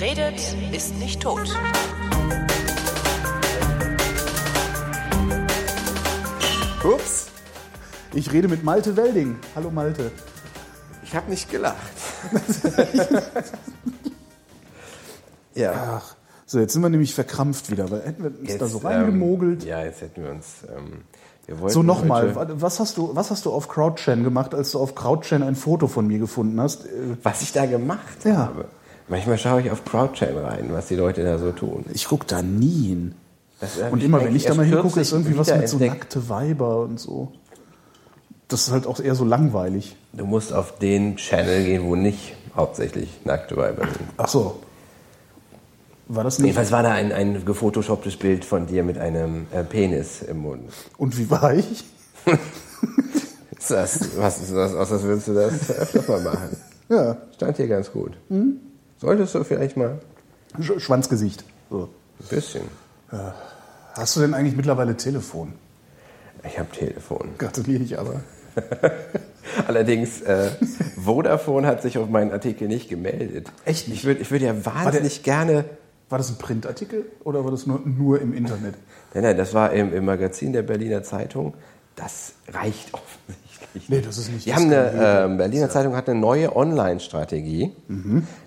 Wer redet, ist nicht tot. Ups, ich rede mit Malte Welding. Hallo Malte. Ich habe nicht gelacht. Ja. Ach, so, jetzt sind wir nämlich verkrampft wieder, weil hätten wir uns jetzt, da so reingemogelt. Ja, jetzt hätten wir uns... So nochmal, was hast du auf Crowdchain gemacht, als du auf Crowdchain ein Foto von mir gefunden hast? Was ich da gemacht habe? Manchmal schaue ich auf Crowdchain rein, was die Leute da so tun. Ich gucke da nie hin. Und immer, wenn ich da mal hingucke, ist irgendwie was mit so nackte Weiber und so. Das ist halt auch eher so langweilig. Du musst auf den Channel gehen, wo nicht hauptsächlich nackte Weiber sind. Ach so. War das nicht? Jedenfalls war da ein gefotoshopptes Bild von dir mit einem Penis im Mund. Und wie war ich? Was ist das? Aus, als würdest du das öfter mal machen. Ja. Stand hier ganz gut. Mhm. Solltest du vielleicht mal... Schwanzgesicht. So. Ein bisschen. Ja. Hast du denn eigentlich mittlerweile Telefon? Ich habe Telefon. Gratuliere ich aber. Allerdings, Vodafone hat sich auf meinen Artikel nicht gemeldet. Echt nicht? Ich würde ja wahnsinnig gerne... War das ein Printartikel oder war das nur im Internet? Nein, das war im Magazin der Berliner Zeitung. Das reicht offensichtlich nicht. Nee, das ist nicht. Berliner Zeitung hat eine neue Online-Strategie,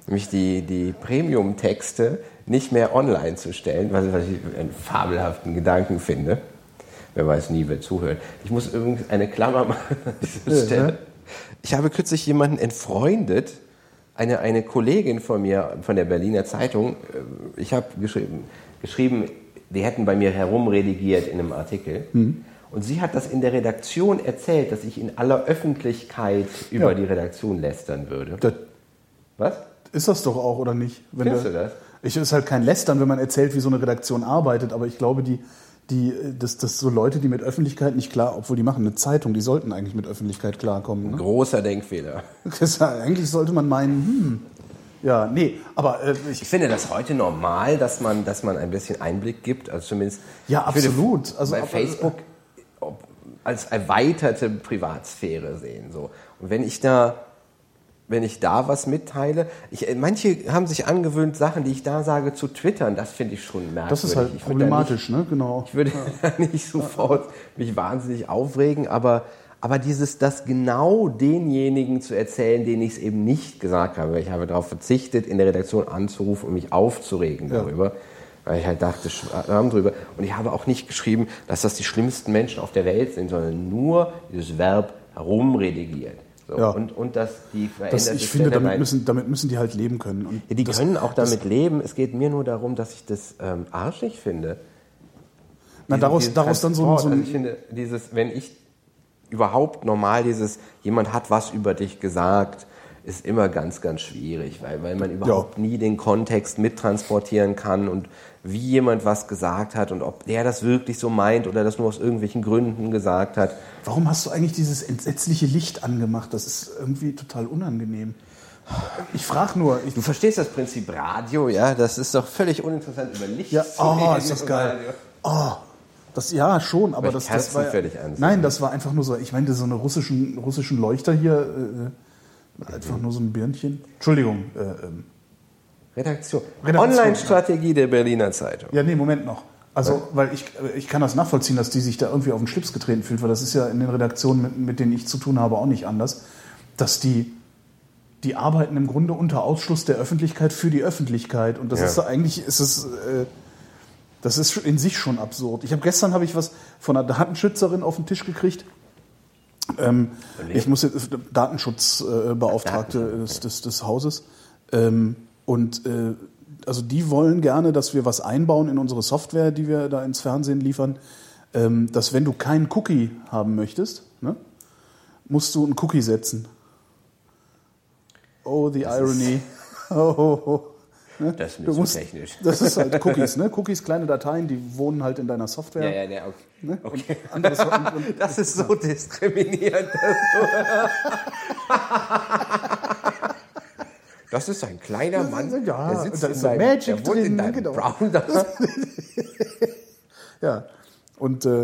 nämlich die Premium-Texte nicht mehr online zu stellen, was ich einen fabelhaften Gedanken finde. Wer weiß nie, wer zuhört. Ich muss übrigens eine Klammer machen an dieser Stelle. Ich habe kürzlich jemanden entfreundet, eine Kollegin von mir, von der Berliner Zeitung. Ich habe geschrieben, die hätten bei mir herumredigiert in einem Artikel. Mhm. Und sie hat das in der Redaktion erzählt, dass ich in aller Öffentlichkeit über die Redaktion lästern würde. Das was? Ist das doch auch, oder nicht? Findest du das? Es ist halt kein Lästern, wenn man erzählt, wie so eine Redaktion arbeitet. Aber ich glaube, das so Leute, die mit Öffentlichkeit nicht klar, obwohl die machen eine Zeitung, die sollten eigentlich mit Öffentlichkeit klarkommen. Ne? Großer Denkfehler. Eigentlich sollte man meinen, aber... Ich finde das heute normal, dass man ein bisschen Einblick gibt, also zumindest... Ja, absolut. Ich würde bei Facebook als erweiterte Privatsphäre sehen. So. Und wenn ich da was mitteile, manche haben sich angewöhnt, Sachen, die ich da sage, zu twittern. Das finde ich schon merkwürdig. Das ist halt problematisch, ne? Genau. Ich würde nicht sofort mich wahnsinnig aufregen, aber dieses, das genau denjenigen zu erzählen, denen ich es eben nicht gesagt habe, weil ich habe darauf verzichtet, in der Redaktion anzurufen und mich aufzuregen darüber, weil ich halt dachte, schwamm drüber. Und ich habe auch nicht geschrieben, dass das die schlimmsten Menschen auf der Welt sind, sondern nur dieses Verb herumredigiert. So. Ja. Und dass die veränderte Stelle... Ich finde, damit müssen die halt leben können. Und ja, die können auch damit leben. Es geht mir nur darum, dass ich das arschig finde. Na, daraus dann so ein... Also ich finde, wenn ich überhaupt normal jemand hat was über dich gesagt, ist immer ganz, ganz schwierig, weil man überhaupt nie den Kontext mittransportieren kann und wie jemand was gesagt hat und ob der das wirklich so meint oder das nur aus irgendwelchen Gründen gesagt hat. Warum hast du eigentlich dieses entsetzliche Licht angemacht? Das ist irgendwie total unangenehm. Ich frage nur. Du verstehst das Prinzip Radio, ja? Das ist doch völlig uninteressant, über Licht zu reden. Oh, ist das geil. Radio. Oh. Das, ja, schon, aber das war... Nein, das war einfach nur so, ich meine, so eine russischen Leuchter hier... Einfach nur so ein Birnchen. Entschuldigung. Redaktion. Online-Strategie der Berliner Zeitung. Ja, nee, Moment noch. Also, weil ich kann das nachvollziehen, dass die sich da irgendwie auf den Schlips getreten fühlt, weil das ist ja in den Redaktionen, mit denen ich zu tun habe, auch nicht anders, dass die arbeiten im Grunde unter Ausschluss der Öffentlichkeit für die Öffentlichkeit. Und das ist eigentlich, das ist in sich schon absurd. Gestern habe ich was von einer Datenschützerin auf den Tisch gekriegt. Ich muss jetzt Datenschutzbeauftragte des Hauses also die wollen gerne, dass wir was einbauen in unsere Software, die wir da ins Fernsehen liefern, dass wenn du keinen Cookie haben möchtest, ne, musst du einen Cookie setzen. Oh, the irony. Ne? Das ist so technisch. Das ist halt Cookies, ne? Cookies, kleine Dateien, die wohnen halt in deiner Software. Ja, okay. Ne? Okay. Und das ist so diskriminierend. Das ist ein kleiner Mann, der sitzt in seinem Magic, der wohnt in deinem Browser. Und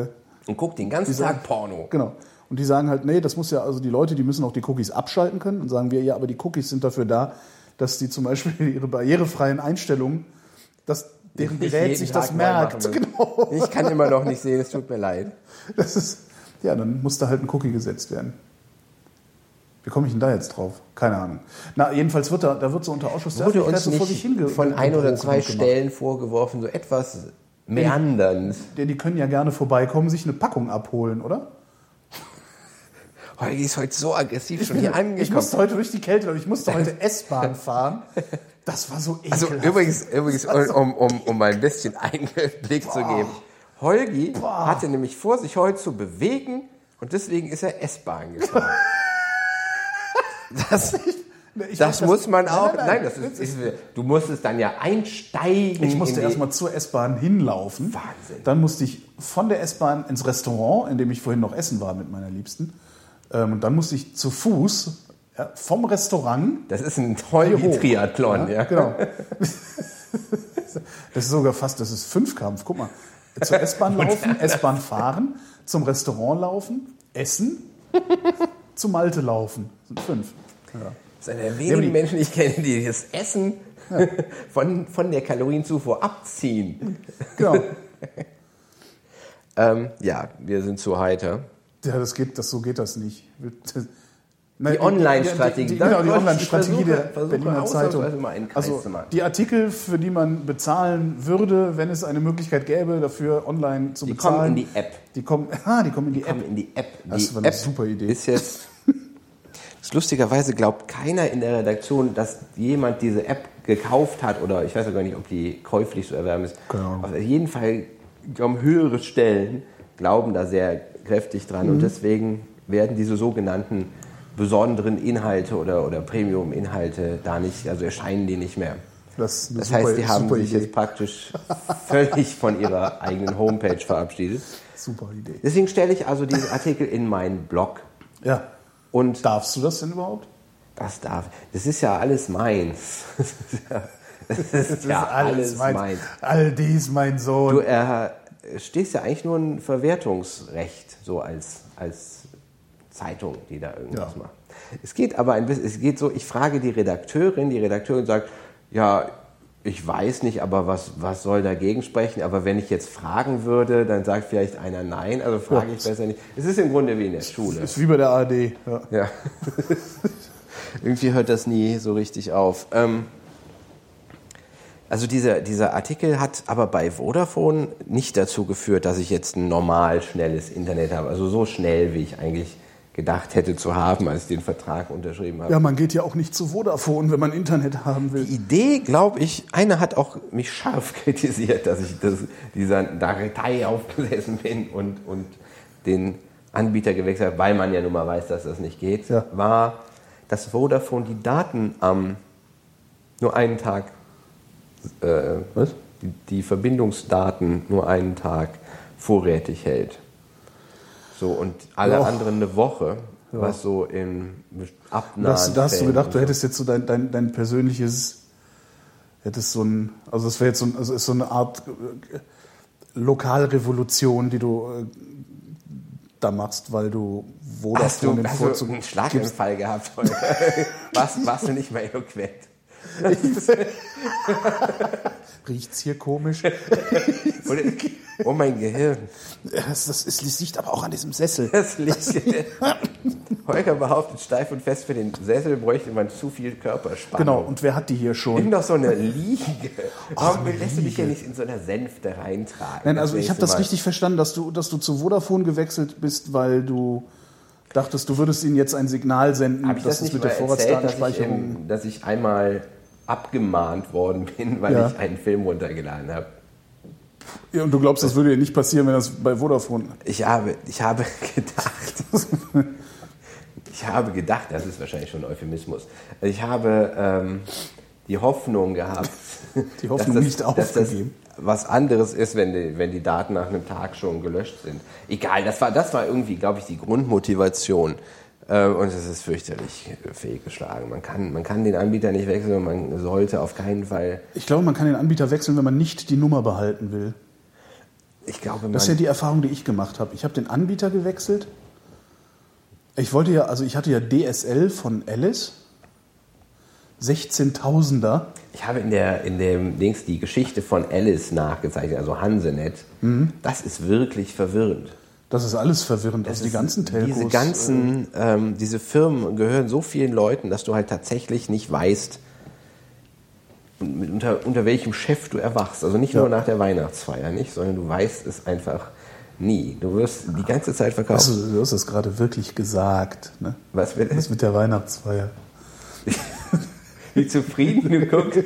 guckt den ganzen Tag Porno. Genau. Und die sagen halt, nee, das muss ja, also die Leute, die müssen auch die Cookies abschalten können und sagen wir, aber die Cookies sind dafür da, dass die zum Beispiel ihre barrierefreien Einstellungen, dass deren Gerät sich das merkt. Genau. Ich kann immer noch nicht sehen, es tut mir leid. Das ist, ja, dann muss da halt ein Cookie gesetzt werden. Wie komme ich denn da jetzt drauf? Keine Ahnung. Na, jedenfalls wird da wird so unter Ausschuss der Öffentlichkeit vor sich hingeworfen. Von ein oder zwei Stellen vorgeworfen, so etwas meandernd. Die können ja gerne vorbeikommen, sich eine Packung abholen, oder? Holgi ist heute so aggressiv schon hier angekommen. Ich musste heute durch die Kälte, aber ich musste heute S-Bahn fahren. Das war so ekelhaft. Also übrigens um mal ein bisschen Einblick zu geben. Holgi hatte nämlich vor, sich heute zu bewegen und deswegen ist er S-Bahn gefahren. Du musstest dann ja einsteigen. Ich musste erstmal zur S-Bahn hinlaufen. Wahnsinn. Dann musste ich von der S-Bahn ins Restaurant, in dem ich vorhin noch essen war mit meiner Liebsten. Und dann musste ich zu Fuß vom Restaurant. Das ist ein Triathlon, ja. Genau. Das ist sogar fast, das ist Fünfkampf. Guck mal, zur S-Bahn laufen, S-Bahn fahren, zum Restaurant laufen, essen, zu Malte laufen. Das sind 5. Ja. Das ist einer der wenigen Menschen, die ich kenne, die das Essen von der Kalorienzufuhr abziehen. Genau. Ja, wir sind zu heiter. Ja, so geht das nicht. Die Online-Strategie. Genau, die Online-Strategie der Berliner Zeitung. Also die Artikel, für die man bezahlen würde, wenn es eine Möglichkeit gäbe, dafür online zu bezahlen. Die kommen in die App. Das war eine super Idee. Ist jetzt... Lustigerweise glaubt keiner in der Redaktion, dass jemand diese App gekauft hat oder ich weiß ja gar nicht, ob die käuflich zu erwerben ist. Genau. Auf jeden Fall höhere Stellen glauben da sehr kräftig dran und deswegen werden diese sogenannten besonderen Inhalte oder Premium-Inhalte da nicht, also erscheinen die nicht mehr. Das heißt, die haben sich jetzt praktisch völlig von ihrer eigenen Homepage verabschiedet. Super Idee. Deswegen stelle ich also diesen Artikel in meinen Blog. Ja. Und darfst du das denn überhaupt? Das ist ja alles meins. Das ist alles meins. All dies, mein Sohn. Du stehst ja eigentlich nur ein Verwertungsrecht, so als Zeitung, die da irgendwas macht. Es geht aber ein bisschen, ich frage die Redakteurin sagt, ja, ich weiß nicht, aber was soll dagegen sprechen? Aber wenn ich jetzt fragen würde, dann sagt vielleicht einer nein, also frage ich besser nicht. Es ist im Grunde wie in der Schule. Es ist wie bei der ARD. Ja. Irgendwie hört das nie so richtig auf. Also dieser Artikel hat aber bei Vodafone nicht dazu geführt, dass ich jetzt ein normal schnelles Internet habe. Also so schnell, wie ich eigentlich gedacht hätte zu haben, als ich den Vertrag unterschrieben habe. Ja, man geht ja auch nicht zu Vodafone, wenn man Internet haben will. Die Idee, glaube ich, einer hat auch mich scharf kritisiert, dass ich dieser Datei aufgesessen bin und den Anbieter gewechselt habe, weil man ja nun mal weiß, dass das nicht geht, war, dass Vodafone die Daten nur einen Tag, die Verbindungsdaten nur einen Tag vorrätig hält. So, und alle anderen eine Woche, was so in Abnahmen. Da hast du gedacht, du hättest jetzt so dein persönliches, hättest so ein, also das wäre jetzt so, also ist so eine Art Lokalrevolution, die du da machst, weil du Vodafone den Vorzug gibst. Hast du einen Schlaganfall gehabt heute? Warst du nicht mehr eloquent? Riecht's hier komisch? Oh, mein Gehirn. Das liegt aber auch an diesem Sessel. Holger behauptet steif und fest, für den Sessel bräuchte man zu viel Körperspannung. Genau, und wer hat die hier schon? Nimm doch so eine Liege. Warum lässt du dich ja nicht in so einer Sänfte reintragen? Nein, also ich habe das richtig verstanden, dass du zu Vodafone gewechselt bist, weil du dachtest, du würdest ihnen jetzt ein Signal senden, dass es mit der Vorratsdatenspeicherung... Dass ich einmal abgemahnt worden bin, weil ich einen Film runtergeladen habe. Ja, und du glaubst, das würde dir nicht passieren, wenn das bei Vodafone... Ich habe gedacht, das ist wahrscheinlich schon ein Euphemismus. Ich habe die Hoffnung gehabt... Die Hoffnung nicht aufgegeben. Dass das was anderes ist, wenn die Daten nach einem Tag schon gelöscht sind. Egal, das war irgendwie, glaube ich, die Grundmotivation. Und es ist fürchterlich fehlgeschlagen. Man kann den Anbieter nicht wechseln und man sollte auf keinen Fall... Ich glaube, man kann den Anbieter wechseln, wenn man nicht die Nummer behalten will. Ich glaube, das ist ja die Erfahrung, die ich gemacht habe. Ich habe den Anbieter gewechselt. Ich hatte ja DSL von Alice. 16.000er. Ich habe in dem Dings die Geschichte von Alice nachgezeichnet, also Hansenet. Mhm. Das ist wirklich verwirrend. Das ist alles verwirrend. Das also die ganzen Telcos. Diese ganzen, diese Firmen gehören so vielen Leuten, dass du halt tatsächlich nicht weißt, unter welchem Chef du erwachst. Also nicht nur nach der Weihnachtsfeier, nicht, sondern du weißt es einfach nie. Du wirst die ganze Zeit verkauft. Du hast es gerade wirklich gesagt. Ne? Was wird das mit der Weihnachtsfeier? Wie zufrieden du guckst.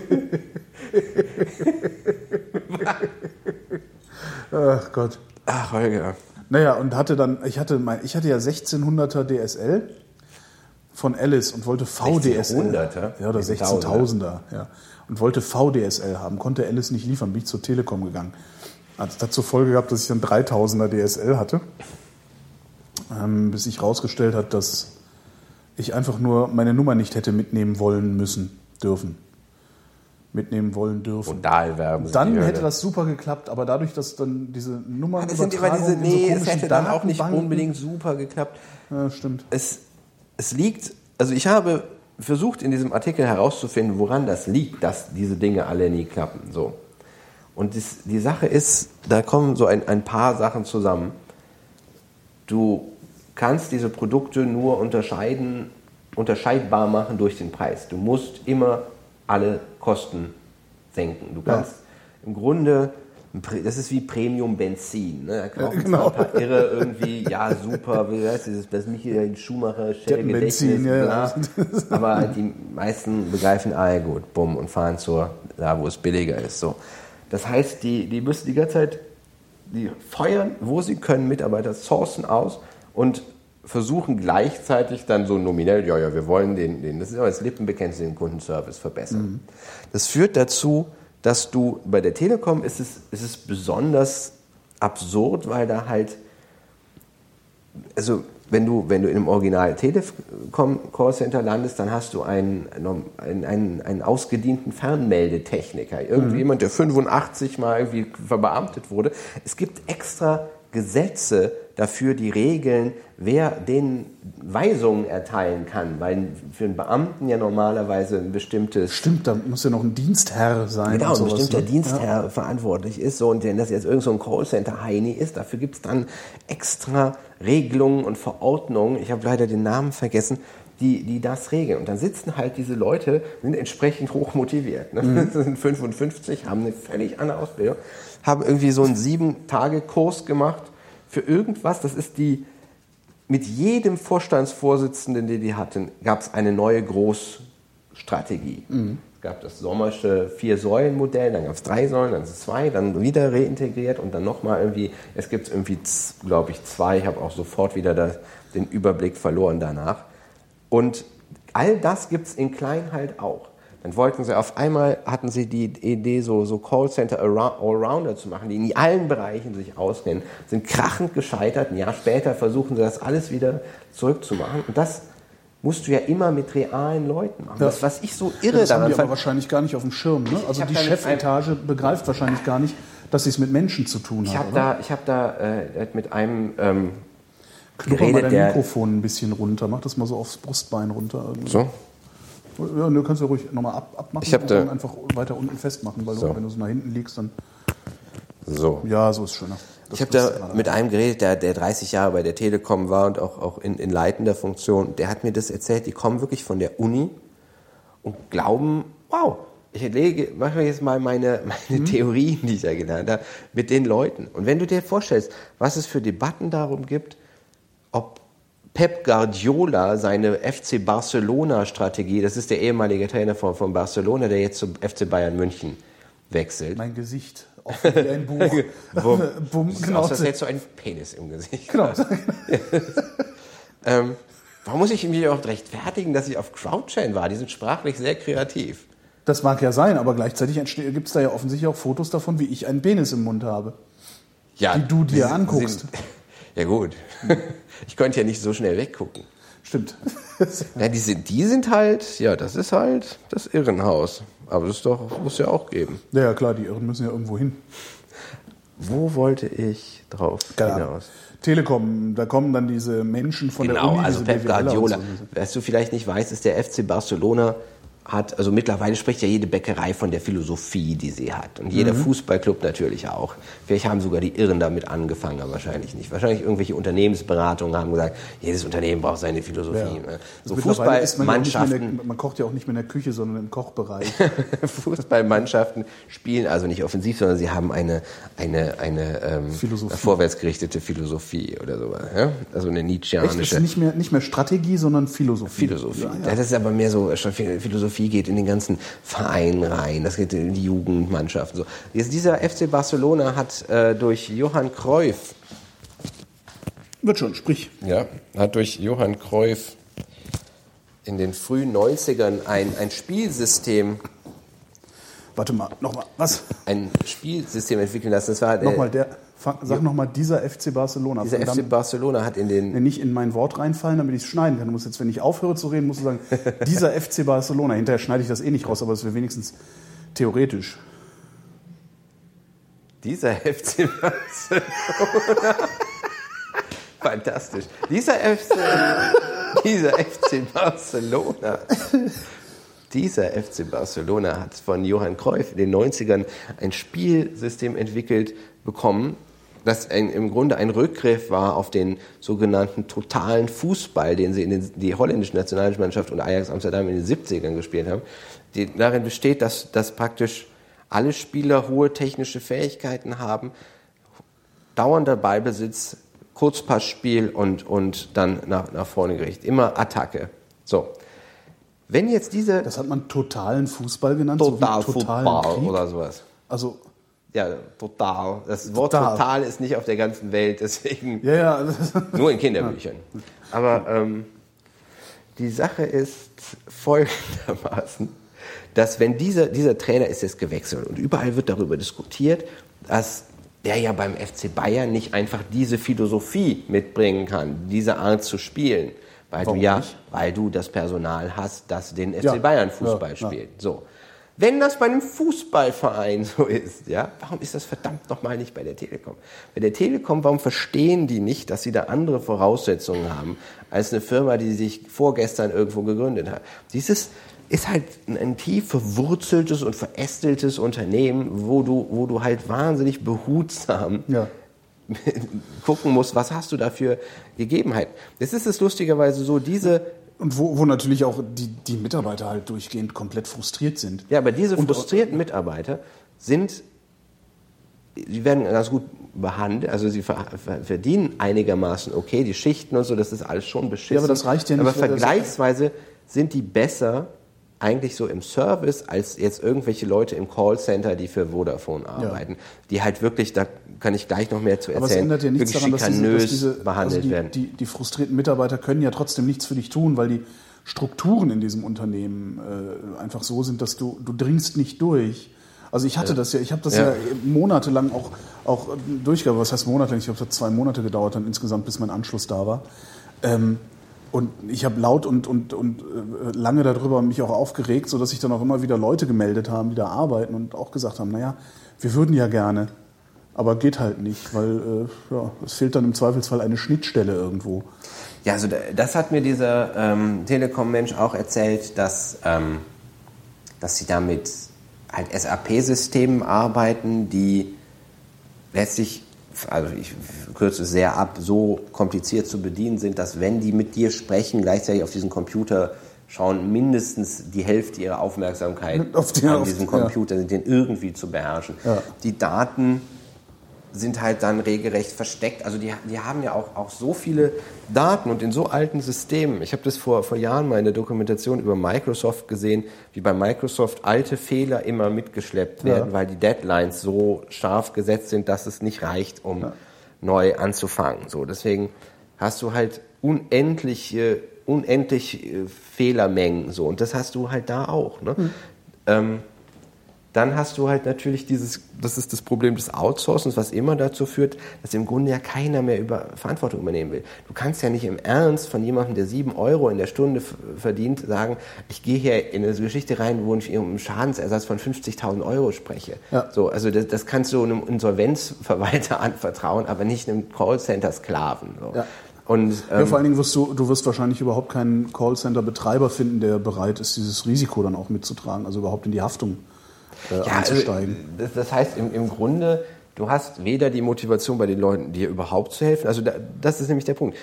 Ach Gott. Ach, Holger. Naja, und ich hatte ja 1600er DSL von Alice und wollte VDSL. 1600er? Ja, oder 16.000er. Ja. Und wollte VDSL haben, konnte Alice nicht liefern, bin ich zur Telekom gegangen. Hat zur Folge gehabt, dass ich dann 3.000er DSL hatte, bis sich herausgestellt hat, dass ich einfach nur meine Nummer nicht hätte mitnehmen wollen dürfen. Und da erwerben sie dann hätte das super geklappt, aber dadurch, dass dann diese Nummern es hätte dann auch nicht unbedingt super geklappt. Ja, stimmt. Es liegt, also ich habe versucht in diesem Artikel herauszufinden, woran das liegt, dass diese Dinge alle nie klappen. So. Und die Sache ist, da kommen so ein paar Sachen zusammen. Du kannst diese Produkte nur unterscheidbar machen durch den Preis. Du musst immer alle Kosten senken. Du kannst im Grunde, das ist wie Premium-Benzin. Ne? Da kaufen ein paar Irre irgendwie, super, wie heißt das nicht hier ein Schumacher, Shell-Gedächtnis, aber die meisten begreifen, gut, bumm, und fahren da, wo es billiger ist. So. Das heißt, die müssen die ganze Zeit, die feuern, wo sie können, Mitarbeiter sourcen aus und versuchen gleichzeitig dann so nominell, wir wollen den, das ist aber das Lippenbekenntnis, den Kundenservice verbessern. Mhm. Das führt dazu, dass du, bei der Telekom ist es besonders absurd, weil da halt, also wenn du in einem Original Telekom Callcenter landest, dann hast du einen ausgedienten Fernmeldetechniker, irgendjemand, der 85 mal irgendwie verbeamtet wurde. Es gibt extra Gesetze dafür, die regeln, wer den Weisungen erteilen kann, weil für einen Beamten ja normalerweise ein bestimmtes... Stimmt, da muss ja noch ein Dienstherr sein. Genau, ein bestimmter Dienstherr verantwortlich ist. So, und wenn das jetzt irgend so ein Callcenter-Heini ist, dafür gibt es dann extra Regelungen und Verordnungen, ich habe leider den Namen vergessen, die das regeln. Und dann sitzen halt diese Leute, sind entsprechend hochmotiviert. Ne? Mhm. Sind 55, haben eine völlig andere Ausbildung, haben irgendwie so einen 7-Tage-Kurs gemacht für irgendwas. Das ist mit jedem Vorstandsvorsitzenden, den die hatten, gab es eine neue Großstrategie. Mhm. Es gab das Sommersche 4-Säulen-Modell, dann gab es 3 Säulen, dann 2, dann wieder reintegriert und dann nochmal irgendwie, es gibt irgendwie, glaube ich, 2, ich habe auch sofort wieder den Überblick verloren danach. Und all das gibt es in klein halt auch. Dann hatten sie die Idee, so Callcenter Allrounder zu machen, die in allen Bereichen sich auskennen, sind krachend gescheitert. Ein Jahr später versuchen sie das alles wieder zurückzumachen. Und das musst du ja immer mit realen Leuten machen. Ja. Das, was ich so irre daran fand... Das haben die aber wahrscheinlich gar nicht auf dem Schirm. Ne? Also die Chefetage begreift wahrscheinlich gar nicht, dass sie es mit Menschen zu tun hat. Ich habe da mit einem... Knurre mal dein Mikrofon ein bisschen runter. Mach das mal so aufs Brustbein runter. Irgendwie. So? Ja, du kannst ja ruhig nochmal abmachen und dann einfach weiter unten festmachen, weil wenn du so nach hinten liegst, dann... So. Ja, so ist schöner. Ich habe da mit einem geredet, der 30 Jahre bei der Telekom war und auch in leitender Funktion. Der hat mir das erzählt, die kommen wirklich von der Uni und glauben, mache jetzt mal meine Theorien, die ich ja genannt habe, mit den Leuten. Und wenn du dir vorstellst, was es für Debatten darum gibt, ob Pep Guardiola seine FC Barcelona-Strategie, das ist der ehemalige Trainer von Barcelona, der jetzt zum FC Bayern München wechselt. Mein Gesicht, offen wie ein Buch. Bumm, genau. Das hättest du einen Penis im Gesicht. Genau. Warum muss ich mich auch rechtfertigen, dass ich auf Crowdchain war? Die sind sprachlich sehr kreativ. Das mag ja sein, aber gleichzeitig gibt es da ja offensichtlich auch Fotos davon, wie ich einen Penis im Mund habe. Ja, die du dir anguckst. Ja gut, ich könnte ja nicht so schnell weggucken. Stimmt. Ja, die sind halt, das ist halt das Irrenhaus. Aber das muss es ja auch geben. Ja klar, die Irren müssen ja irgendwo hin. Wo wollte ich drauf hinaus? Telekom, da kommen dann diese Menschen von der Uni. Genau, also Pep Guardiola. Was du vielleicht nicht weißt, ist der FC Barcelona hat, also mittlerweile spricht ja jede Bäckerei von der Philosophie, die sie hat. Und jeder Fußballclub natürlich auch. Vielleicht haben sogar die Irren damit angefangen, aber wahrscheinlich nicht. Wahrscheinlich irgendwelche Unternehmensberatungen haben gesagt, jedes Unternehmen braucht seine Philosophie. Ja. So Fußballmannschaften. Man kocht ja auch nicht mehr in der Küche, sondern im Kochbereich. Fußballmannschaften spielen also nicht offensiv, sondern sie haben eine vorwärtsgerichtete Philosophie oder sowas. Ja? Also eine nietzscheanische. Echt? Das ist nicht mehr Strategie, sondern Philosophie. Philosophie. Ja, ja. Das ist aber mehr so Philosophie. Geht in den ganzen Verein rein, das geht in die Jugendmannschaften. So. Jetzt dieser FC Barcelona hat durch Johan Cruyff in den frühen 90ern ein Spielsystem. Warte mal, nochmal, was? Ein Spielsystem entwickeln lassen. Das war dieser FC Barcelona. Dieser FC Barcelona hat in den... Nicht in mein Wort reinfallen, damit ich es schneiden kann. Du musst jetzt, wenn ich aufhöre zu reden, musst du sagen, dieser FC Barcelona. Hinterher schneide ich das eh nicht raus, aber es wäre wenigstens theoretisch. Dieser FC Barcelona. Fantastisch. Dieser FC Barcelona hat von Johan Cruyff in den 90ern ein Spielsystem entwickelt bekommen, das im Grunde ein Rückgriff war auf den sogenannten totalen Fußball, den sie die holländische Nationalmannschaft und Ajax Amsterdam in den 70ern gespielt haben. Darin besteht, dass praktisch alle Spieler hohe technische Fähigkeiten haben, dauernder Ballbesitz, Kurzpassspiel und dann nach vorne gerichtet. Immer Attacke. So. Wenn jetzt diese... Das hat man totalen Fußball genannt? Total so Fußball oder sowas. Also... Ja, total. Das Wort total ist nicht auf der ganzen Welt, deswegen... Ja. Nur in Kinderbüchern. Ja. Aber die Sache ist folgendermaßen, dass wenn dieser Trainer ist jetzt gewechselt und überall wird darüber diskutiert, dass der ja beim FC Bayern nicht einfach diese Philosophie mitbringen kann, diese Art zu spielen. Weil du das Personal hast, das den FC Bayern Fußball spielt. Ja. So. Wenn das bei einem Fußballverein so ist, ja, warum ist das verdammt nochmal nicht bei der Telekom? Bei der Telekom, warum verstehen die nicht, dass sie da andere Voraussetzungen haben als eine Firma, die sich vorgestern irgendwo gegründet hat? Dieses ist halt ein tief verwurzeltes und verästeltes Unternehmen, wo du halt wahnsinnig behutsam gucken musst, was hast du da für Gegebenheiten. Das ist es lustigerweise so, Und wo natürlich auch die Mitarbeiter halt durchgehend komplett frustriert sind. Ja, aber diese frustrierten Mitarbeiter die werden ganz gut behandelt, also sie verdienen einigermaßen okay, die Schichten und so, das ist alles schon beschissen. Ja, aber das reicht ja nicht. Aber vergleichsweise sind die besser eigentlich so im Service als jetzt irgendwelche Leute im Callcenter, die für Vodafone arbeiten, die halt wirklich, da kann ich gleich noch mehr zu erzählen, aber es ändert ja nichts daran, dass diese behandelt werden. Die frustrierten Mitarbeiter können ja trotzdem nichts für dich tun, weil die Strukturen in diesem Unternehmen einfach so sind, dass du dringst nicht durch. Also ich hatte das ja, ich habe das ja monatelang auch durchgehabt, was heißt monatelang, ich glaube, es hat 2 Monate gedauert dann insgesamt, bis mein Anschluss da war. Und ich habe laut und lange darüber mich auch aufgeregt, sodass sich dann auch immer wieder Leute gemeldet haben, die da arbeiten und auch gesagt haben, naja, wir würden ja gerne, aber geht halt nicht, weil es fehlt dann im Zweifelsfall eine Schnittstelle irgendwo. Ja, also das hat mir dieser Telekom-Mensch auch erzählt, dass sie da mit halt SAP-Systemen arbeiten, die letztlich... Also ich kürze es sehr ab, so kompliziert zu bedienen sind, dass wenn die mit dir sprechen, gleichzeitig auf diesen Computer schauen, mindestens die Hälfte ihrer Aufmerksamkeit auf diesem Computer, den irgendwie zu beherrschen. Ja. Die Daten sind halt dann regelrecht versteckt. Also die haben ja auch so viele Daten und in so alten Systemen. Ich habe das vor Jahren mal in der Dokumentation über Microsoft gesehen, wie bei Microsoft alte Fehler immer mitgeschleppt werden, weil die Deadlines so scharf gesetzt sind, dass es nicht reicht, um neu anzufangen. So, deswegen hast du halt unendliche Fehlermengen. So. Und das hast du halt da auch. Ne? Dann hast du halt natürlich das ist das Problem des Outsourcens, was immer dazu führt, dass im Grunde ja keiner mehr Verantwortung übernehmen will. Du kannst ja nicht im Ernst von jemandem, der 7 Euro in der Stunde verdient, sagen, ich gehe hier in eine Geschichte rein, wo ich um einen Schadensersatz von 50.000 Euro spreche. Ja. So, also das kannst du einem Insolvenzverwalter anvertrauen, aber nicht einem Callcenter-Sklaven. So. Ja. Und, ja, vor allen Dingen wirst du wirst wahrscheinlich überhaupt keinen Callcenter-Betreiber finden, der bereit ist, dieses Risiko dann auch mitzutragen, also überhaupt in die Haftung einzusteigen. Also, das heißt im Grunde, du hast weder die Motivation bei den Leuten, dir überhaupt zu helfen, also das ist nämlich der Punkt.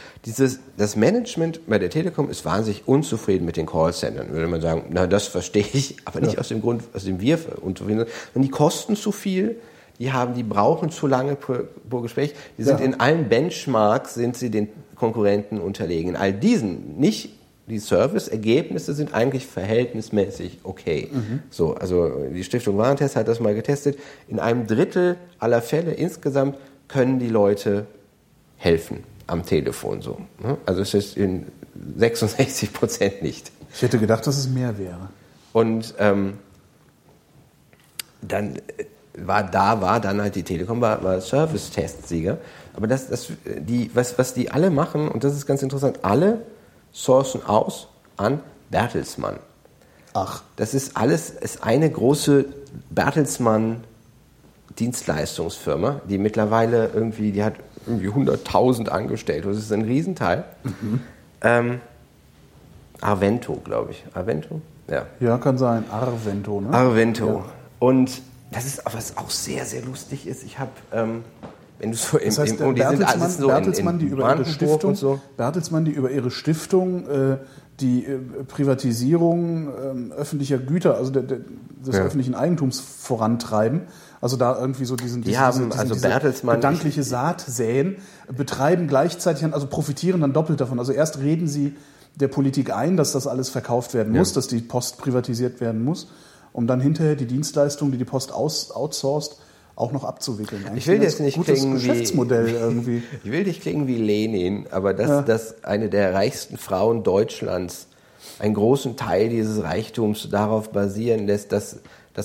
Das Management bei der Telekom ist wahnsinnig unzufrieden mit den Callcentern, würde man sagen, na das verstehe ich, aber nicht aus dem Grund, aus dem wir unzufrieden sind, sondern die kosten zu viel. Die brauchen zu lange pro Gespräch. Die sind in allen Benchmarks, sind sie den Konkurrenten unterlegen. In all diesen, nicht die Service-Ergebnisse sind eigentlich verhältnismäßig okay. Mhm. So, also die Stiftung Warentest hat das mal getestet. In einem Drittel aller Fälle insgesamt können die Leute helfen am Telefon so. Also es ist in 66% nicht. Ich hätte gedacht, dass es mehr wäre. Und dann... war dann halt die Telekom, war Service-Test-Sieger. Aber was die alle machen, und das ist ganz interessant, alle sourcen aus an Bertelsmann. Ach. Das ist alles, ist eine große Bertelsmann-Dienstleistungsfirma, die mittlerweile irgendwie, die hat irgendwie 100.000 Angestellte. Das ist ein Riesenteil. Mhm. Arvento, glaube ich. Arvento? Ja. Ja, kann sein. Arvento, ne? Arvento. Ja. Und das ist, was auch sehr, sehr lustig ist. Ich habe, wenn du so im, das heißt, die sind alles so Bertelsmann, die über ihre Stiftung, so. Bertelsmann, die über ihre Stiftung die Privatisierung öffentlicher Güter, also des öffentlichen Eigentums vorantreiben. Also da irgendwie so diese gedankliche Saat säen, betreiben gleichzeitig, also profitieren dann doppelt davon. Also erst reden sie der Politik ein, dass das alles verkauft werden muss, dass die Post privatisiert werden muss, um dann hinterher die Dienstleistung, die die Post outsourced, auch noch abzuwickeln. Eigentlich ich will jetzt nicht klingen wie Lenin, aber dass eine der reichsten Frauen Deutschlands einen großen Teil dieses Reichtums darauf basieren lässt, dass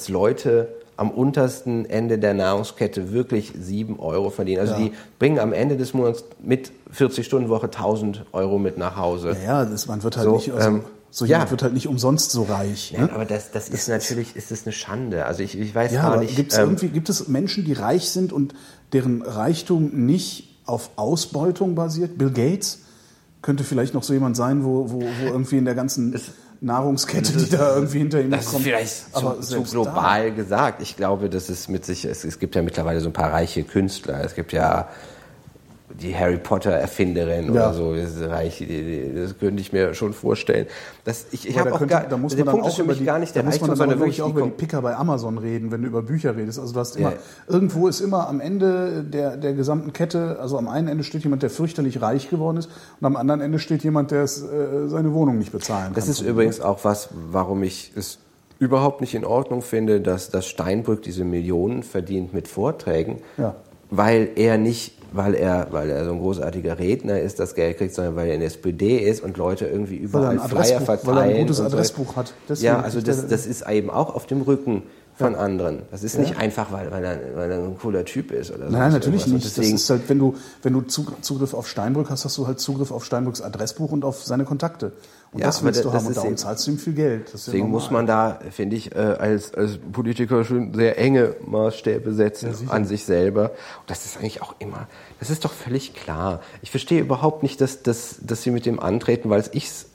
Leute am untersten Ende der Nahrungskette wirklich 7 Euro verdienen. Also die bringen am Ende des Monats mit 40-Stunden-Woche 1.000 Euro mit nach Hause. Ja, man wird halt so, nicht... So jemand wird halt nicht umsonst so reich. Ne? Ja, aber das ist natürlich, ist das eine Schande. Also ich weiß gar nicht. Gibt es Menschen, die reich sind und deren Reichtum nicht auf Ausbeutung basiert? Bill Gates könnte vielleicht noch so jemand sein, wo irgendwie in der ganzen Nahrungskette, die da irgendwie hinter ihm kommt. Das ist vielleicht aber zu global gesagt. Ich glaube, das ist mit sich. Es gibt ja mittlerweile so ein paar reiche Künstler. Es gibt ja die Harry Potter-Erfinderin oder so, das könnte ich mir schon vorstellen. Da muss man dann auch über die Picker bei Amazon reden, wenn du über Bücher redest. Also du hast immer, irgendwo ist immer am Ende der gesamten Kette, also am einen Ende steht jemand, der fürchterlich reich geworden ist, und am anderen Ende steht jemand, der seine Wohnung nicht bezahlen kann. Das ist übrigens auch was, warum ich es überhaupt nicht in Ordnung finde, dass Steinbrück diese Millionen verdient mit Vorträgen, weil er so ein großartiger Redner ist, das Geld kriegt, sondern weil er in der SPD ist und Leute irgendwie überall Flyer verteilen. Weil er ein gutes Adressbuch hat. Deswegen also das ist eben auch auf dem Rücken von anderen. Das ist nicht einfach, weil er ein cooler Typ ist oder so. Nein, natürlich nicht. Deswegen, das ist halt, wenn du Zugriff auf Steinbrück hast, hast du halt Zugriff auf Steinbrücks Adressbuch und auf seine Kontakte. Und das willst du haben und darum zahlst du ihm viel Geld. Deswegen muss man da, finde ich, als Politiker schon sehr enge Maßstäbe setzen an sich selber. Und das ist eigentlich auch immer, das ist doch völlig klar. Ich verstehe überhaupt nicht, dass sie mit dem antreten, weil ich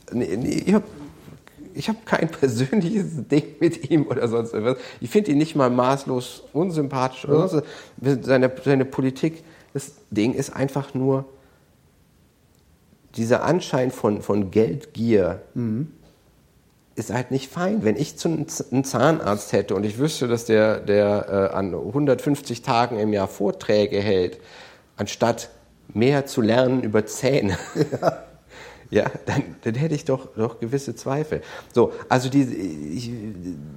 habe kein persönliches Ding mit ihm oder sonst was. Ich finde ihn nicht mal maßlos unsympathisch oder sonst was. Seine Politik, das Ding ist einfach nur dieser Anschein von Geldgier, ist halt nicht fein. Wenn ich einen Zahnarzt hätte und ich wüsste, dass der an 150 Tagen im Jahr Vorträge hält, anstatt mehr zu lernen über Zähne, dann hätte ich doch gewisse Zweifel. So, also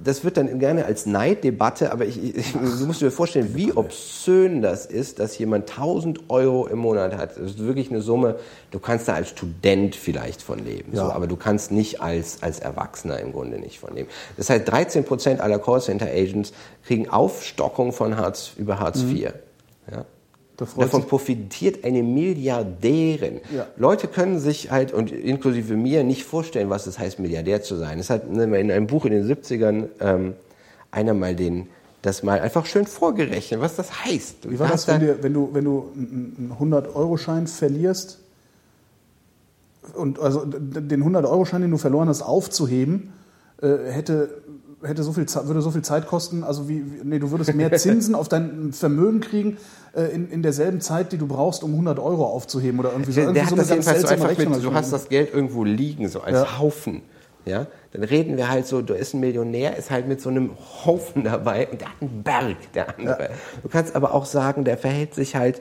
das wird dann gerne als Neiddebatte, aber du musst dir vorstellen, wie obszön das ist, dass jemand 1.000 Euro im Monat hat. Das ist wirklich eine Summe, du kannst da als Student vielleicht von leben, so, aber du kannst nicht als Erwachsener im Grunde nicht von leben. Das heißt, 13% aller Callcenter-Agents kriegen Aufstockung von Hartz IV. Ja. Davon profitiert eine Milliardärin. Ja. Leute können sich halt, und inklusive mir, nicht vorstellen, was es heißt, Milliardär zu sein. Es hat in einem Buch in den 70ern einer mal das mal einfach schön vorgerechnet, was das heißt. Wie war das, wenn du einen 100-Euro-Schein verlierst und also den 100-Euro-Schein, den du verloren hast, aufzuheben, hätte so viel, würde so viel Zeit kosten, also du würdest mehr Zinsen auf dein Vermögen kriegen in derselben Zeit, die du brauchst, um 100 Euro aufzuheben oder irgendwie so. Der hat das jedenfalls so einfach mit, du hast das Geld irgendwo liegen, so als Haufen. Ja? Dann reden wir halt so, du bist ein Millionär, ist halt mit so einem Haufen dabei und der hat einen Berg, der andere. Ja. Du kannst aber auch sagen, der verhält sich halt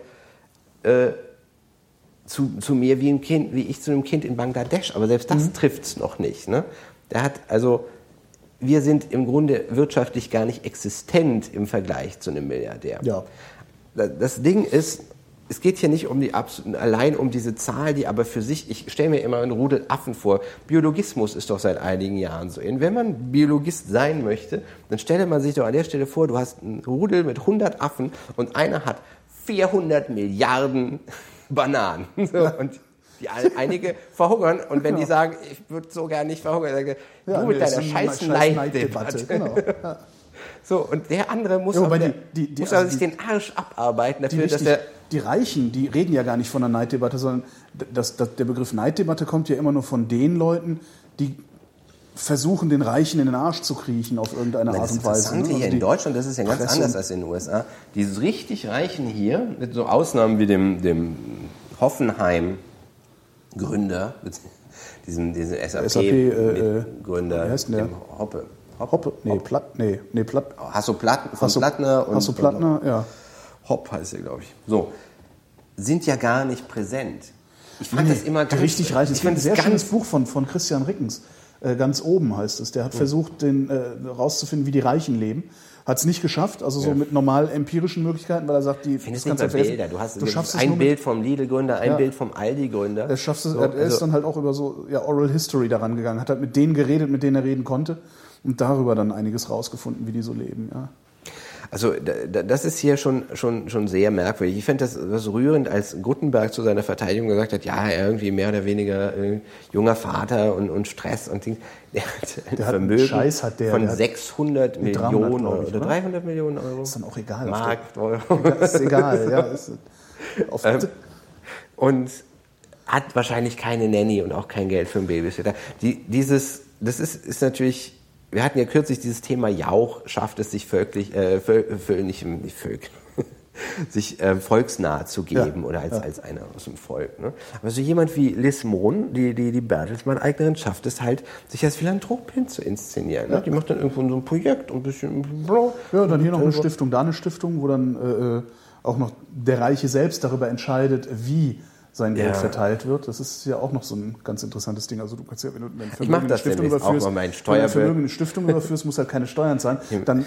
zu mir wie ein Kind, wie ich zu einem Kind in Bangladesch, aber selbst das trifft's noch nicht. Ne? Der hat also... Wir sind im Grunde wirtschaftlich gar nicht existent im Vergleich zu einem Milliardär. Ja. Das Ding ist, es geht hier nicht um die absoluten, allein um diese Zahl, die aber für sich, ich stelle mir immer einen Rudel Affen vor. Biologismus ist doch seit einigen Jahren so. Und wenn man Biologist sein möchte, dann stelle man sich doch an der Stelle vor, du hast einen Rudel mit 100 Affen und einer hat 400 Milliarden Bananen. So, und einige verhungern und wenn die sagen, ich würde so gar nicht verhungern, dann sagen die, du mit deiner scheiß Neiddebatte. Genau. Ja. So, und der andere muss aber sich den Arsch abarbeiten dafür, die Reichen, die reden ja gar nicht von einer Neiddebatte, sondern der Begriff Neiddebatte kommt ja immer nur von den Leuten, die versuchen, den Reichen in den Arsch zu kriechen auf irgendeine Art und Weise. Das Interessante hier in Deutschland, das ist ja ganz anders als in den USA. Die richtig Reichen hier, mit so Ausnahmen wie dem Hoffenheim Gründer, diesen SAP-Gründer, dem Hoppe. Hoppe? Nee, Hopp. Platt. Hasso Plattner, ja. Hopp heißt er, glaube ich. So, sind ja gar nicht präsent. Ich fand das immer ganz... Richtig reich. Ich fand ein sehr schönes Buch von Christian Rickens. Ganz oben heißt es. Der hat versucht, rauszufinden, wie die Reichen leben. Hat es nicht geschafft, also so mit normal empirischen Möglichkeiten, weil er sagt, die findest das ganze Bilder. Du schaffst ein Bild vom Lidl-Gründer, ein Bild vom Aldi-Gründer. Er schafft es. So, er ist dann halt auch über so Oral History daran gegangen, hat halt mit denen geredet, mit denen er reden konnte und darüber dann einiges rausgefunden, wie die so leben. Ja. Also das ist hier schon sehr merkwürdig. Ich fand das rührend, als Gutenberg zu seiner Verteidigung gesagt hat, ja, irgendwie mehr oder weniger junger Vater und Stress und Ding. Der hat ein Vermögen von 600 Millionen Euro oder 300 Millionen Euro. Ist dann auch egal. Markt, Euro. Das ist egal, ja. Ist und hat wahrscheinlich keine Nanny und auch kein Geld für einen Babysitter. Das ist natürlich... Wir hatten ja kürzlich dieses Thema Jauch, schafft es sich volksnah zu geben oder als einer aus dem Volk. Ne? Aber so jemand wie Liz Mohn, die Bertelsmann-Eignerin, schafft es halt, sich als Philanthropin zu inszenieren. Ne? Ja. Die macht dann irgendwo so ein Projekt und ein bisschen... Ja, dann hier noch eine Stiftung, da eine Stiftung, wo dann auch noch der Reiche selbst darüber entscheidet, wie sein Geld verteilt wird. Das ist ja auch noch so ein ganz interessantes Ding. Also du kannst ja, wenn du dein Vermögen in eine Stiftung überführst, musst halt keine Steuern zahlen. Dann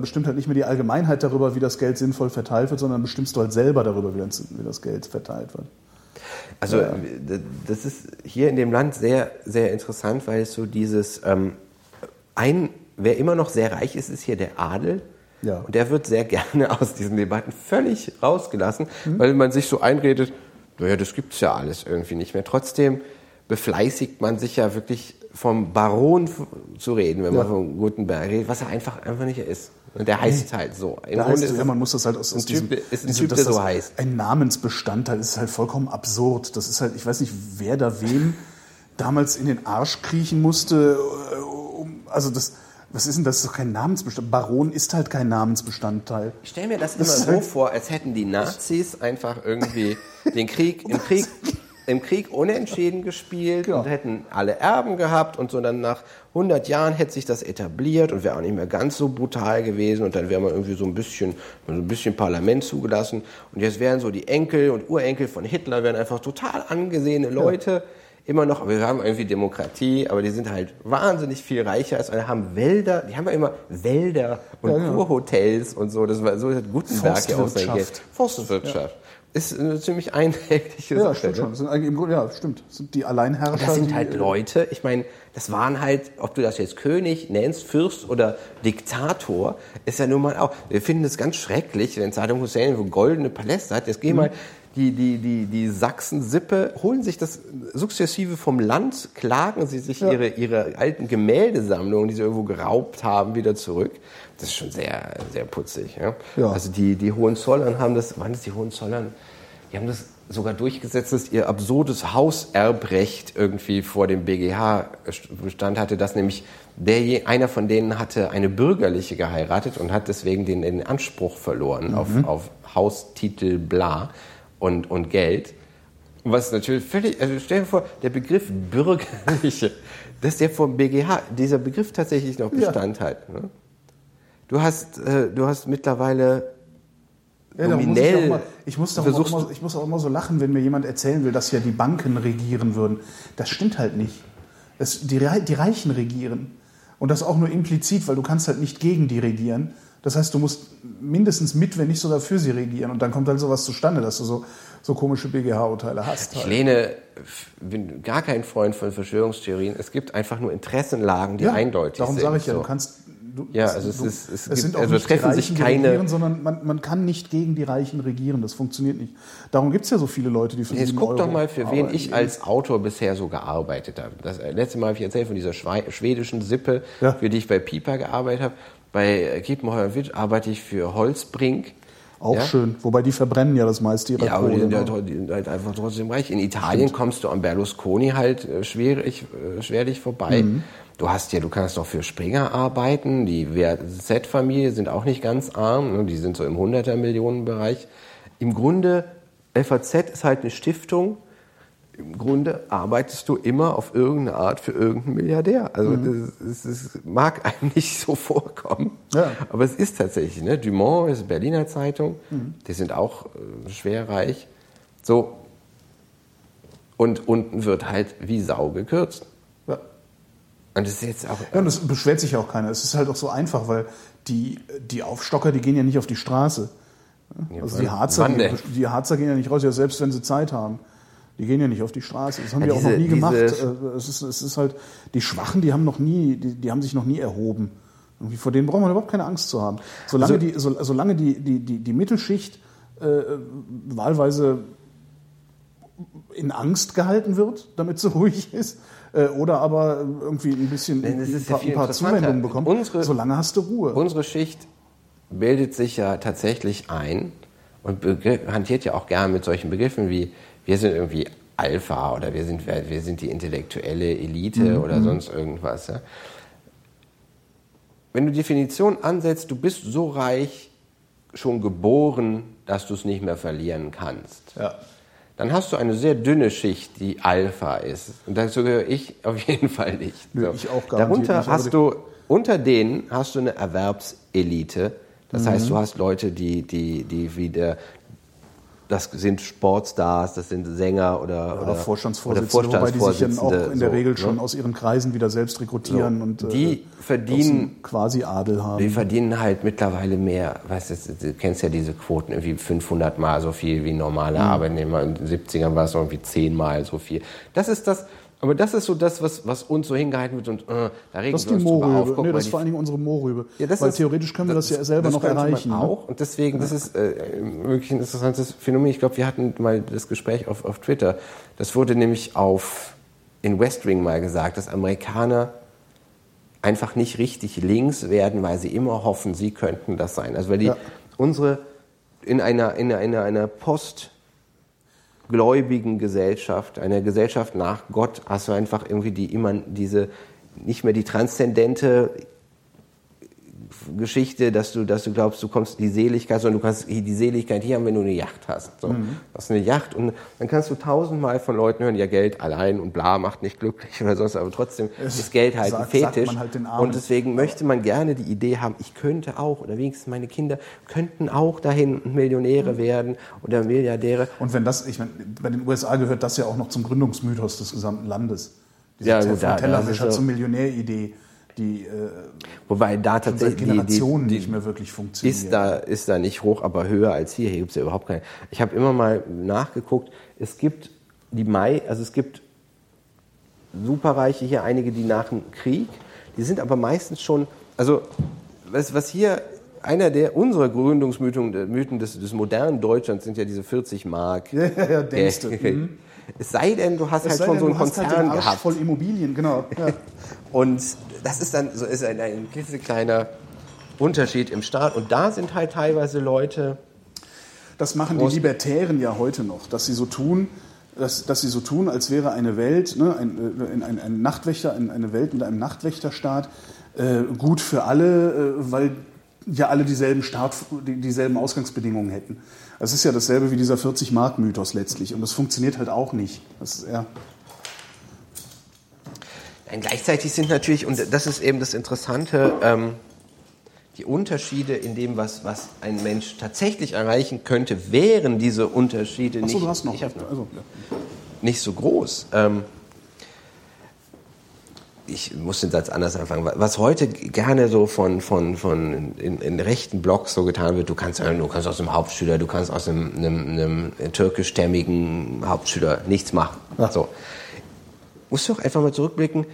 bestimmt halt nicht mehr die Allgemeinheit darüber, wie das Geld sinnvoll verteilt wird, sondern bestimmst du halt selber darüber, wie das Geld verteilt wird. Also das ist hier in dem Land sehr, sehr interessant, weil es so dieses wer immer noch sehr reich ist, ist hier der Adel. Ja. Und der wird sehr gerne aus diesen Debatten völlig rausgelassen, weil man sich so einredet, naja, das gibt's ja alles irgendwie nicht mehr. Trotzdem befleißigt man sich ja wirklich vom Baron zu reden, wenn man von Gutenberg redet, was er einfach nicht ist. Und der heißt halt so. Im Grunde ist man muss das halt aus diesem... Ist ein Typ, der so heißt. Ein Namensbestandteil ist halt vollkommen absurd. Das ist halt, ich weiß nicht, wer da wem damals in den Arsch kriechen musste. Also das... Was ist denn das? Das ist doch kein Namensbestandteil. Baron ist halt kein Namensbestandteil. Ich stelle mir das immer so vor, als hätten die Nazis einfach irgendwie den Krieg im Krieg unentschieden gespielt und hätten alle Erben gehabt und so. Dann nach 100 Jahren hätte sich das etabliert und wäre auch nicht mehr ganz so brutal gewesen und dann wäre man irgendwie so ein bisschen Parlament zugelassen und jetzt wären so die Enkel und Urenkel von Hitler wären einfach total angesehene Leute. Ja. Immer noch, aber wir haben irgendwie Demokratie, aber die sind halt wahnsinnig viel reicher als alle, haben Wälder, die haben ja immer Wälder und Kurhotels und so, das war so ein Gutenberg ja auch sein Geld. Forstwirtschaft. Ja. Ist eine ziemlich einträgliche Sache. Stimmt. Sind die Alleinherrscher. Und das sind halt Leute, ich meine, das waren halt, ob du das jetzt König nennst, Fürst oder Diktator, ist ja nun mal auch, wir finden das ganz schrecklich, wenn Saddam Hussein so goldene Paläste hat, jetzt geh mal die Sachsen-Sippe holen sich das sukzessive vom Land, klagen sie sich ihre alten Gemäldesammlungen, die sie irgendwo geraubt haben, wieder zurück. Das ist schon sehr, sehr putzig. Ja? Ja. Also die Hohenzollern haben das, waren das die Hohenzollern? Die haben das sogar durchgesetzt, dass ihr absurdes Hauserbrecht irgendwie vor dem BGH Bestand hatte, dass nämlich einer von denen hatte eine bürgerliche geheiratet und hat deswegen den Anspruch verloren auf Haustitel, bla und Geld. Was natürlich völlig, also stell dir vor, der Begriff bürgerliche, dass der vom BGH, dieser Begriff tatsächlich noch Bestand hat. Ne? Du hast mittlerweile nominell. Ich muss auch immer so lachen, wenn mir jemand erzählen will, dass ja die Banken regieren würden. Das stimmt halt nicht. Die Reichen regieren. Und das auch nur implizit, weil du kannst halt nicht gegen die regieren. Das heißt, du musst mindestens mit, wenn nicht sogar für sie regieren. Und dann kommt halt sowas zustande, dass du so komische BGH-Urteile hast. Halt. Ich bin gar kein Freund von Verschwörungstheorien. Es gibt einfach nur Interessenlagen, die eindeutig sind. Darum sage ich ja, so. Du kannst... Es treffen sich keine, sondern man kann nicht gegen die Reichen regieren, das funktioniert nicht. Darum gibt es ja so viele Leute, die für jetzt guck Euro doch mal, für wen ich als Autor bisher so gearbeitet habe. Das letzte Mal habe ich erzählt von dieser schwedischen Sippe, für die ich bei Pipa gearbeitet habe. Bei Kiepenheuer & Witsch arbeite ich für Holzbrink. Auch schön, wobei die verbrennen ja das meiste ihrer Kohle. Ja, aber die sind halt einfach trotzdem reich. In Italien kommst du an Berlusconi halt schwerlich vorbei. Mhm. Du kannst doch für Springer arbeiten. Die WZ-Familie sind auch nicht ganz arm. Die sind so im 100er-Millionen-Bereich. Im Grunde, FAZ ist halt eine Stiftung. Im Grunde arbeitest du immer auf irgendeine Art für irgendeinen Milliardär. Also das mag einem nicht so vorkommen. Ja. Aber es ist tatsächlich, ne? Dumont ist Berliner Zeitung. Mhm. Die sind auch schwer reich. So. Und unten wird halt wie Sau gekürzt. Und das ist jetzt auch. Ja, und das beschwert sich ja auch keiner. Es ist halt auch so einfach, weil die Aufstocker, die gehen ja nicht auf die Straße. Also die Harzer gehen ja nicht raus, ja, selbst wenn sie Zeit haben. Die gehen ja nicht auf die Straße. Das haben die auch noch nie gemacht. Es ist halt, die Schwachen, die haben sich noch nie erhoben. Irgendwie vor denen braucht man überhaupt keine Angst zu haben. Solange die Mittelschicht wahlweise in Angst gehalten wird, damit sie ruhig ist, oder aber irgendwie ein bisschen ein paar Zuwendungen bekommt, solange hast du Ruhe. Unsere Schicht bildet sich ja tatsächlich ein und hantiert ja auch gerne mit solchen Begriffen wie wir sind irgendwie Alpha oder wir sind die intellektuelle Elite oder sonst irgendwas. Ja. Wenn du Definition ansetzt, du bist so reich, schon geboren, dass du es nicht mehr verlieren kannst. Ja. Dann hast du eine sehr dünne Schicht, die Alpha ist. Und dazu gehöre ich auf jeden Fall nicht. Nö, ich auch gar nicht. Unter denen hast du eine Erwerbselite. Das heißt, du hast Leute, die wieder, das sind Sportstars, das sind Sänger oder Vorstandsvorsitzende, wobei die sich dann auch in der Regel schon aus ihren Kreisen wieder selbst rekrutieren. So. Und die verdienen quasi Adel haben. Die verdienen halt mittlerweile mehr, weißt du kennst ja diese Quoten, irgendwie 500 Mal so viel wie normale Arbeitnehmer, in den 70ern war es irgendwie 10 Mal so viel. Das ist das, aber das ist so das, was uns so hingehalten wird und da regen wir uns drüber auf. Das ist vor allen Dingen unsere Moorrübe. Ja, weil theoretisch können wir das ja selber noch erreichen. Auch. Ne? Und deswegen, das ist wirklich ein interessantes Phänomen. Ich glaube, wir hatten mal das Gespräch auf Twitter. Das wurde nämlich in West Wing mal gesagt, dass Amerikaner einfach nicht richtig links werden, weil sie immer hoffen, sie könnten das sein. Also weil die unsere in einer Post- gläubigen Gesellschaft, einer Gesellschaft nach Gott, hast du einfach irgendwie nicht mehr die transzendente Geschichte, dass du glaubst, du kommst in die Seligkeit, sondern du kannst die Seligkeit hier haben, wenn du eine Yacht hast. So. Du hast eine Yacht und dann kannst du 1000-mal von Leuten hören, ja, Geld allein und bla, macht nicht glücklich oder sonst, aber trotzdem ist Geld halt ein Fetisch. Halt und deswegen möchte man gerne die Idee haben, ich könnte auch, oder wenigstens meine Kinder könnten auch dahin Millionäre werden oder Milliardäre. Und wenn das, ich meine, bei den USA gehört das ja auch noch zum Gründungsmythos des gesamten Landes. Dieser Tellerwäscher zur Millionäridee. Wobei da tatsächlich Generationen nicht mehr wirklich funktionieren. Ist da nicht hoch, aber höher als hier. Hier gibt es ja überhaupt keine. Ich habe immer mal nachgeguckt. Es gibt Superreiche hier, einige, die nach dem Krieg, die sind aber meistens schon, also was hier einer der unserer Gründungsmythen des modernen Deutschlands sind ja diese 40 Mark. Ja, denkst du. Es sei denn, du hast halt schon so einen Konzern gehabt. Halt voll Immobilien, genau. Ja. Und das ist dann so ist ein klitzekleiner Unterschied im Staat. Und da sind halt teilweise Leute, Das machen die Libertären ja heute noch, dass sie so tun, als wäre eine Welt, ne, ein Nachtwächter, eine Welt mit einem Nachtwächterstaat gut für alle, weil ja alle dieselben Ausgangsbedingungen hätten. Das ist ja dasselbe wie dieser 40-Mark-Mythos letztlich. Und das funktioniert halt auch nicht. Das ist eher gleichzeitig sind natürlich, und das ist eben das Interessante, die Unterschiede in dem, was ein Mensch tatsächlich erreichen könnte, wären diese Unterschiede nicht so groß. Ich muss den Satz anders anfangen. Was heute gerne so von in rechten Blogs so getan wird, du kannst aus einem Hauptschüler, du kannst aus einem türkischstämmigen Hauptschüler nichts machen. Ja. So. Musst du doch einfach mal zurückblicken,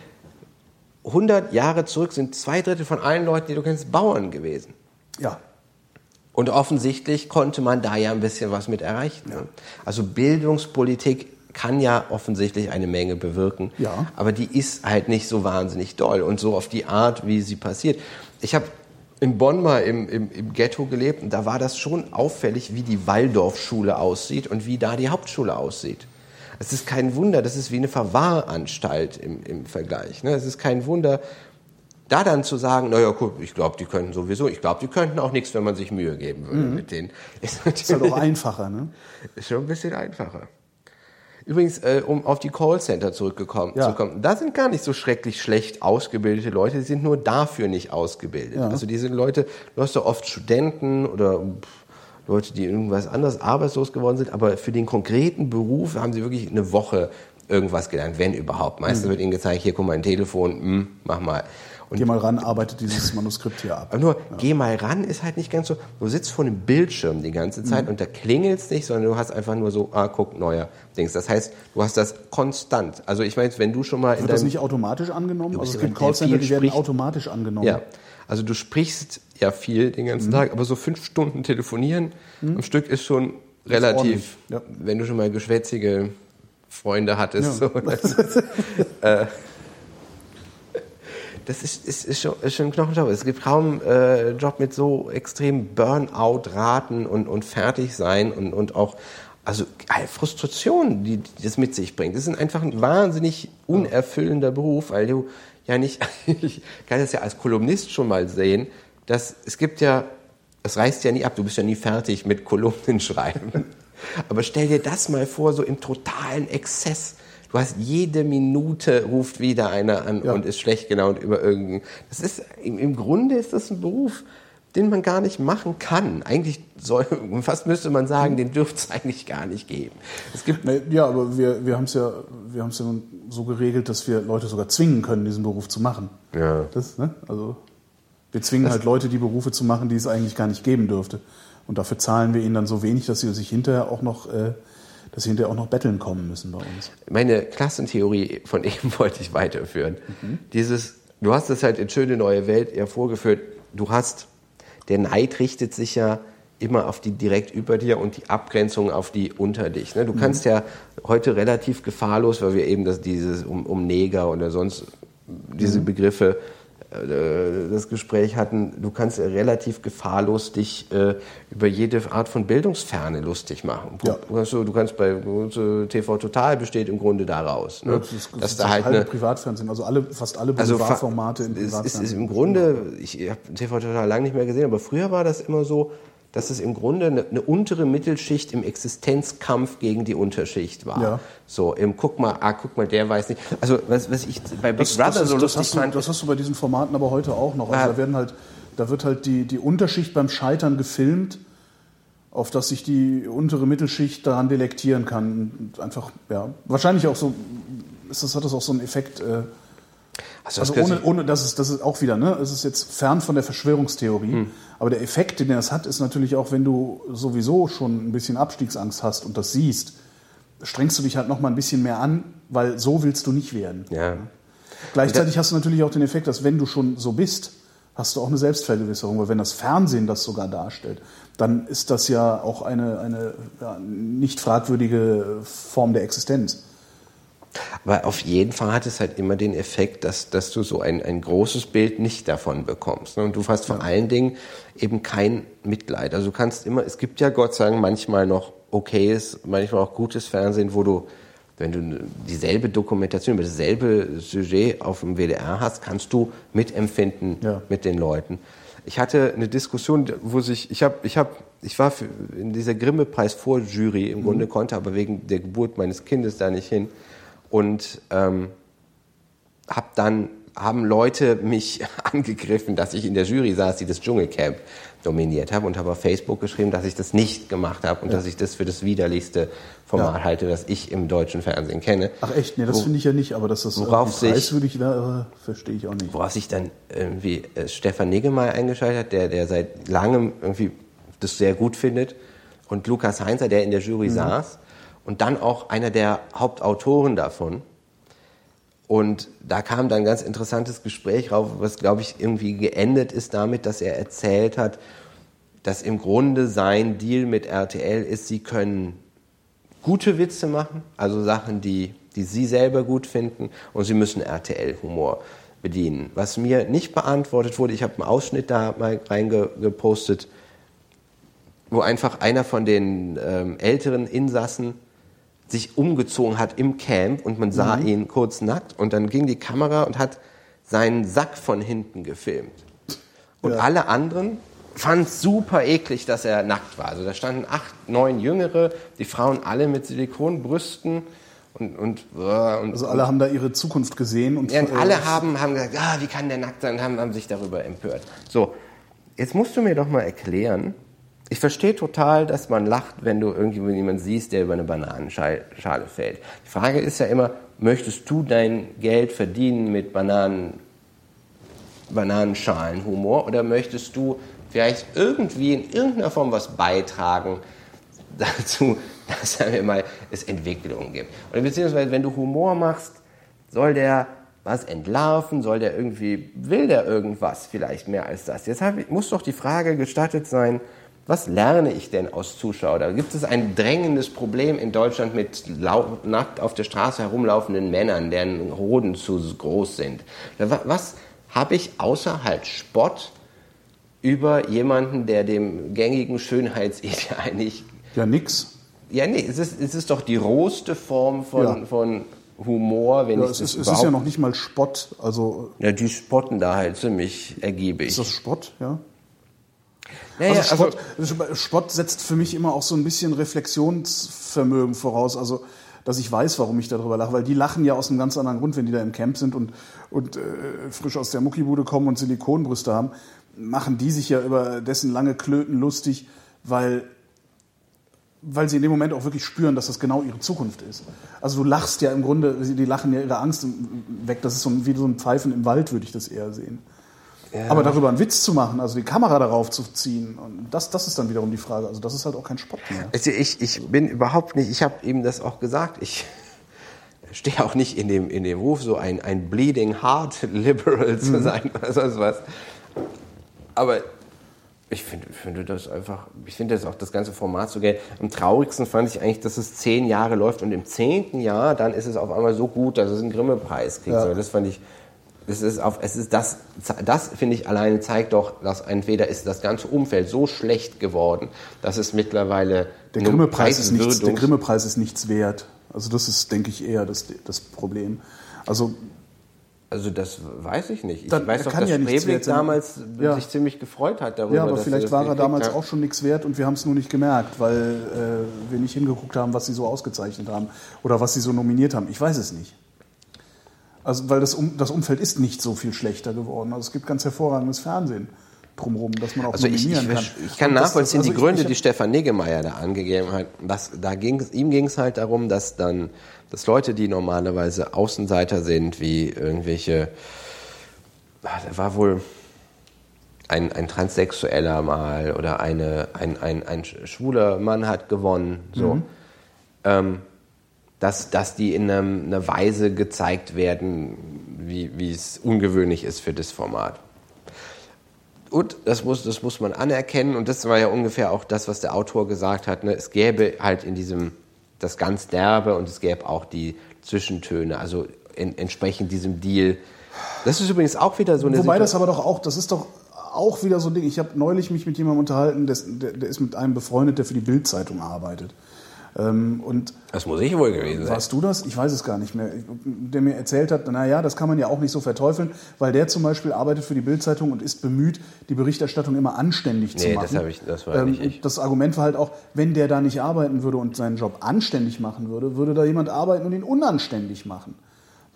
100 Jahre zurück sind 2/3 von allen Leuten, die du kennst, Bauern gewesen. Ja. Und offensichtlich konnte man da ja ein bisschen was mit erreichen. Ja. Also Bildungspolitik kann ja offensichtlich eine Menge bewirken, ja, aber die ist halt nicht so wahnsinnig doll und so auf die Art, wie sie passiert. Ich habe in Bonn mal im Ghetto gelebt und da war das schon auffällig, wie die Waldorfschule aussieht und wie da die Hauptschule aussieht. Es ist kein Wunder, das ist wie eine Verwahranstalt im Vergleich. Ne? Es ist kein Wunder, da dann zu sagen, naja, guck, ich glaube, die könnten auch nichts, wenn man sich Mühe geben würde mit denen. Ist halt auch einfacher, ne? Ist schon ein bisschen einfacher. Übrigens, um auf die Callcenter zurückzukommen, da sind gar nicht so schrecklich schlecht ausgebildete Leute, die sind nur dafür nicht ausgebildet. Ja. Also diese Leute, du hast ja oft Studenten oder Leute, die irgendwas anderes arbeitslos geworden sind, aber für den konkreten Beruf haben sie wirklich eine Woche irgendwas gelernt, wenn überhaupt. Meistens wird ihnen gezeigt, hier, guck mal, ein Telefon, mach mal. Und geh mal ran, arbeitet dieses Manuskript hier ab. Aber nur, geh mal ran ist halt nicht ganz so, du sitzt vor einem Bildschirm die ganze Zeit und da klingelt's nicht, sondern du hast einfach nur so, guck, neuer Dings. Das heißt, du hast das konstant. Also ich meine, wenn du schon mal... Wird das nicht automatisch angenommen? Also es gibt Callcenter, die werden automatisch angenommen. Ja. Also du sprichst ja viel den ganzen Tag, aber so 5 Stunden telefonieren am Stück ist schon relativ, ja, wenn du schon mal geschwätzige Freunde hattest. Ja. So, das ist schon ein Knochenjob. Es gibt kaum Job mit so extremen Burnout-Raten und Fertigsein und auch also Frustrationen, die das mit sich bringt. Das ist einfach ein wahnsinnig unerfüllender Beruf, weil du ja nicht, ich kann das ja als Kolumnist schon mal sehen, dass es gibt ja, es reißt ja nie ab, du bist ja nie fertig mit Kolumnen schreiben. Aber stell dir das mal vor, so im totalen Exzess. Du hast jede Minute ruft wieder einer an und ist schlecht gelaunt über irgendeinen. Das ist, im Grunde ist das ein Beruf, den man gar nicht machen kann. Eigentlich soll, fast müsste man sagen, den dürfte es eigentlich gar nicht geben. Es gibt ja, aber wir haben es ja, nun so geregelt, dass wir Leute sogar zwingen können, diesen Beruf zu machen. Ja. Das, ne? Also wir zwingen halt Leute, die Berufe zu machen, die es eigentlich gar nicht geben dürfte. Und dafür zahlen wir ihnen dann so wenig, dass sie sich hinterher auch noch betteln kommen müssen bei uns. Meine Klassentheorie von eben wollte ich weiterführen. Dieses, du hast das halt in Schöne Neue Welt ja vorgeführt, der Neid richtet sich ja immer auf die direkt über dir und die Abgrenzung auf die unter dich. Ne? Du kannst ja heute relativ gefahrlos, weil wir eben um Neger oder sonst diese Begriffe das Gespräch hatten, du kannst relativ gefahrlos dich über jede Art von Bildungsferne lustig machen. Ja. Du kannst bei TV Total besteht im Grunde daraus. Ne? Ja, das da halt halbe Privatfernsehen, also fast alle Boulevardformate in Privatfernsehen. Es ist im Grunde, ich habe TV Total lange nicht mehr gesehen, aber früher war das immer so, dass es im Grunde eine untere Mittelschicht im Existenzkampf gegen die Unterschicht war. Ja. So, guck mal, der weiß nicht. Also, was ich bei Big Brother so lustig fand... Das hast du bei diesen Formaten aber heute auch noch. Also, da wird halt die Unterschicht beim Scheitern gefilmt, auf dass sich die untere Mittelschicht daran delektieren kann. Und einfach, ja, wahrscheinlich auch so... Hat das auch so einen Effekt... Also ohne das ist auch wieder, ne? Es ist jetzt fern von der Verschwörungstheorie, aber der Effekt, den das hat, ist natürlich auch, wenn du sowieso schon ein bisschen Abstiegsangst hast und das siehst, strengst du dich halt noch mal ein bisschen mehr an, weil so willst du nicht werden. Ja. Gleichzeitig hast du natürlich auch den Effekt, dass wenn du schon so bist, hast du auch eine Selbstvergewisserung, weil wenn das Fernsehen das sogar darstellt, dann ist das ja auch eine nicht fragwürdige Form der Existenz. Aber auf jeden Fall hat es halt immer den Effekt, dass du so ein großes Bild nicht davon bekommst. Ne? Und du hast vor allen Dingen eben kein Mitleid. Also du kannst immer, es gibt ja Gott sei Dank manchmal noch okayes, manchmal auch gutes Fernsehen, wo du, wenn du dieselbe Dokumentation über dasselbe Sujet auf dem WDR hast, kannst du mitempfinden mit den Leuten. Ich hatte eine Diskussion, wo sich, ich war in dieser Grimme-Preis-Vorjury im Grunde, konnte aber wegen der Geburt meines Kindes da nicht hin, und haben Leute mich angegriffen, dass ich in der Jury saß, die das Dschungelcamp dominiert habe, und habe auf Facebook geschrieben, dass ich das nicht gemacht habe und dass ich das für das widerlichste Format halte, das ich im deutschen Fernsehen kenne. Ach echt? Nee, das finde ich ja nicht, aber dass das preiswürdig wäre, verstehe ich auch nicht. Worauf sich dann irgendwie Stefan Niggemeier eingeschaltet hat, der seit langem irgendwie das sehr gut findet, und Lukas Heinzer, der in der Jury saß und dann auch einer der Hauptautoren davon. Und da kam dann ein ganz interessantes Gespräch rauf, was, glaube ich, irgendwie geendet ist damit, dass er erzählt hat, dass im Grunde sein Deal mit RTL ist, sie können gute Witze machen, also Sachen, die sie selber gut finden, und sie müssen RTL-Humor bedienen. Was mir nicht beantwortet wurde, ich habe einen Ausschnitt da mal reingepostet, wo einfach einer von den älteren Insassen sich umgezogen hat im Camp, und man sah ihn kurz nackt, und dann ging die Kamera und hat seinen Sack von hinten gefilmt. Und alle anderen fanden es super eklig, dass er nackt war. Also da standen 8, 9 Jüngere, die Frauen alle mit Silikonbrüsten und also alle haben da ihre Zukunft gesehen. Und alle haben gesagt, wie kann der nackt sein, und haben sich darüber empört. So, jetzt musst du mir doch mal erklären, ich verstehe total, dass man lacht, wenn du irgendjemanden siehst, der über eine Bananenschale fällt. Die Frage ist ja immer, möchtest du dein Geld verdienen mit Bananenschalenhumor, oder möchtest du vielleicht irgendwie in irgendeiner Form was beitragen dazu, dass, sagen wir mal, es Entwicklungen gibt? Oder beziehungsweise, wenn du Humor machst, soll der was entlarven, will der irgendwas vielleicht mehr als das? Jetzt muss doch die Frage gestattet sein, was lerne ich denn aus Zuschauer? Da gibt es ein drängendes Problem in Deutschland mit nackt auf der Straße herumlaufenden Männern, deren Hoden zu groß sind. Was habe ich außerhalb Spott über jemanden, der dem gängigen Schönheitsideal nicht... Ja, nix. Ja, nee, es ist doch die rohste Form von Humor, wenn ich das überhaupt... Es ist ja noch nicht mal Spott, also... Ja, die spotten da halt ziemlich ergiebig. Ist das Spott, ja? Naja, also Spott setzt für mich immer auch so ein bisschen Reflexionsvermögen voraus, also dass ich weiß, warum ich darüber lache, weil die lachen ja aus einem ganz anderen Grund, wenn die da im Camp sind und frisch aus der Muckibude kommen und Silikonbrüste haben, machen die sich ja über dessen lange Klöten lustig, weil sie in dem Moment auch wirklich spüren, dass das genau ihre Zukunft ist. Also du lachst ja im Grunde, die lachen ja ihre Angst weg, das ist wie so ein Pfeifen im Wald, würde ich das eher sehen. Ja. Aber darüber einen Witz zu machen, also die Kamera darauf zu ziehen, und das ist dann wiederum die Frage. Also das ist halt auch kein Spott mehr. Also ich bin überhaupt nicht, ich habe ihm das auch gesagt, ich stehe auch nicht in dem Ruf, so ein bleeding heart liberal zu sein oder sonst was. Aber ich finde das einfach, ich finde das auch, das ganze Format so geil. Am traurigsten fand ich eigentlich, dass es 10 Jahre läuft und im 10. Jahr, dann ist es auf einmal so gut, dass es einen Grimme-Preis kriegt. Ja. Das fand ich... Das finde ich alleine zeigt doch, dass entweder ist das ganze Umfeld so schlecht geworden, dass es mittlerweile der Grimme-Preis ist nichts wert. Also das ist, denke ich, eher das Problem. Also das weiß ich nicht. Ich weiß doch, dass Breivik damals sich ziemlich gefreut hat darüber. Ja, aber vielleicht war er damals auch schon nichts wert und wir haben es nur nicht gemerkt, weil wir nicht hingeguckt haben, was sie so ausgezeichnet haben oder was sie so nominiert haben. Ich weiß es nicht. Also, weil das Umfeld ist nicht so viel schlechter geworden. Also es gibt ganz hervorragendes Fernsehen drumherum, dass man auch nominieren kann. Ich kann nachvollziehen die Gründe, die Stefan Niggemeier da angegeben hat. Ihm ging es halt darum, dass Leute, die normalerweise Außenseiter sind, wie irgendwelche... Da war wohl ein Transsexueller mal oder ein schwuler Mann hat gewonnen. So. Dass die in einer Weise gezeigt werden, wie es ungewöhnlich ist für das Format. Und das muss man anerkennen. Und das war ja ungefähr auch das, was der Autor gesagt hat. Ne? Es gäbe halt in diesem das ganz Derbe und es gäbe auch die Zwischentöne, also entsprechend diesem Deal. Das ist übrigens auch wieder so eine Situation. Wobei das aber doch auch, das ist doch auch wieder so ein Ding. Ich habe neulich mich mit jemandem unterhalten, der ist mit einem befreundet, der für die Bild-Zeitung arbeitet. Und das muss ich wohl gewesen sein. Warst du das? Ich weiß es gar nicht mehr. Der mir erzählt hat, naja, das kann man ja auch nicht so verteufeln, weil der zum Beispiel arbeitet für die Bild-Zeitung und ist bemüht, die Berichterstattung immer anständig zu machen. Das war nicht ich. Das Argument war halt auch, wenn der da nicht arbeiten würde und seinen Job anständig machen würde, würde da jemand arbeiten und ihn unanständig machen.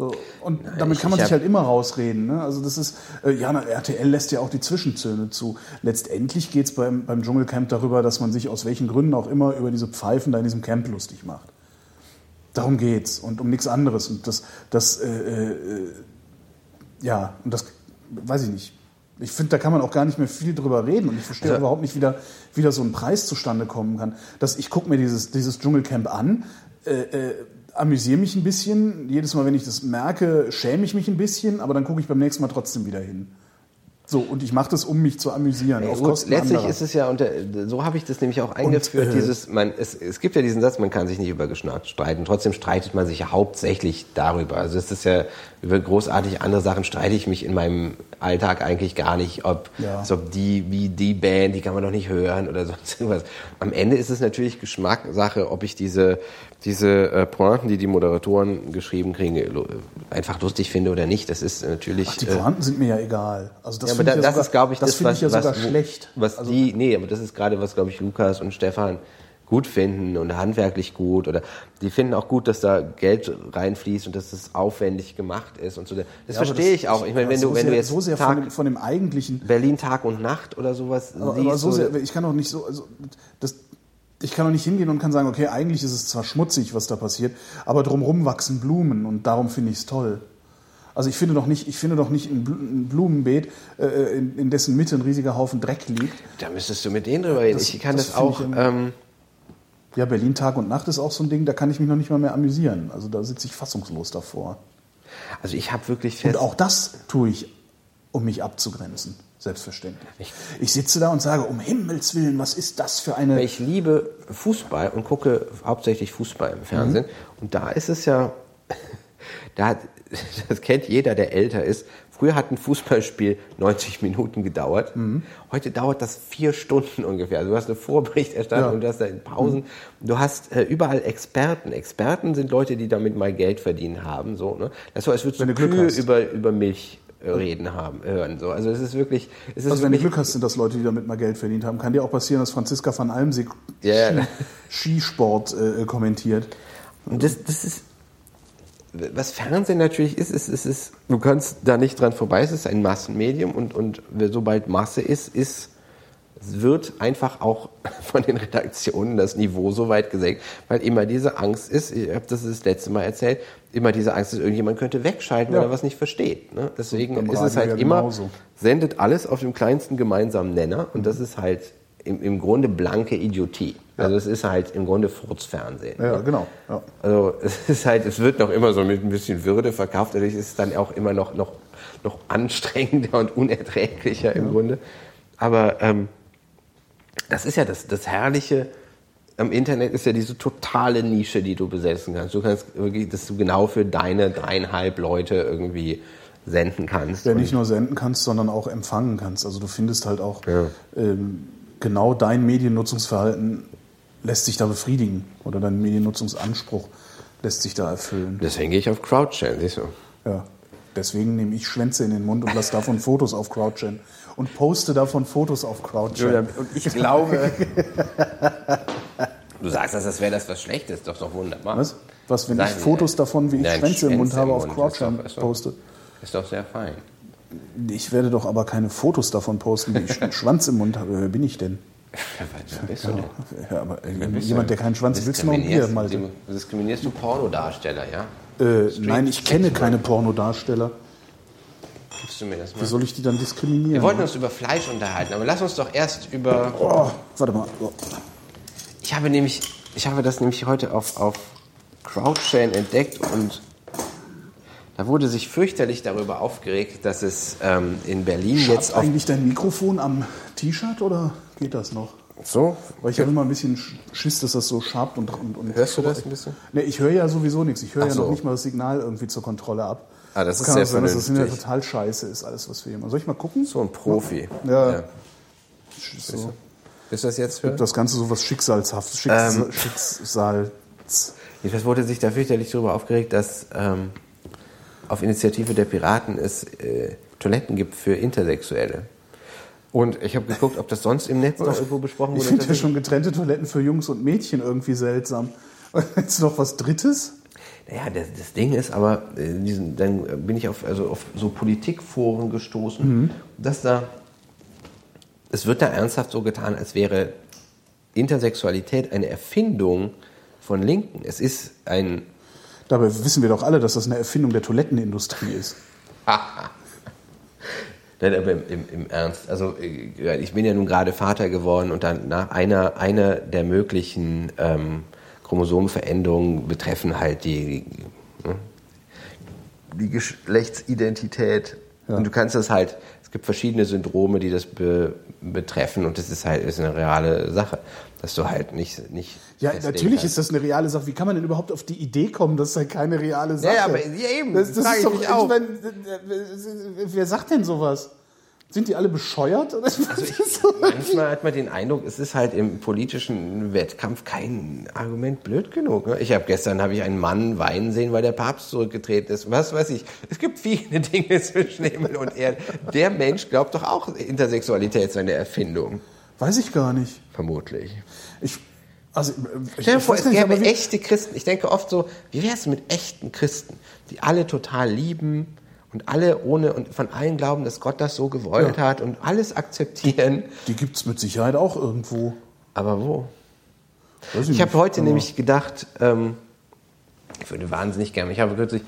So, und nein, damit kann man sich halt immer rausreden. Ne? Also das ist, RTL lässt ja auch die Zwischentöne zu. Letztendlich geht es beim Dschungelcamp darüber, dass man sich aus welchen Gründen auch immer über diese Pfeifen da in diesem Camp lustig macht. Darum geht's und um nichts anderes. Und das weiß ich nicht. Ich finde, da kann man auch gar nicht mehr viel drüber reden. Und ich verstehe überhaupt nicht, wie da so ein Preis zustande kommen kann. Ich gucke mir dieses Dschungelcamp an, amüsiere mich ein bisschen. Jedes Mal, wenn ich das merke, schäme ich mich ein bisschen, aber dann gucke ich beim nächsten Mal trotzdem wieder hin. So, und ich mache das, um mich zu amüsieren. Auf Kosten letztlich anderer. Ist es ja, und so habe ich das nämlich auch eingeführt, es gibt ja diesen Satz, man kann sich nicht über Geschmack streiten, trotzdem streitet man sich ja hauptsächlich darüber. Also es ist ja, über großartig andere Sachen streite ich mich in meinem Alltag eigentlich gar nicht, ob die Band, die kann man doch nicht hören oder sonst irgendwas. Am Ende ist es natürlich Geschmackssache, ob ich diese Pointen, die die Moderatoren geschrieben kriegen, einfach lustig finde oder nicht. Das ist natürlich... Ach, die Pointen sind mir ja egal. Also das schlecht. Aber das ist gerade was, glaube ich, Lukas und Stefan gut finden und handwerklich gut, oder die finden auch gut, dass da Geld reinfließt und dass das aufwendig gemacht ist und so. Das verstehe ich auch. Ich meine, wenn du jetzt so sehr von dem eigentlichen Berlin Tag und Nacht oder sowas siehst, so sehr, ich kann doch nicht so, also das, ich kann doch nicht hingehen und kann sagen, okay, eigentlich ist es zwar schmutzig, was da passiert, aber drumherum wachsen Blumen und darum finde ich es toll. Also ich finde doch nicht ein Blumenbeet, in dessen Mitte ein riesiger Haufen Dreck liegt. Da müsstest du mit denen drüber reden. Ich kann das auch. Berlin Tag und Nacht ist auch so ein Ding, da kann ich mich noch nicht mal mehr amüsieren. Also da sitze ich fassungslos davor. Also ich habe wirklich und auch das tue ich, um mich abzugrenzen. Selbstverständlich. Ich sitze da und sage, um Himmels Willen, was ist das für eine... Ich liebe Fußball und gucke hauptsächlich Fußball im Fernsehen. Mhm. Und da ist es ja... Das kennt jeder, der älter ist. Früher hat ein Fußballspiel 90 Minuten gedauert. Mhm. Heute dauert das 4 Stunden ungefähr. Also du hast eine Vorberichterstattung, du hast da Pausen. Mhm. Du hast überall Experten. Experten sind Leute, die damit mal Geld verdienen haben. So, ne? Das war, als würdest du Kühe über Milch reden haben, hören. So. Also es ist wirklich... wenn du Glück hast, sind das Leute, die damit mal Geld verdient haben. Kann dir auch passieren, dass Franziska van Almsee Skisport kommentiert. Und das ist... Was Fernsehen natürlich ist, du kannst da nicht dran vorbei, es ist ein Massenmedium und sobald Masse ist, wird einfach auch von den Redaktionen das Niveau so weit gesenkt, weil immer diese Angst ist, ich habe das letzte Mal erzählt, immer diese Angst ist, irgendjemand könnte wegschalten, weil er was nicht versteht. Ne? Deswegen ist es halt immer, genauso. Sendet alles auf dem kleinsten gemeinsamen Nenner und das ist halt im Grunde blanke Idiotie. Ja. Also es ist halt im Grunde Furzfernsehen. Ja, genau. Ja. Also es ist halt, es wird noch immer so mit ein bisschen Würde verkauft, dadurch ist es dann auch immer noch anstrengender und unerträglicher im Grunde. Aber das ist ja das Herrliche am Internet, ist ja diese totale Nische, die du besetzen kannst. Du kannst wirklich, dass du genau für deine 3,5 Leute irgendwie senden kannst. Ja, nicht nur senden kannst, sondern auch empfangen kannst. Also du findest halt auch... Genau dein Mediennutzungsverhalten lässt sich da befriedigen oder dein Mediennutzungsanspruch lässt sich da erfüllen. Deswegen gehe ich auf Crowdchain, siehst du? Ja, deswegen nehme ich Schwänze in den Mund und lasse davon Fotos auf Crowdchain und poste davon Fotos auf Crowdchain. Ja, und ich glaube, du sagst, das wäre das was Schlechtes, doch wunderbar. Was wenn Nein, ich Fotos davon, wie ich Schwänze im Mund habe, auf Crowdchain poste? Ist doch sehr fein. Ich werde doch aber keine Fotos davon posten, wie ich einen Schwanz im Mund habe. Wer bin ich denn? Aber jemand, der keinen Schwanz willst du noch hier mal. Diskriminierst du Pornodarsteller, ja? Nein, ich kenne keine Pornodarsteller. Gibst du mir das mal? Wie soll ich die dann diskriminieren? Wir wollten uns über Fleisch unterhalten, aber lass uns doch erst über... Oh, warte mal. Oh. Ich habe das nämlich heute auf Crowdchain entdeckt und... Da wurde sich fürchterlich darüber aufgeregt, dass es in Berlin jetzt... Schatzt eigentlich dein Mikrofon am T-Shirt oder geht das noch? So? Weil ich habe immer ein bisschen Schiss, dass das so schabt und hörst du das ein bisschen? Ne, ich höre ja sowieso nichts. Ich höre ja noch nicht mal das Signal irgendwie zur Kontrolle ab. Ah, das ist sehr vernünftig. Das ist ja total scheiße, ist alles, was wir hier machen. Soll ich mal gucken? So ein Profi. Ja. So. Willst du das jetzt hören? Das Ganze so was Schicksalshaftes. Jedenfalls wurde sich da fürchterlich darüber aufgeregt, dass auf Initiative der Piraten es Toiletten gibt für Intersexuelle. Und ich habe geguckt, ob das sonst im Netz noch irgendwo besprochen wurde. Ich finde ja schon getrennte Toiletten für Jungs und Mädchen irgendwie seltsam. Und jetzt noch was Drittes? Naja, das Ding ist aber, dann bin ich auf so Politikforen gestoßen, dass da, es wird da ernsthaft so getan, als wäre Intersexualität eine Erfindung von Linken. Es ist ein... Dabei wissen wir doch alle, dass das eine Erfindung der Toilettenindustrie ist. Nein, aber im Ernst. Also ich bin ja nun gerade Vater geworden und dann nach einer der möglichen Chromosomenveränderungen betreffen halt die Geschlechtsidentität. Ja. Und du kannst das halt. Es gibt verschiedene Syndrome, die das betreffen und das ist halt eine reale Sache, dass du halt nicht ja, natürlich ist das eine reale Sache. Wie kann man denn überhaupt auf die Idee kommen, dass das halt keine reale Sache ist? Ja, aber eben. Das frage ist doch, ich auch. Wer sagt denn sowas? Sind die alle bescheuert? Oder? Also manchmal hat man den Eindruck, es ist halt im politischen Wettkampf kein Argument blöd genug. Ne? Gestern habe ich einen Mann weinen sehen, weil der Papst zurückgetreten ist. Was weiß ich. Es gibt viele Dinge zwischen Himmel und Erde. Der Mensch glaubt doch auch, Intersexualität sei eine Erfindung. Weiß ich gar nicht. Vermutlich. Stell dir vor, es gäbe echte Christen. Ich denke oft so, wie wär's mit echten Christen, die alle total lieben, und alle ohne und von allen glauben, dass Gott das so gewollt hat und alles akzeptieren. Die gibt's mit Sicherheit auch irgendwo. Aber wo? Ich habe heute nämlich gedacht, ich würde wahnsinnig gerne. Ich habe kürzlich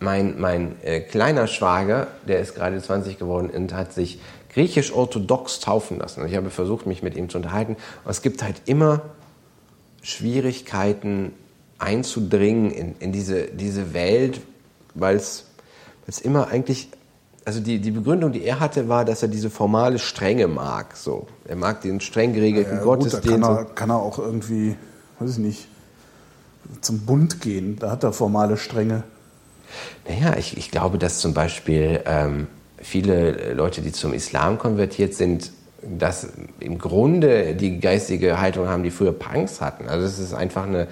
mein kleiner Schwager, der ist gerade 20 geworden und hat sich griechisch-orthodox taufen lassen. Und ich habe versucht, mich mit ihm zu unterhalten. Aber es gibt halt immer Schwierigkeiten einzudringen in diese Welt, weil es immer eigentlich, also die Begründung, die er hatte, war, dass er diese formale Strenge mag. So. Er mag den streng geregelten Gottesdienst. Kann er auch irgendwie, weiß ich nicht, zum Bund gehen. Da hat er formale Strenge. Naja, ich glaube, dass zum Beispiel viele Leute, die zum Islam konvertiert sind, dass im Grunde die geistige Haltung haben, die früher Punks hatten. Also es ist einfach einen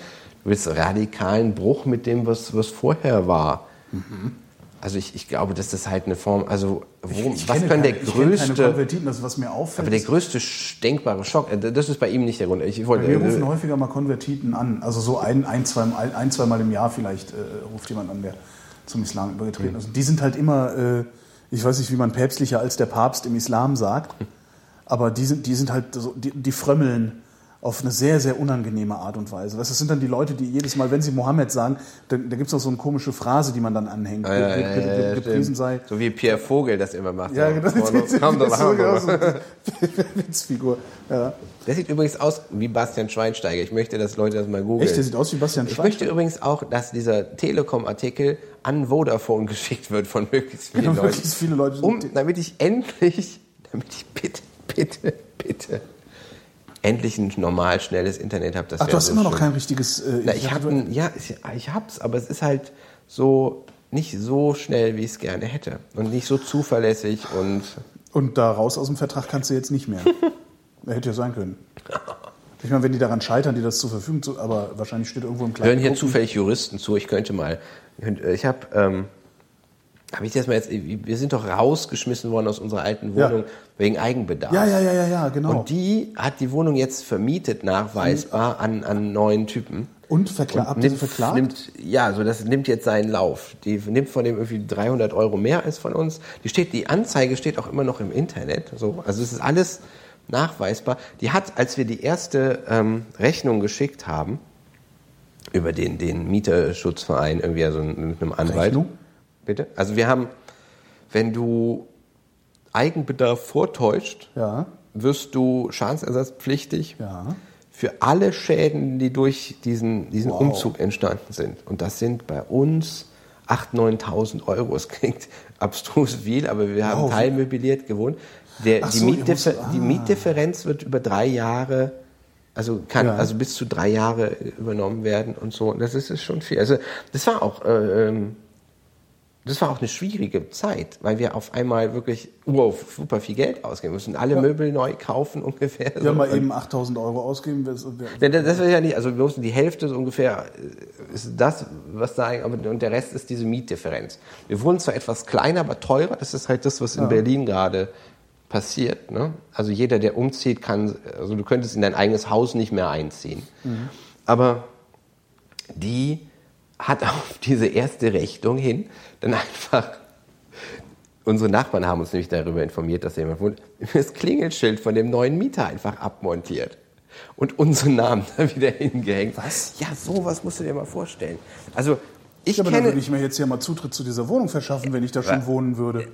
radikalen Bruch mit dem, was vorher war. Mhm. Also ich glaube, dass das halt eine Form, also der größte denkbare Schock, das ist bei ihm nicht der Grund. Wir rufen häufiger mal Konvertiten an, also so ein, zweimal im Jahr vielleicht ruft jemand an, der zum Islam übergetreten ist. Also die sind halt immer, ich weiß nicht, wie man päpstlicher als der Papst im Islam sagt, aber die sind halt so, die frömmeln auf eine sehr, sehr unangenehme Art und Weise. Das sind dann die Leute, die jedes Mal, wenn sie Mohammed sagen, da gibt es auch so eine komische Phrase, die man dann anhängt. Gepriesen sei. So wie Pierre Vogel das immer macht. Ja, genau. Witzfigur. Ja. Der sieht übrigens aus wie Bastian Schweinsteiger. Ich möchte, dass Leute das mal googeln. Echt, der sieht aus wie Bastian Schweinsteiger? Ich möchte übrigens auch, dass dieser Telekom-Artikel an Vodafone geschickt wird von möglichst vielen Leuten. Möglichst viele Leute. Damit ich endlich ein normal schnelles Internet habe. Du hast immer noch kein richtiges Internet? Ich hab's, aber es ist halt so nicht so schnell, wie ich es gerne hätte. Und nicht so zuverlässig. Und da raus aus dem Vertrag kannst du jetzt nicht mehr. Hätte ja sein können. Ich meine, wenn die daran scheitern, die das zur Verfügung zu... Aber wahrscheinlich steht irgendwo im Kleinen... Hören hier zufällig Juristen zu. Ich könnte mal... Ich habe... wir sind doch rausgeschmissen worden aus unserer alten Wohnung wegen Eigenbedarf. Ja, genau. Und die hat die Wohnung jetzt vermietet, nachweisbar, an neuen Typen. Und verklagt? Das nimmt jetzt seinen Lauf. Die nimmt von dem irgendwie 300 €, mehr als von uns. Die Anzeige steht auch immer noch im Internet. So, also es ist alles nachweisbar. Die hat, als wir die erste Rechnung geschickt haben, über den Mieterschutzverein, irgendwie mit einem Anwalt. Rechnung? Bitte? Also wir haben, wenn du Eigenbedarf vortäuscht, wirst du schadensersatzpflichtig für alle Schäden, die durch diesen Umzug entstanden sind. Und das sind bei uns 8.000, 9.000 Euro. Es klingt abstrus viel, aber wir haben teilmöbliert gewohnt. Die Mietdifferenz wird über 3 Jahre, also bis zu 3 Jahre übernommen werden und so. Und das ist schon viel. Also das war auch eine schwierige Zeit, weil wir auf einmal wirklich super viel Geld ausgeben müssen. Alle Möbel neu kaufen ungefähr. Wir haben mal eben 8.000 Euro ausgeben. Das ist ja nicht, also wir mussten die Hälfte so ungefähr, ist das, was da, und der Rest ist diese Mietdifferenz. Wir wurden zwar etwas kleiner, aber teurer. Das ist halt das, was in Berlin gerade passiert. Ne? Also jeder, der umzieht, du könntest in dein eigenes Haus nicht mehr einziehen. Mhm. Aber die hat auf diese erste Rechnung hin dann einfach, unsere Nachbarn haben uns nämlich darüber informiert, dass jemand wohnt, das Klingelschild von dem neuen Mieter einfach abmontiert und unseren Namen da wieder hingehängt. Was? Ja, sowas musst du dir mal vorstellen. Also dann würde ich mir jetzt ja mal Zutritt zu dieser Wohnung verschaffen, wenn ich da schon wohnen würde.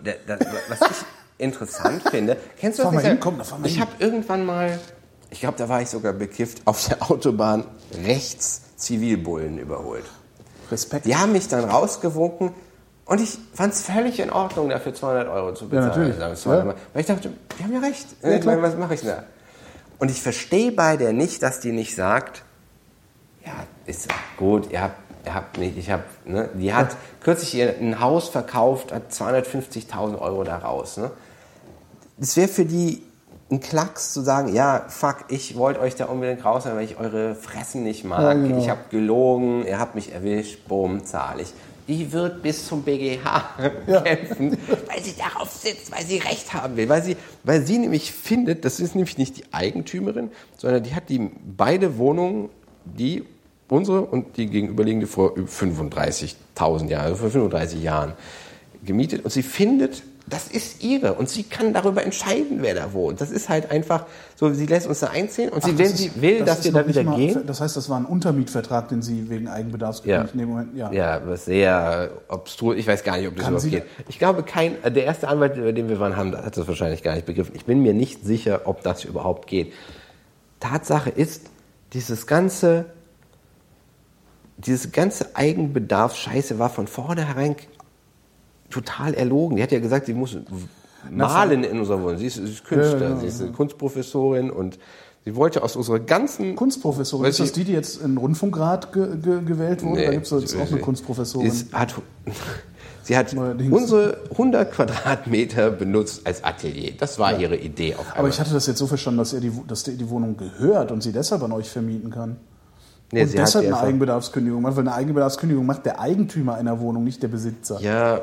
Was ich interessant finde, kennst du das? Ich habe irgendwann mal, ich glaube, da war ich sogar bekifft, auf der Autobahn rechts Zivilbullen überholt. Respekt. Die haben mich dann rausgewunken und ich fand es völlig in Ordnung, dafür 200 Euro zu bezahlen. Ja, natürlich. Weil ich dachte, die haben ja recht. Ja, ich meine, was mache ich da? Und ich verstehe bei der nicht, dass die nicht sagt, ja, ist gut, die hat kürzlich ihr ein Haus verkauft, hat 250.000 Euro da raus. Ne? Das wäre für die ein Klacks zu sagen, ja, fuck, ich wollte euch da unbedingt raushauen, weil ich eure Fressen nicht mag. Ja, genau. Ich habe gelogen, ihr habt mich erwischt, boom, zahle ich. Die wird bis zum BGH kämpfen, weil sie darauf sitzt, weil sie Recht haben will. Weil sie nämlich findet, das ist nämlich nicht die Eigentümerin, sondern die hat die beide Wohnungen, die unsere und die gegenüberliegende vor 35.000 Jahren, also vor 35 Jahren gemietet. Und sie findet, das ist ihre und sie kann darüber entscheiden, wer da wohnt. Das ist halt einfach so, sie lässt uns da einziehen und dass wir da wieder gehen. Das heißt, das war ein Untermietvertrag, den sie wegen Eigenbedarfs in dem Moment... Ja, was sehr obstrus. Ich weiß gar nicht, ob das überhaupt geht. Ich glaube, der erste Anwalt, über den wir waren, hat das wahrscheinlich gar nicht begriffen. Ich bin mir nicht sicher, ob das überhaupt geht. Tatsache ist, diese ganze Eigenbedarfsscheiße war von vornherein total erlogen. Die hat ja gesagt, sie muss malen in unserer Wohnung. Sie ist Künstler, sie ist eine Kunstprofessorin und sie wollte aus unserer ganzen... Kunstprofessorin, ist das die jetzt in Rundfunkrat gewählt wurde? Nee, da gibt es jetzt auch eine Kunstprofessorin. Sie hat unsere 100 Quadratmeter benutzt als Atelier. Das war ihre Idee. Aber ich hatte das jetzt so verstanden, dass ihr die Wohnung gehört und sie deshalb an euch vermieten kann. Nee, und deshalb eine Eigenbedarfskündigung macht, weil eine Eigenbedarfskündigung macht der Eigentümer einer Wohnung, nicht der Besitzer. Ja,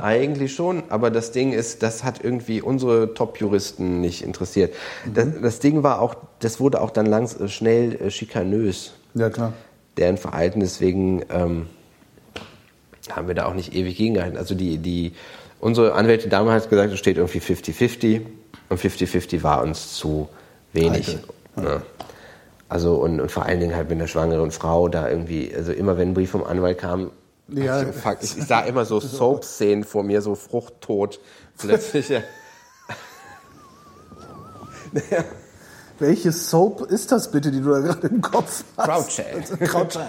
eigentlich schon. Aber das Ding ist, das hat irgendwie unsere Top-Juristen nicht interessiert. Mhm. Das Ding war auch, das wurde auch dann schnell schikanös. Ja, klar. Deren Verhalten, deswegen haben wir da auch nicht ewig gegengehalten. Also unsere Anwältin damals hat gesagt, es steht irgendwie 50-50. Und 50-50 war uns zu wenig. Ja. Also und vor allen Dingen halt mit einer schwangeren Frau da irgendwie, also immer wenn ein Brief vom Anwalt kam, ich sah immer so Soap-Szenen vor mir, so fruchttot plötzlich. Welche Soap ist das bitte, die du da gerade im Kopf hast? Crouchan.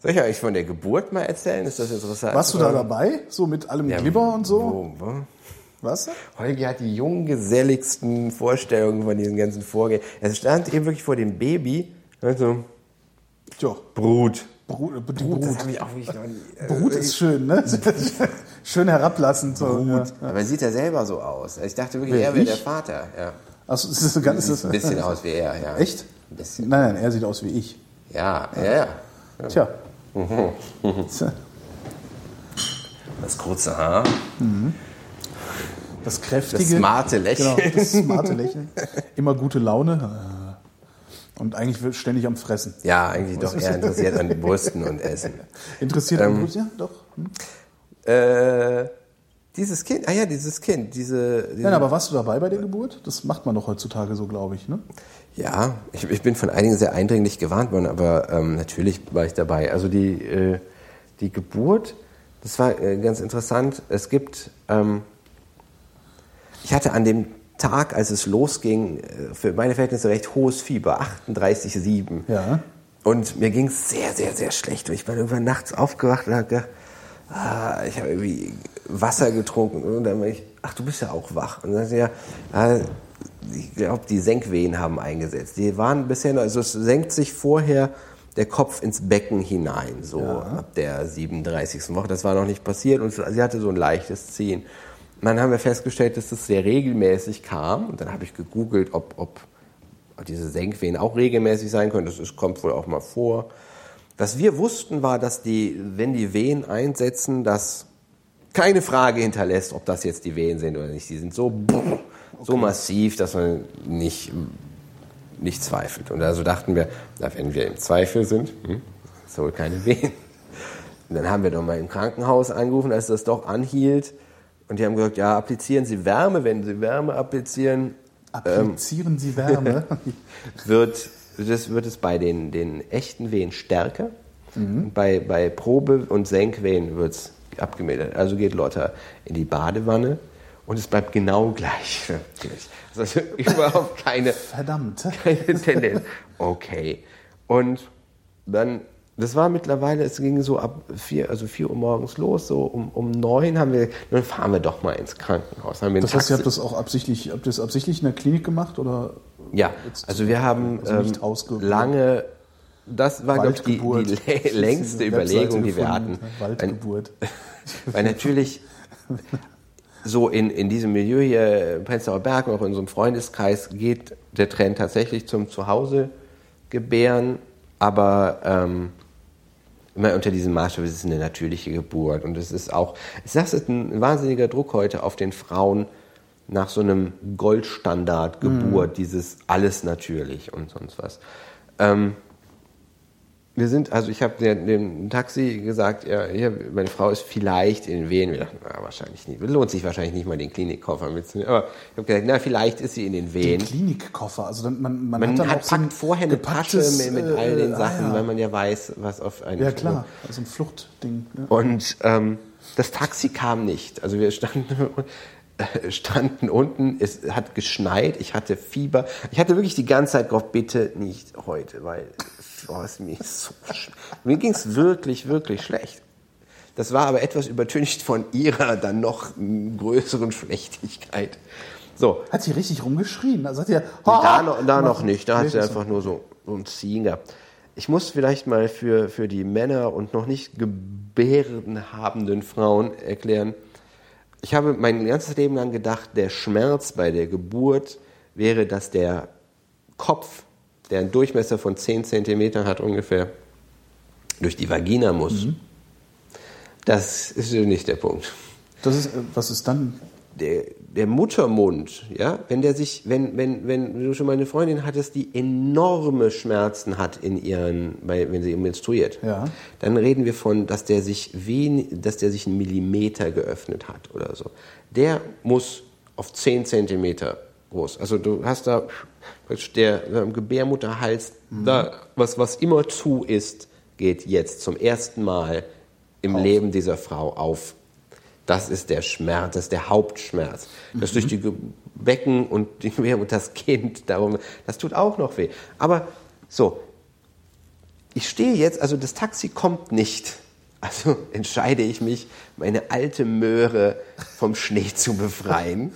Soll ich euch von der Geburt mal erzählen? Ist das interessant? Warst du da dabei? So mit allem Glibber und so? Was? Holgi hat die junggeselligsten Vorstellungen von diesen ganzen Vorgängen. Er stand eben wirklich vor dem Baby. Also, Brut. Das habe ich auch wirklich noch nie. Brut ist schön, ne? Schön herablassend. So. Brut. Ja. Aber sieht er selber so aus. Ich dachte wirklich, er wäre der Vater. Ja. Achso, das ist so ganz. Sieht ein bisschen aus wie er, ja. Echt? Ein bisschen. Nein, er sieht aus wie ich. Ja. Tja. Mhm. Das kurze Haar. Mhm. Das kräftige, das smarte Lächeln. Immer gute Laune und eigentlich ständig am Fressen. Ja, eigentlich doch eher interessiert an den Brüsten und Essen. Interessiert an Brüsten, ja, doch. Dieses Kind. Nein, aber warst du dabei bei der Geburt? Das macht man doch heutzutage so, glaube ich, ne? Ja, ich bin von einigen sehr eindringlich gewarnt worden, aber natürlich war ich dabei. Also die Geburt, das war ganz interessant. Es gibt... Ich hatte an dem Tag, als es losging, für meine Verhältnisse recht hohes Fieber, 38,7. Ja. Und mir ging es sehr, sehr, sehr schlecht. Und ich bin irgendwann nachts aufgewacht und habe gedacht, ich habe irgendwie Wasser getrunken. Und dann bin ich, ach, du bist ja auch wach. Und dann sagte ich, ja, ich glaube, die Senkwehen haben eingesetzt. Die waren bisher, also es senkt sich vorher der Kopf ins Becken hinein, so ja, ab der 37. Woche. Das war noch nicht passiert und sie hatte so ein leichtes Ziehen. Und dann haben wir festgestellt, dass das sehr regelmäßig kam. Und dann habe ich gegoogelt, ob diese Senkwehen auch regelmäßig sein können. Das kommt wohl auch mal vor. Was wir wussten, war, dass wenn die Wehen einsetzen, dass keine Frage hinterlässt, ob das jetzt die Wehen sind oder nicht. Die sind so, okay, so massiv, dass man nicht zweifelt. Und also dachten wir, wenn wir im Zweifel sind, ist wohl keine Wehen. Und dann haben wir doch mal im Krankenhaus angerufen, als das doch anhielt. Und die haben gesagt, ja, applizieren Sie Wärme. Wenn Sie Wärme applizieren... Applizieren Sie Wärme? wird es bei den echten Wehen stärker. Mhm. Bei Probe- und Senkwehen wird es abgemildert. Also geht Lotta in die Badewanne und es bleibt genau gleich. Also überhaupt keine... Verdammt. Keine Tendenz. Okay. Und dann... Das war mittlerweile, es ging so ab 4 Uhr morgens los, so um 9 haben wir, dann fahren wir doch mal ins Krankenhaus. Haben wir das heißt, ihr habt das auch absichtlich in der Klinik gemacht? Oder ja, also wir haben lange, das war, glaube ich, die längste Überlegung, die wir hatten. Waldgeburt. Weil natürlich so in diesem Milieu hier, Prenzlauer Berg, auch in unserem Freundeskreis, geht der Trend tatsächlich zum Zuhause-Gebären, aber... Immer unter diesem Maßstab, es ist eine natürliche Geburt. Und es ist auch, ich sage, es ist ein wahnsinniger Druck heute auf den Frauen nach so einem Goldstandard-Geburt, dieses alles natürlich und sonst was. Ich habe dem Taxi gesagt, ja, meine Frau ist vielleicht in den Wehen. Wir dachten, wahrscheinlich nicht. Lohnt sich wahrscheinlich nicht mal den Klinikkoffer mitzunehmen. Aber ich habe gesagt, vielleicht ist sie in den Wehen. Den Klinikkoffer? Also man hat so packt vorher eine Tasche mit all den Sachen, weil man ja weiß, was auf einen... Ja, klar. Also ein Fluchtding. Ja. Und das Taxi kam nicht. Also wir standen unten, es hat geschneit, ich hatte Fieber. Ich hatte wirklich die ganze Zeit drauf, bitte nicht heute, weil... Mir ging es wirklich, wirklich schlecht. Das war aber etwas übertüncht von ihrer dann noch größeren Schlechtigkeit. So. Hat sie richtig rumgeschrien? Also hat sie noch nicht. Da hat sie einfach nur so ein Ziehen gehabt. Ich muss vielleicht mal für die Männer und noch nicht gebärenhabenden Frauen erklären, ich habe mein ganzes Leben lang gedacht, der Schmerz bei der Geburt wäre, dass der Kopf, der einen Durchmesser von 10 Zentimetern hat ungefähr, durch die Vagina muss. Mhm. Das ist nicht der Punkt. Was ist dann? Der Muttermund, ja, wenn du schon mal eine Freundin hattest, die enorme Schmerzen hat wenn sie menstruiert, ja, dann reden wir von, dass der sich einen Millimeter geöffnet hat oder so. Der muss auf 10 Zentimeter groß. Also du hast da der Gebärmutterhals, da was immer zu ist, geht jetzt zum ersten Mal im Leben dieser Frau auf. Das ist der Schmerz, das ist der Hauptschmerz. Das durch die Becken und die Gebärmutter, das Kind darum, das tut auch noch weh. Aber so, ich stehe jetzt, also das Taxi kommt nicht. Also entscheide ich mich, meine alte Möhre vom Schnee zu befreien.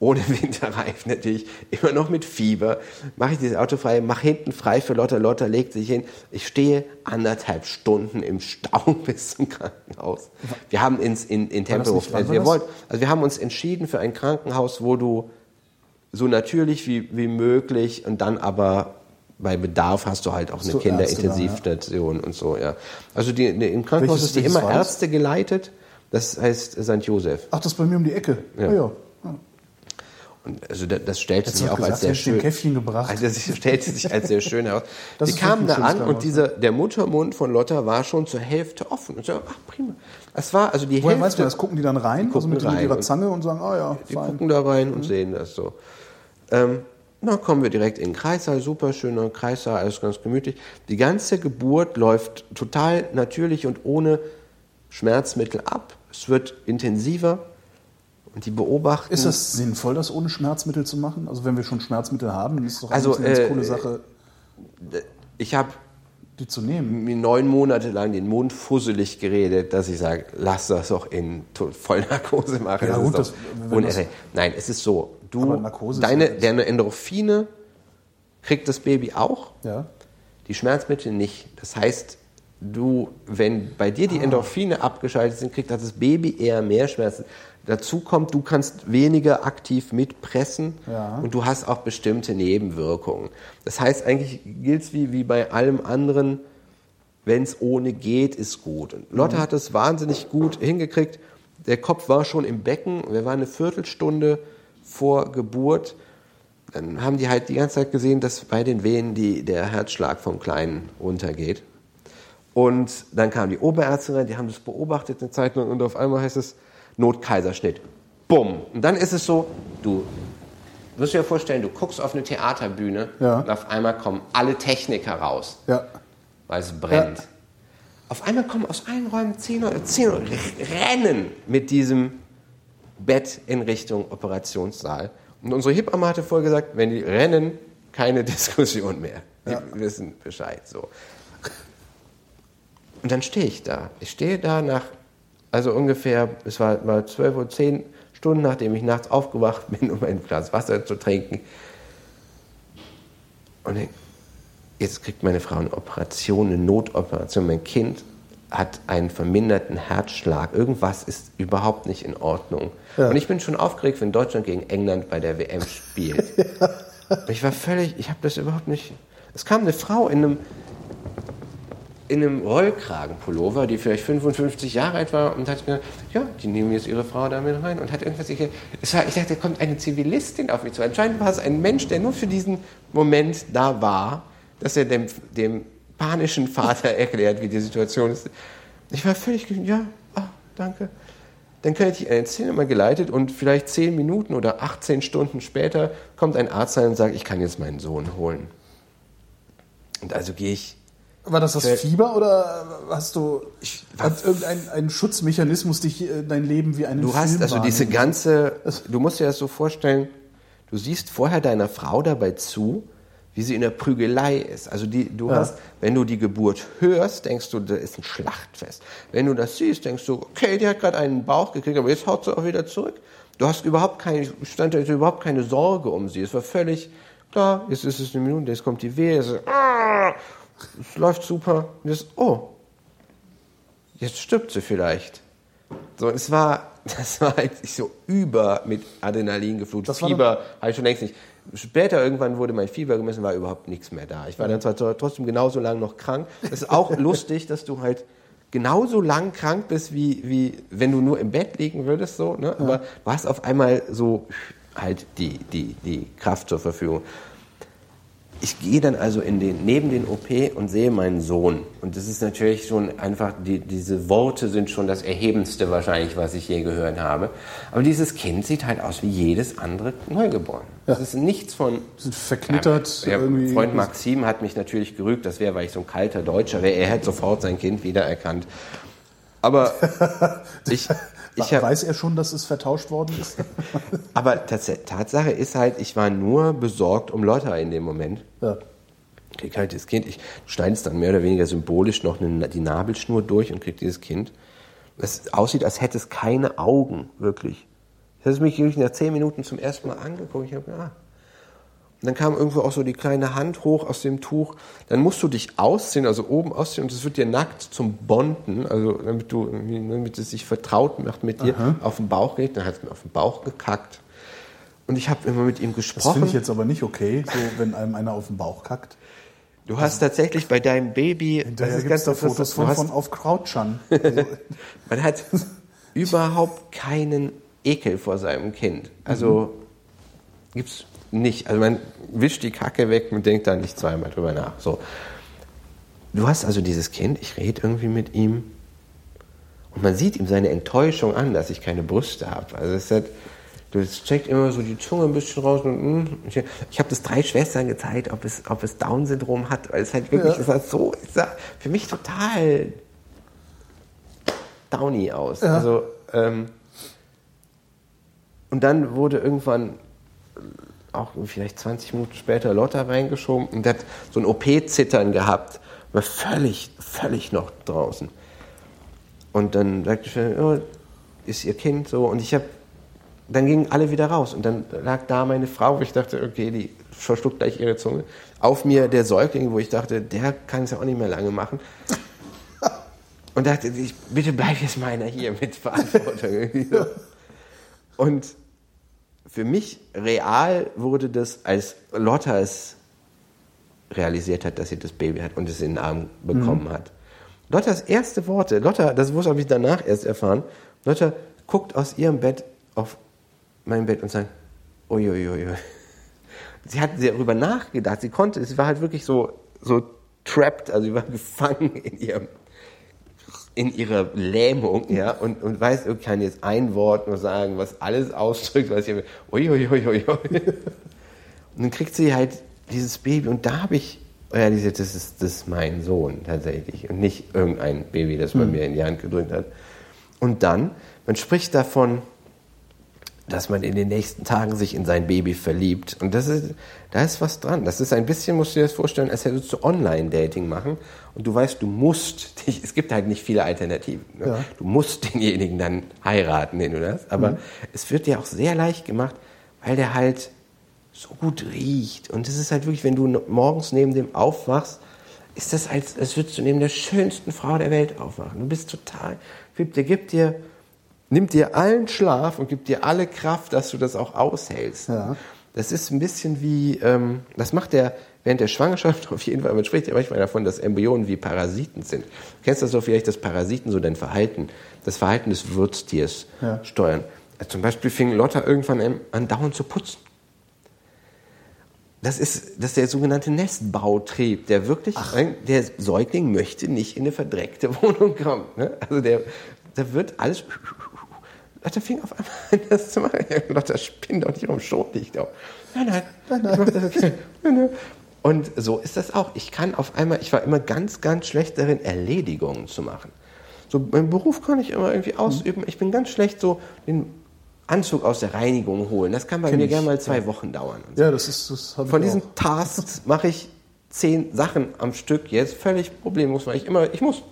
Ohne Winterreifen natürlich, immer noch mit Fieber, mache ich dieses Auto frei, mache hinten frei für Lotta. Lotta legt sich hin. Ich stehe anderthalb Stunden im Stau bis zum Krankenhaus. Wir haben in Tempelhof, wir haben uns entschieden für ein Krankenhaus, wo du so natürlich wie möglich und dann aber bei Bedarf hast du halt auch eine Kinderintensivstation und so. Ja. Also im Krankenhaus ist die immer Ärzte geleitet, das heißt St. Josef. Ach, das ist bei mir um die Ecke? Ja, ja. Und also das stellte sich auch als sehr schön. Also das stellte sich als sehr schön heraus. Sie kamen da an und der Muttermund von Lotta war schon zur Hälfte offen. Und so, ach prima. Es war also die Hälfte. Weißt du, das gucken die dann rein, die mit ihrer Zange und sagen, ja, die fein. Gucken da rein und sehen das so. Dann kommen wir direkt in den Kreissaal, super schöner Kreissaal, alles ganz gemütlich. Die ganze Geburt läuft total natürlich und ohne Schmerzmittel ab. Es wird intensiver. Und die beobachten. Ist das sinnvoll, das ohne Schmerzmittel zu machen? Also wenn wir schon Schmerzmittel haben, dann ist es doch eine ganz coole Sache. Ich habe die zu nehmen. 9 Monate lang den Mund fusselig geredet, dass ich sage, lass das doch in Vollnarkose machen. Ja, gut, das nein, es ist so, deine Endorphine kriegt das Baby auch, ja. Die Schmerzmittel nicht. Das heißt, wenn bei dir die Endorphine abgeschaltet sind, kriegt das Baby eher mehr Schmerzen. Dazu kommt, du kannst weniger aktiv mitpressen, ja. Und du hast auch bestimmte Nebenwirkungen. Das heißt, eigentlich gilt es wie bei allem anderen, wenn es ohne geht, ist gut. Und Lotte hat das wahnsinnig gut hingekriegt. Der Kopf war schon im Becken. Wir waren eine Viertelstunde vor Geburt. Dann haben die halt die ganze Zeit gesehen, dass bei den Wehen der Herzschlag vom Kleinen runtergeht. Und dann kamen die Oberärzte rein, die haben das beobachtet eine Zeit lang und auf einmal heißt es, Notkaiserschnitt. Bumm. Und dann ist es so, du wirst dir vorstellen, du guckst auf eine Theaterbühne, ja. Und auf einmal kommen alle Techniker raus, ja. Weil es brennt. Ja. Auf einmal kommen aus allen Räumen 10 Leute, rennen mit diesem Bett in Richtung Operationssaal. Und unsere Hebamme hatte vorher gesagt, wenn die rennen, keine Diskussion mehr. Die wissen Bescheid. So. Und dann stehe ich da. Ich stehe da nach... Also ungefähr, es war mal 12:10 Uhr, Stunden nachdem ich nachts aufgewacht bin, um ein Glas Wasser zu trinken. Und jetzt kriegt meine Frau eine Operation, eine Notoperation. Mein Kind hat einen verminderten Herzschlag. Irgendwas ist überhaupt nicht in Ordnung. Ja. Und ich bin schon aufgeregt, wenn Deutschland gegen England bei der WM spielt. Ja. Ich habe das überhaupt nicht... Es kam eine Frau in einem Rollkragenpullover, die vielleicht 55 Jahre alt war, und hat gesagt, ja, die nehmen jetzt ihre Frau damit rein, und hat irgendwas... Ich dachte, da kommt eine Zivilistin auf mich zu. Anscheinend war es ein Mensch, der nur für diesen Moment da war, dass er dem panischen Vater erklärt, wie die Situation ist. Ich war völlig... danke. Dann könnte ich eine Szene mal geleitet, und vielleicht 10 Minuten oder 18 Stunden später kommt ein Arzt rein und sagt, ich kann jetzt meinen Sohn holen. Und also gehe ich... War das Fieber oder hast du irgendeinen Schutzmechanismus, dich dein Leben wie einen Film wahrnimmt? Du hast also diese ganze, du musst dir das so vorstellen, du siehst vorher deiner Frau dabei zu, wie sie in der Prügelei ist. Also hast, wenn du die Geburt hörst, denkst du, da ist ein Schlachtfest. Wenn du das siehst, denkst du, okay, die hat gerade einen Bauch gekriegt, aber jetzt haut sie auch wieder zurück. Du hast überhaupt keine Sorge um sie. Es war völlig klar, jetzt ist es eine Minute, jetzt kommt die Wehe, es läuft super. Und jetzt stirbt sie vielleicht. So, das war halt so über mit Adrenalin geflutet. Fieber habe ich schon längst nicht. Später irgendwann wurde mein Fieber gemessen, war überhaupt nichts mehr da. Ich war dann zwar trotzdem genauso lang noch krank. Das ist auch lustig, dass du halt genauso lang krank bist, wie wenn du nur im Bett liegen würdest. So, ne? Ja. Aber du hast auf einmal so halt die Kraft zur Verfügung. Ich gehe dann also neben den OP und sehe meinen Sohn. Und das ist natürlich schon einfach, diese Worte sind schon das Erhebendste wahrscheinlich, was ich je gehört habe. Aber dieses Kind sieht halt aus wie jedes andere Neugeborene. Ja. Das ist nichts von... Verknittert. Mein Freund Maxim hat mich natürlich gerügt, das wäre, weil ich so ein kalter Deutscher wäre. Er hätte sofort sein Kind wiedererkannt. Aber weiß er schon, dass es vertauscht worden ist? Aber Tatsache ist halt, ich war nur besorgt um Lotta in dem Moment. Ja. Krieg halt das Kind. Du schneidest dann mehr oder weniger symbolisch noch die Nabelschnur durch und krieg dieses Kind. Das aussieht, als hätte es keine Augen, wirklich. Ich habe mich nach 10 Minuten zum ersten Mal angeguckt. Ich habe Und dann kam irgendwo auch so die kleine Hand hoch aus dem Tuch. Dann musst du dich ausziehen, also oben ausziehen, und es wird dir nackt zum Bonden, also damit es sich vertraut macht mit dir. Aha. Auf den Bauch geht. Dann hat es mir auf den Bauch gekackt. Und ich habe immer mit ihm gesprochen. Das finde ich jetzt aber nicht okay, so wenn einem einer auf den Bauch kackt. Du hast tatsächlich bei deinem Baby... Hinterher gibt es da Fotos von auf Krautschan. Also. Man hat überhaupt keinen Ekel vor seinem Kind. Also gibt's nicht. Also man wischt die Kacke weg und denkt da nicht zweimal drüber nach. So. Du hast also dieses Kind, ich rede irgendwie mit ihm und man sieht ihm seine Enttäuschung an, dass ich keine Brüste habe. Also es hat, du checkst immer so die Zunge ein bisschen raus und ich habe das 3 Schwestern gezeigt, ob es Down-Syndrom hat, weil es halt wirklich, es war so, es sah für mich total downy aus. Ja. Also und dann wurde irgendwann auch vielleicht 20 Minuten später Lotta reingeschoben und der hat so ein OP-Zittern gehabt. War völlig noch draußen. Und dann sagte ich, oh, ist ihr Kind so. Und dann gingen alle wieder raus. Und dann lag da meine Frau, wo ich dachte, okay, die verschluckt gleich ihre Zunge. Auf mir der Säugling, wo ich dachte, der kann es ja auch nicht mehr lange machen. Und dachte ich, bitte bleib jetzt meiner hier mit Verantwortung. Und für mich real wurde das, als Lotta es realisiert hat, dass sie das Baby hat und es in den Arm bekommen hat. Lottas erste Worte, das habe ich danach erst erfahren, Lotta guckt aus ihrem Bett auf mein Bett und sagt, uiuiui. Sie hat darüber nachgedacht, sie war halt wirklich so trapped, also sie war gefangen in ihrer Lähmung, ja, und weiß, ich kann jetzt ein Wort nur sagen, was alles ausdrückt, was ich uiuiuiui. Und dann kriegt sie halt dieses Baby und da habe ich realisiert, das ist mein Sohn tatsächlich und nicht irgendein Baby, das man mir in die Hand gedrückt hat. Und dann, man spricht davon, dass man in den nächsten Tagen sich in sein Baby verliebt. Und da ist was dran. Das ist ein bisschen, musst du dir das vorstellen, als hättest du Online-Dating machen und du weißt, du musst dich, es gibt halt nicht viele Alternativen. Ne? Ja. Du musst denjenigen dann heiraten, den du das. Aber es wird dir auch sehr leicht gemacht, weil der halt so gut riecht. Und das ist halt wirklich, wenn du morgens neben dem aufwachst, ist das, als würdest du neben der schönsten Frau der Welt aufwachen. Du bist total, nimmt dir allen Schlaf und gibt dir alle Kraft, dass du das auch aushältst. Ja. Das ist ein bisschen wie, das macht er während der Schwangerschaft auf jeden Fall, man spricht ja manchmal davon, dass Embryonen wie Parasiten sind. Du kennst das doch vielleicht, dass Parasiten so das Verhalten des Wirtstiers steuern. Also zum Beispiel fing Lotta irgendwann an, dauernd zu putzen. Das ist der sogenannte Nestbautrieb, der Säugling möchte nicht in eine verdreckte Wohnung kommen. Ne? Also da wird alles. Lotta fing auf einmal an, das zu machen. Lotta spinnt doch nicht rum, schont dich doch. Nein. Und so ist das auch. Ich war immer ganz, ganz schlecht darin, Erledigungen zu machen. So, meinen Beruf kann ich immer irgendwie ausüben. Ich bin ganz schlecht so, den Anzug aus der Reinigung holen. Das kann bei mir gerne mal 2 Wochen dauern. Und so. Ja, das habe ich. Von diesen auch. Tasks mache ich 10 Sachen am Stück jetzt völlig problemlos, weil ich muss.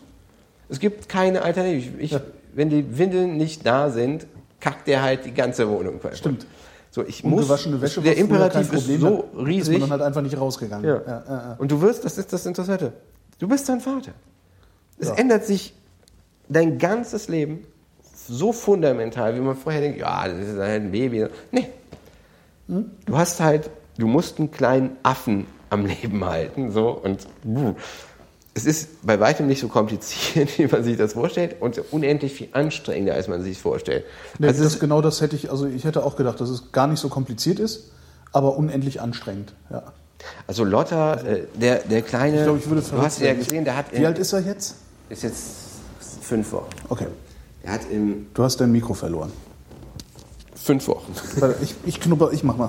Es gibt keine Alternative. Wenn die Windeln nicht da sind, kackt der halt die ganze Wohnung. Stimmt. So, ungewaschene Wäsche, der Imperativ ist so riesig. Ist man dann halt einfach nicht rausgegangen. Ja. Ja. Und das ist das Interessante, du bist dein Vater. Es ändert sich dein ganzes Leben so fundamental, wie man vorher denkt, ja, das ist halt ein Baby. Nee. Du hast halt, du musst einen kleinen Affen am Leben halten. So, und es ist bei weitem nicht so kompliziert, wie man sich das vorstellt, und unendlich viel anstrengender, als man sich vorstellt. Nee, also ich hätte auch gedacht, dass es gar nicht so kompliziert ist, aber unendlich anstrengend. Ja. Also Lotta, der Kleine, ich glaube, du hast ihn ja gesehen, der hat... Wie alt ist er jetzt? Ist jetzt 5 Wochen. Okay. Er hat du hast dein Mikro verloren. 5 Wochen. Ich mach mal.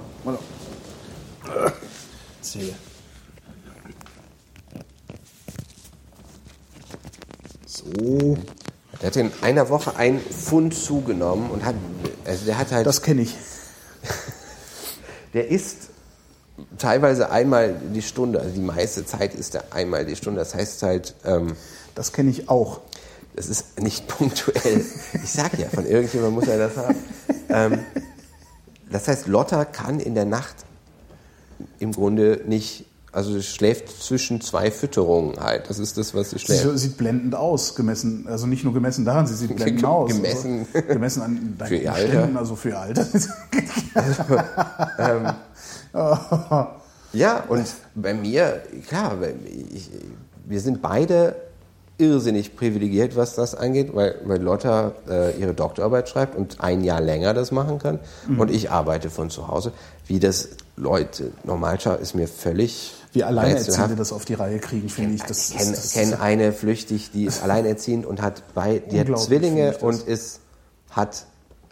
Zähle. So. Der hat in einer Woche 1 Pfund zugenommen und hat halt. Das kenne ich. Der isst teilweise einmal die Stunde, also die meiste Zeit isst er einmal die Stunde. Das heißt halt. Das kenne ich auch. Das ist nicht punktuell. Ich sag ja, von irgendjemandem muss er das haben. Das heißt, Lotta kann in der Nacht im Grunde nicht. Also sie schläft zwischen 2 Fütterungen halt. Das ist das, was sie schläft. Sie sieht blendend aus, gemessen. Also nicht nur gemessen daran, sie sieht blendend aus. Gemessen, also, gemessen an deinen Ständen, also für ihr Alter. Also, ja, und bei mir, klar, wir sind beide irrsinnig privilegiert, was das angeht, weil Lotta ihre Doktorarbeit schreibt und 1 Jahr länger das machen kann. Und ich arbeite von zu Hause. Wie das Leute normal schauen, ist mir völlig... Wir Alleinerziehende das auf die Reihe kriegen, finde ich. Ich kenne eine flüchtig, die ist alleinerziehend und hat Zwillinge und hat,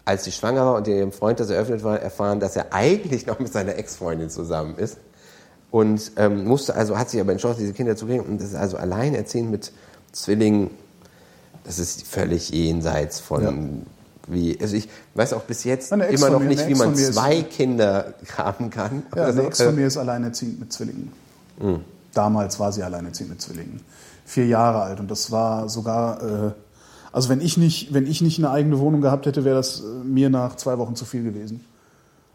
als sie schwanger war und ihrem Freund das eröffnet war, erfahren, dass er eigentlich noch mit seiner Ex-Freundin zusammen ist. Und hat sich aber entschlossen, diese Kinder zu kriegen. Und das ist also alleinerziehend mit Zwillingen, das ist völlig jenseits von wie, also ich weiß auch bis jetzt immer noch nicht, wie man zwei Kinder haben kann. Ja, eine Ex von mir ist alleinerziehend mit Zwillingen. Mhm. Damals war sie alleinerziehend mit Zwillingen. 4 Jahre alt, und das war sogar, also wenn ich nicht eine eigene Wohnung gehabt hätte, wäre das mir nach 2 Wochen zu viel gewesen.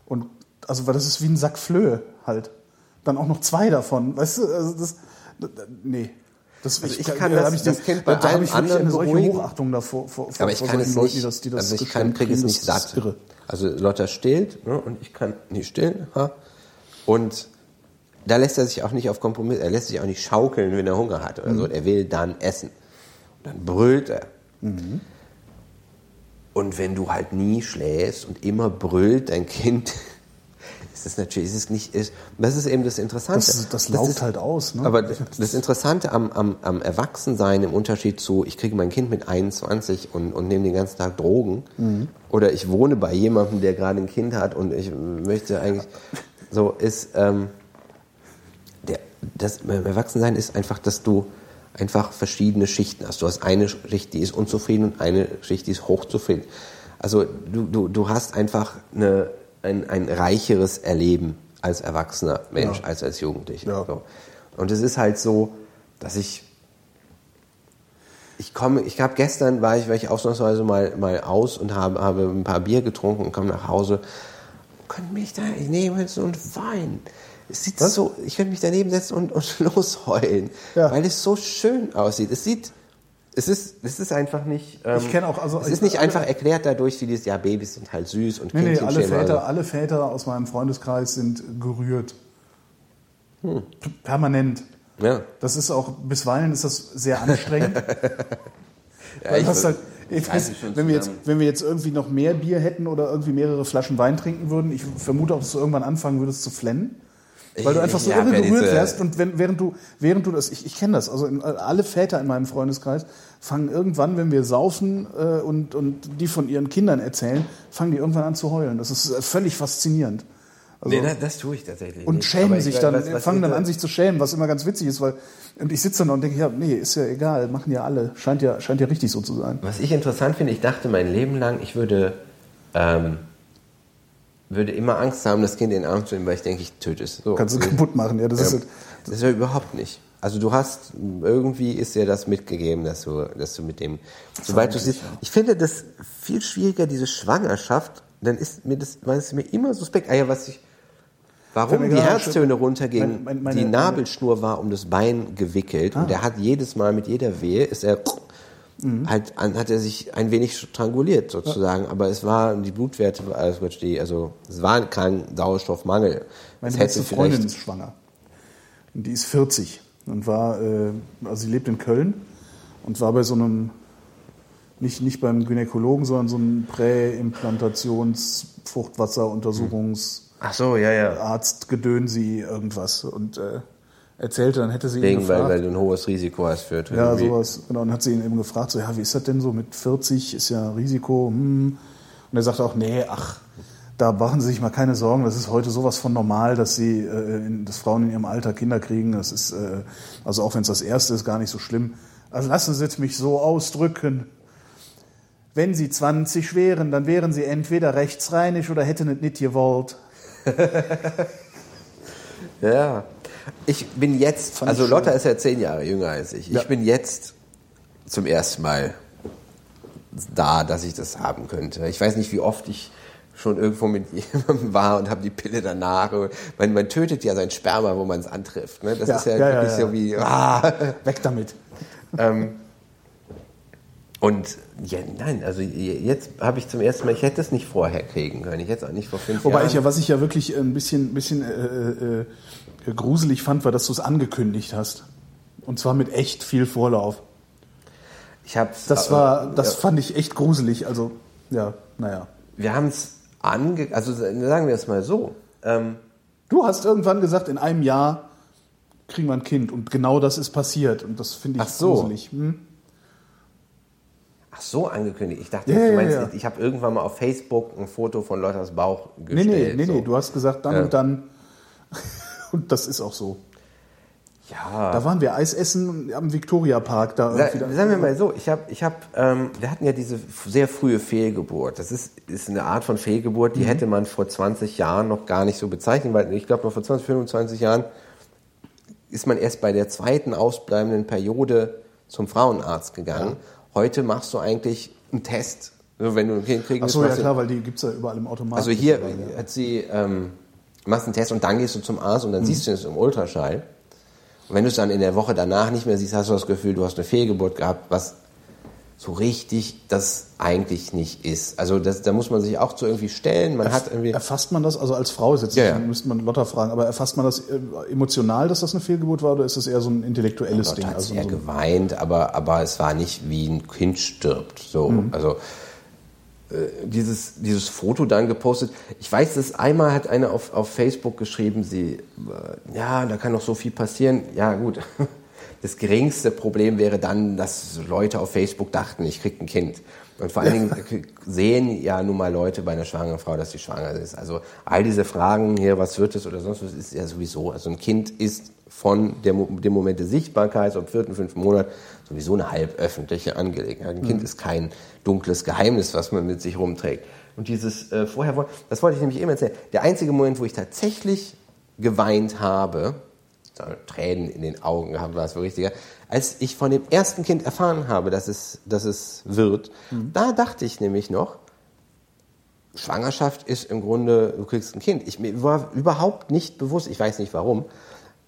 Und also, weil das ist wie ein Sack Flöhe halt. Dann auch noch 2 davon, weißt du, also nee. Das, also ich kann das Kind bei einem anderen beruhigen. Aber ich kann es nicht, also ich kriege es nicht satt. Also Lotta stillt, ne, und ich kann nicht stillen. Ha? Und da lässt er sich auch nicht auf Kompromiss, er lässt sich auch nicht schaukeln, wenn er Hunger hat oder so. Er will dann essen. Und dann brüllt er. Mhm. Und wenn du halt nie schläfst und immer brüllt dein Kind... Das ist eben das Interessante. Das laugt halt aus. Ne? Aber das Interessante am Erwachsensein im Unterschied zu, ich kriege mein Kind mit 21 und nehme den ganzen Tag Drogen, oder ich wohne bei jemandem, der gerade ein Kind hat und ich möchte eigentlich, so ist, das Erwachsensein ist einfach, dass du einfach verschiedene Schichten hast. Du hast eine Schicht, die ist unzufrieden, und eine Schicht, die ist hochzufrieden. Also du hast einfach ein reicheres Erleben als erwachsener Mensch, ja, als Jugendlicher. Ja. So. Und es ist halt so, dass ich war ausnahmsweise mal aus und habe ein paar Bier getrunken und komme nach Hause. Ich nehme jetzt und weinen. Ich könnte mich daneben setzen und losheulen, ja, weil es so schön aussieht. Es ist einfach nicht. Ich kenne auch, also es ist nicht einfach erklärt dadurch, wie dieses, ja, Babys sind halt süß und Kindchen. Nee, alle Väter aus meinem Freundeskreis sind gerührt. Permanent. Ja. Das ist auch, bisweilen ist das sehr anstrengend. Ja, wenn wir jetzt irgendwie noch mehr Bier hätten oder irgendwie mehrere Flaschen Wein trinken würden, ich vermute auch, dass du irgendwann anfangen würdest zu flennen. Weil du einfach so irre gerührt wärst, und während du das, ich kenne das, also alle Väter in meinem Freundeskreis fangen irgendwann, wenn wir saufen und die von ihren Kindern erzählen, fangen die irgendwann an zu heulen. Das ist völlig faszinierend. Also, nee, das tue ich tatsächlich. Und schämen sich dann, fangen dann an, sich zu schämen, was immer ganz witzig ist, weil, und ich sitze dann und denke, ja, nee, ist ja egal, machen ja alle, scheint ja richtig so zu sein. Was ich interessant finde, ich dachte mein Leben lang, ich würde immer Angst haben, das Kind in den Arm zu nehmen, weil ich denke, ich töte es. So. Kannst du kaputt machen, ja. Das ist ja überhaupt nicht. Also du hast, irgendwie ist dir das mitgegeben, dass du mit dem... Sobald du siehst, ich finde das viel schwieriger, diese Schwangerschaft, dann ist mir das immer suspekt. Warum die Herztöne runtergingen, die Nabelschnur war um das Bein gewickelt, und er hat jedes Mal mit jeder Wehe, hat er sich ein wenig stranguliert sozusagen, ja, aber es war die Blutwerte, also es war kein Sauerstoffmangel. Meine beste Freundin ist schwanger. Die ist 40 und sie lebt in Köln und war bei so einem, nicht beim Gynäkologen, sondern so einem Präimplantationsfruchtwasseruntersuchungs Arztgedönsi irgendwas, und erzählte, dann hätte sie ihn gefragt. Weil du ein hohes Risiko hast für irgendwie. Ja, sowas. Genau, und hat sie ihn eben gefragt, so, ja, wie ist das denn so mit 40, ist ja Risiko, Und er sagte auch, da machen Sie sich mal keine Sorgen, das ist heute sowas von normal, dass Frauen in ihrem Alter Kinder kriegen, das ist, also auch wenn es das erste ist, gar nicht so schlimm. Also lassen Sie es mich so ausdrücken. Wenn Sie 20 wären, dann wären Sie entweder rechtsrheinisch oder hätten es nicht gewollt. Ja. Ich bin jetzt, also Lotta ist ja 10 Jahre jünger als ich. Ja. Ich bin jetzt zum ersten Mal da, dass ich das haben könnte. Ich weiß nicht, wie oft ich schon irgendwo mit jemandem war und habe die Pille danach. Man tötet ja sein Sperma, wo man es antrifft. Ne? Das ist ja wirklich so wie... weg damit. Jetzt habe ich zum ersten Mal, ich hätte es nicht vorher kriegen können. Ich hätte es auch nicht vor 5 Jahren. Was ich ja wirklich ein bisschen gruselig fand, war, dass du es angekündigt hast. Und zwar mit echt viel Vorlauf. Fand ich echt gruselig. Also, ja, naja. Wir haben es sagen wir es mal so. Du hast irgendwann gesagt, in einem Jahr kriegen wir ein Kind. Und genau das ist passiert. Und das finde ich gruselig. Ach so, angekündigt. Ich dachte, du meinst, ich habe irgendwann mal auf Facebook ein Foto von Lottas Bauch gestellt. Nee, du hast gesagt, dann und dann. Und das ist auch so. Ja. Da waren wir Eis essen am Viktoriapark. Sagen wir mal so, wir hatten ja diese sehr frühe Fehlgeburt. Das ist eine Art von Fehlgeburt, die hätte man vor 20 Jahren noch gar nicht so bezeichnet, weil ich glaube, noch vor 20, 25 Jahren ist man erst bei der zweiten ausbleibenden Periode zum Frauenarzt gegangen. Ja. Heute machst du eigentlich einen Test. Also wenn du hinkriegen willst. Ach so, ja klar, weil die gibt es ja überall im Automaten. Also hier hat sie, machst einen Test und dann gehst du zum Arzt und dann siehst du es im Ultraschall. Und wenn du es dann in der Woche danach nicht mehr siehst, hast du das Gefühl, du hast eine Fehlgeburt gehabt, was so richtig das eigentlich nicht ist. Also da muss man sich auch zu irgendwie stellen. Man hat irgendwie erfasst man das, also als Frau ist jetzt, müsste man Lotta fragen, aber erfasst man das emotional, dass das eine Fehlgeburt war, oder ist das eher so ein intellektuelles Ding? Lotta hat sehr geweint, aber es war nicht wie ein Kind stirbt. So. Also dieses Foto dann gepostet. Ich weiß, dass einmal hat eine auf Facebook geschrieben, sie, da kann noch so viel passieren. Ja, gut. Das geringste Problem wäre dann, dass Leute auf Facebook dachten, ich krieg ein Kind. Und vor allen Dingen sehen ja nun mal Leute bei einer schwangeren Frau, dass sie schwanger ist. Also all diese Fragen hier, was wird es oder sonst was, ist ja sowieso. Also ein Kind ist von dem Moment der Sichtbarkeit, so im 4., 5. Monat, sowieso eine halböffentliche Angelegenheit. Ein Kind ist kein dunkles Geheimnis, was man mit sich rumträgt. Und dieses das wollte ich nämlich eben erzählen. Der einzige Moment, wo ich tatsächlich geweint habe, Tränen in den Augen gehabt, war es wohl richtiger. Als ich von dem ersten Kind erfahren habe, dass es wird, da dachte ich nämlich noch, Schwangerschaft ist im Grunde, du kriegst ein Kind. Mir war überhaupt nicht bewusst, ich weiß nicht warum,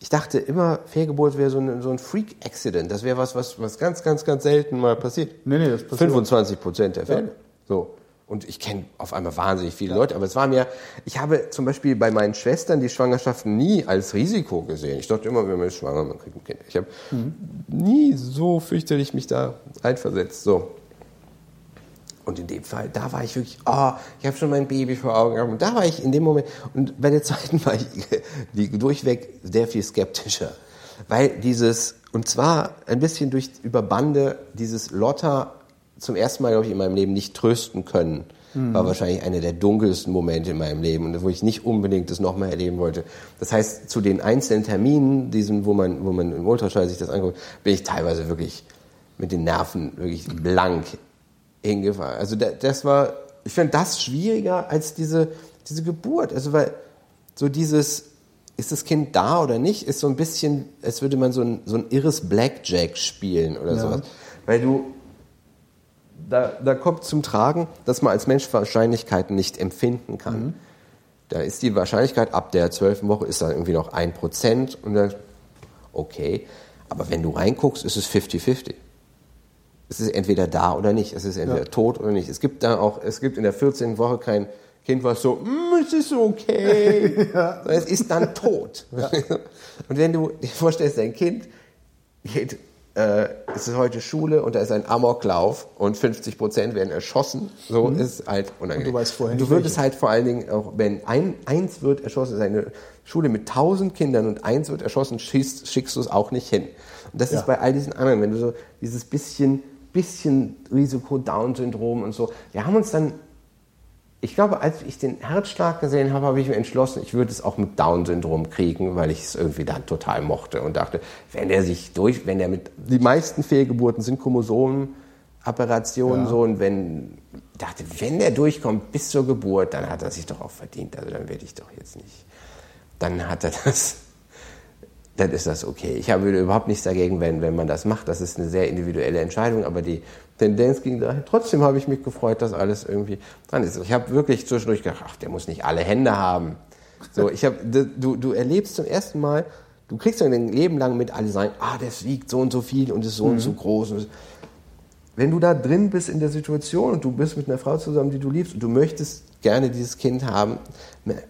ich dachte immer, Fehlgeburt wäre so ein Freak-Accident. Das wäre was ganz, ganz, ganz selten mal passiert. Nee, das passiert 25% der Fälle. Ja. So. Und ich kenne auf einmal wahnsinnig viele Leute, aber es war mir, ich habe zum Beispiel bei meinen Schwestern die Schwangerschaften nie als Risiko gesehen. Ich dachte immer, wenn man ist schwanger, man kriegt ein Kind. Ich habe nie so fürchterlich mich da einversetzt. So. Und in dem Fall, da war ich wirklich, ich habe schon mein Baby vor Augen gehabt. Und da war ich in dem Moment, und bei der zweiten war ich durchweg sehr viel skeptischer. Weil und zwar ein bisschen über Bande, dieses Lotta, zum ersten Mal, glaube ich, in meinem Leben nicht trösten können, war wahrscheinlich einer der dunkelsten Momente in meinem Leben und wo ich nicht unbedingt das nochmal erleben wollte. Das heißt, zu den einzelnen Terminen, wo man im Ultraschall sich das anguckt, bin ich teilweise wirklich mit den Nerven wirklich blank hingefahren. Also das war, ich fand das schwieriger als diese Geburt. Also weil so dieses, ist das Kind da oder nicht, ist so ein bisschen, als würde man so ein irres Blackjack spielen oder sowas. Weil da kommt zum Tragen, dass man als Mensch Wahrscheinlichkeiten nicht empfinden kann. Da ist die Wahrscheinlichkeit, ab der 12. Woche ist da irgendwie noch 1% und dann, okay. Aber wenn du reinguckst, ist es 50-50. Es ist entweder da oder nicht. Es ist entweder tot oder nicht. Es gibt in der 14. Woche kein Kind, was so, es ist okay. Es ist dann tot. Ja. Und wenn du dir vorstellst, dein Kind geht, es ist heute Schule und da ist ein Amoklauf und 50% werden erschossen. So ist halt unangenehm. Und du weißt vorher nicht. Du würdest welche. Halt vor allen Dingen auch, wenn eins wird erschossen, ist eine Schule mit 1000 Kindern und eins wird erschossen, schickst du es auch nicht hin. Und das ist bei all diesen anderen, wenn du so dieses bisschen Risiko-Down-Syndrom und so. Wir haben uns dann, ich glaube, als ich den Herzschlag gesehen habe, habe ich mir entschlossen, ich würde es auch mit Down-Syndrom kriegen, weil ich es irgendwie dann total mochte und dachte, die meisten Fehlgeburten sind Chromosomen-Apparationen so, und wenn der durchkommt bis zur Geburt, dann hat er sich doch auch verdient, also dann werde ich doch jetzt nicht. Dann hat er das, dann ist das okay. Ich habe überhaupt nichts dagegen, wenn man das macht, das ist eine sehr individuelle Entscheidung, aber die Tendenz ging dahin. Trotzdem habe ich mich gefreut, dass alles irgendwie dran ist. Ich habe wirklich zwischendurch gedacht, der muss nicht alle Hände haben. So, du erlebst zum ersten Mal, du kriegst dann dein Leben lang mit, alle sagen, das wiegt so und so viel und ist so und so groß. Und wenn du da drin bist in der Situation und du bist mit einer Frau zusammen, die du liebst und du möchtest gerne dieses Kind haben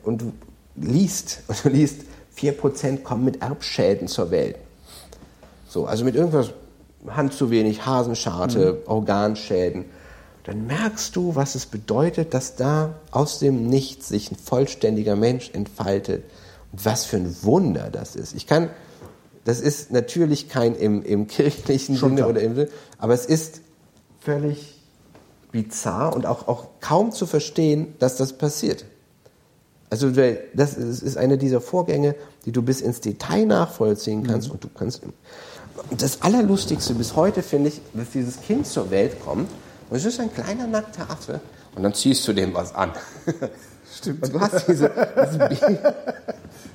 und du liest, 4% kommen mit Erbschäden zur Welt. So, also mit irgendwas, Hand zu wenig, Hasenscharte, Organschäden, dann merkst du, was es bedeutet, dass da aus dem Nichts sich ein vollständiger Mensch entfaltet. Und was für ein Wunder das ist. Das ist natürlich kein im kirchlichen Sinne oder im Sinne, aber es ist völlig bizarr und auch kaum zu verstehen, dass das passiert. Also das ist einer dieser Vorgänge, die du bis ins Detail nachvollziehen kannst. Mhm. Und du kannst. Das Allerlustigste bis heute finde ich, dass dieses Kind zur Welt kommt und es ist ein kleiner nackter Affe und dann ziehst du dem was an. Stimmt. Und du hast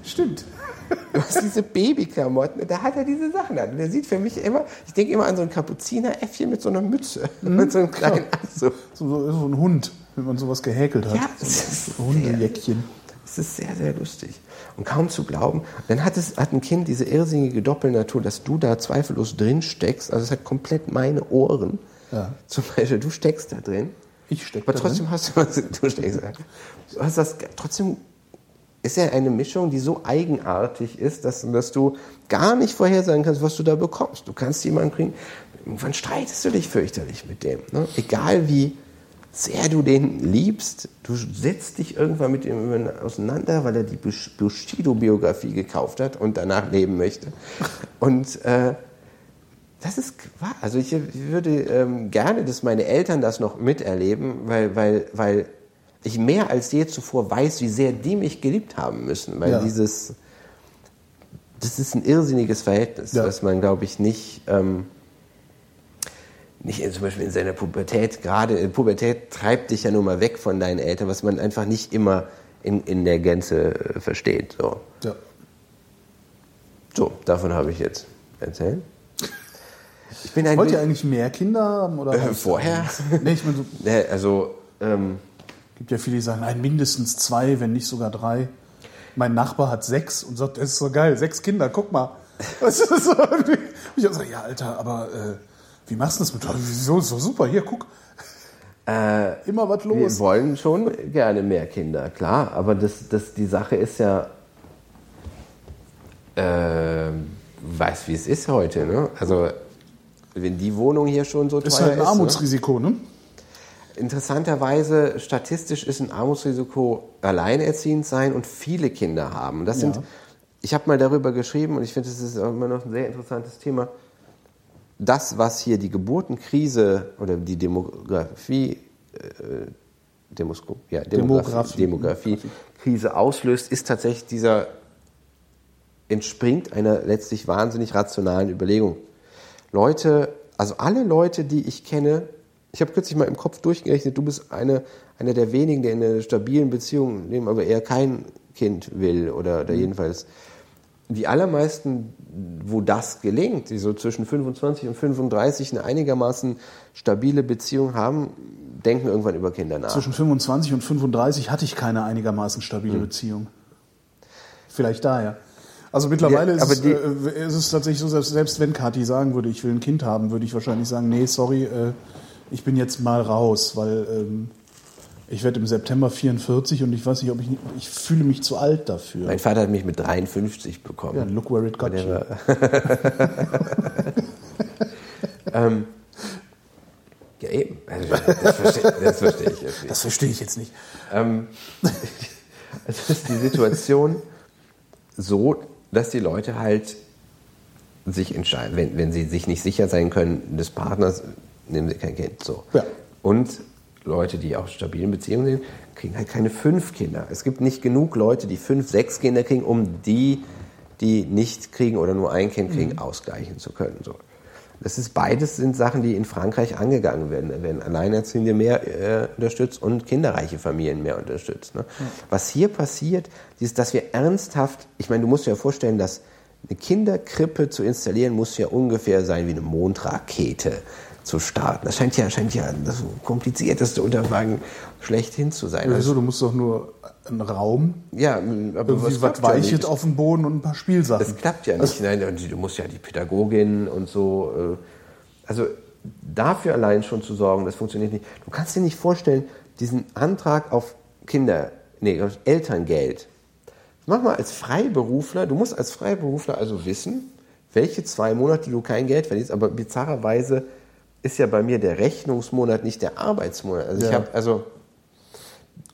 Stimmt. Du hast diese Babyklamotten und da hat er diese Sachen an. Und der sieht für mich immer, ich denke immer an so ein Kapuzineräffchen mit so einer Mütze. Mhm. Mit so einem kleinen Affe. So ein Hund, wenn man sowas gehäkelt hat. Ja, so Hundejäckchen. Es ist sehr, sehr lustig. Und kaum zu glauben. Dann hat ein Kind diese irrsinnige Doppelnatur, dass du da zweifellos drin steckst. Also es hat komplett meine Ohren. Ja. Zum Beispiel, du steckst da drin. Ich stecke da drin. Aber trotzdem trotzdem ist ja eine Mischung, die so eigenartig ist, dass du gar nicht vorhersagen kannst, was du da bekommst. Du kannst jemanden kriegen, irgendwann streitest du dich fürchterlich mit dem. Ne? Egal wie sehr du den liebst, du setzt dich irgendwann mit ihm auseinander, weil er die Bushido-Biografie gekauft hat und danach leben möchte. Und das ist wahr. Also ich würde gerne, dass meine Eltern das noch miterleben, weil ich mehr als je zuvor weiß, wie sehr die mich geliebt haben müssen. Weil das ist ein irrsinniges Verhältnis, was man, glaube ich, nicht zum Beispiel in seiner Pubertät, gerade Pubertät treibt dich ja nur mal weg von deinen Eltern, was man einfach nicht immer in der Gänze versteht. So. Ja. So, davon habe ich jetzt erzählt. Wollt ihr eigentlich mehr Kinder haben? Oder vorher? Nee, ich meine so. Also, gibt ja viele, die sagen, nein, mindestens 2, wenn nicht sogar 3. Mein Nachbar hat 6 und sagt, das ist so geil, 6 Kinder, guck mal. Das ist so, und ich sage, ja, Alter, aber wie machst du das mit? So super, hier, guck. Immer was los. Wir wollen schon gerne mehr Kinder, klar. Aber die Sache ist ja, weiß, wie es ist heute, ne? Also, wenn die Wohnung hier schon so teuer ist. Das ist halt ein Armutsrisiko, ne? Interessanterweise, statistisch ist ein Armutsrisiko alleinerziehend sein und viele Kinder haben. Das sind, ich habe mal darüber geschrieben und ich finde, das ist immer noch ein sehr interessantes Thema. Das, was hier die Geburtenkrise oder die Demografiekrise auslöst, ist tatsächlich entspringt einer letztlich wahnsinnig rationalen Überlegung. Alle Leute, die ich kenne, ich habe kürzlich mal im Kopf durchgerechnet, du bist einer der wenigen, der in einer stabilen Beziehung lebt, aber eher kein Kind will oder jedenfalls. Die allermeisten, wo das gelingt, die so zwischen 25 und 35 eine einigermaßen stabile Beziehung haben, denken irgendwann über Kinder nach. Zwischen 25 und 35 hatte ich keine einigermaßen stabile Beziehung. Vielleicht daher. Also mittlerweile ist es tatsächlich so, selbst wenn Kathi sagen würde, ich will ein Kind haben, würde ich wahrscheinlich sagen, nee, sorry, ich bin jetzt mal raus, weil ich werde im September 44 und ich weiß nicht, ob ich fühle mich zu alt dafür. Mein Vater hat mich mit 53 bekommen. Ja, look where it got you. Ja, eben. Also, das verstehe ich jetzt nicht. Das verstehe ich jetzt nicht. Das ist die Situation so, dass die Leute halt sich entscheiden, wenn sie sich nicht sicher sein können des Partners, nehmen sie kein Kind. So. Ja. Und Leute, die auch stabilen Beziehungen sind, kriegen halt keine 5 Kinder. Es gibt nicht genug Leute, die 5, 6 Kinder kriegen, um die nicht kriegen oder nur ein Kind kriegen, ausgleichen zu können. So. Das ist beides sind Sachen, die in Frankreich angegangen werden. Da werden Alleinerziehende mehr unterstützt und kinderreiche Familien mehr unterstützt. Ne? Ja. Was hier passiert, ist, dass wir ernsthaft, ich meine, du musst dir ja vorstellen, dass eine Kinderkrippe zu installieren, muss ja ungefähr sein wie eine Mondrakete zu starten. Das scheint ja das komplizierteste Unterfangen schlechthin zu sein. Ja, wieso? Du musst doch nur einen Raum, aber was Weiches auf dem Boden und ein paar Spielsachen. Das klappt ja nicht. Nein, du musst ja die Pädagogin und so. Also dafür allein schon zu sorgen, das funktioniert nicht. Du kannst dir nicht vorstellen, diesen Antrag auf auf Elterngeld. Mach mal als Freiberufler. Du musst als Freiberufler also wissen, welche 2 Monate du kein Geld verdienst, aber bizarrerweise ist ja bei mir der Rechnungsmonat nicht der Arbeitsmonat. Also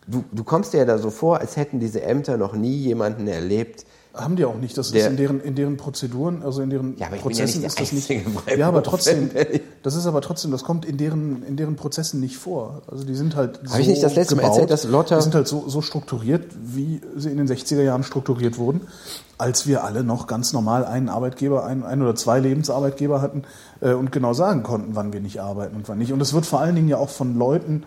du kommst dir ja da so vor, als hätten diese Ämter noch nie jemanden erlebt, Haben die auch nicht. Das ist in deren Prozeduren, also in deren Prozessen ist das nicht. Ja, aber trotzdem, das kommt in deren Prozessen nicht vor. Also die sind halt so. Habe ich nicht das letzte Mal erzählt, dass Lotter. Die sind halt so strukturiert, wie sie in den 60er Jahren strukturiert wurden, als wir alle noch ganz normal einen Arbeitgeber, ein oder zwei Lebensarbeitgeber hatten und genau sagen konnten, wann wir nicht arbeiten und wann nicht. Und es wird vor allen Dingen ja auch von Leuten,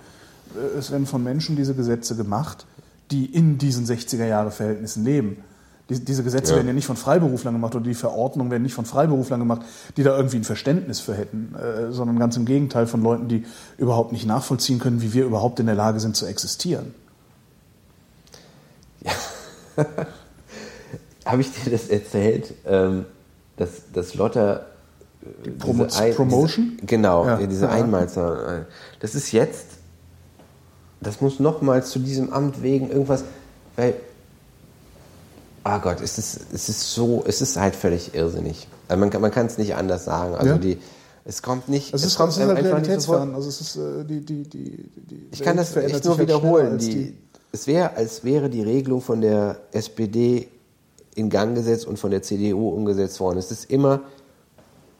es werden von Menschen diese Gesetze gemacht, die in diesen 60er-Jahre-Verhältnissen leben. Diese Gesetze werden ja nicht von Freiberuflern gemacht oder die Verordnungen werden nicht von Freiberuflern gemacht, die da irgendwie ein Verständnis für hätten, sondern ganz im Gegenteil von Leuten, die überhaupt nicht nachvollziehen können, wie wir überhaupt in der Lage sind zu existieren. Ja. Habe ich dir das erzählt, dass Lotter... Promotion? Genau, ja, diese Einmalzahl. Das ist jetzt... Das muss nochmals zu diesem Amt wegen irgendwas... Weil... Ah Gott, es ist halt völlig irrsinnig. Also man kann es nicht anders sagen. Also ja. Es kommt nicht. Also es kommt halt realitätsfern. Also es ist die ich kann das echt nur wiederholen. Es wäre, als wäre die Regelung von der SPD in Gang gesetzt und von der CDU umgesetzt worden. Es ist immer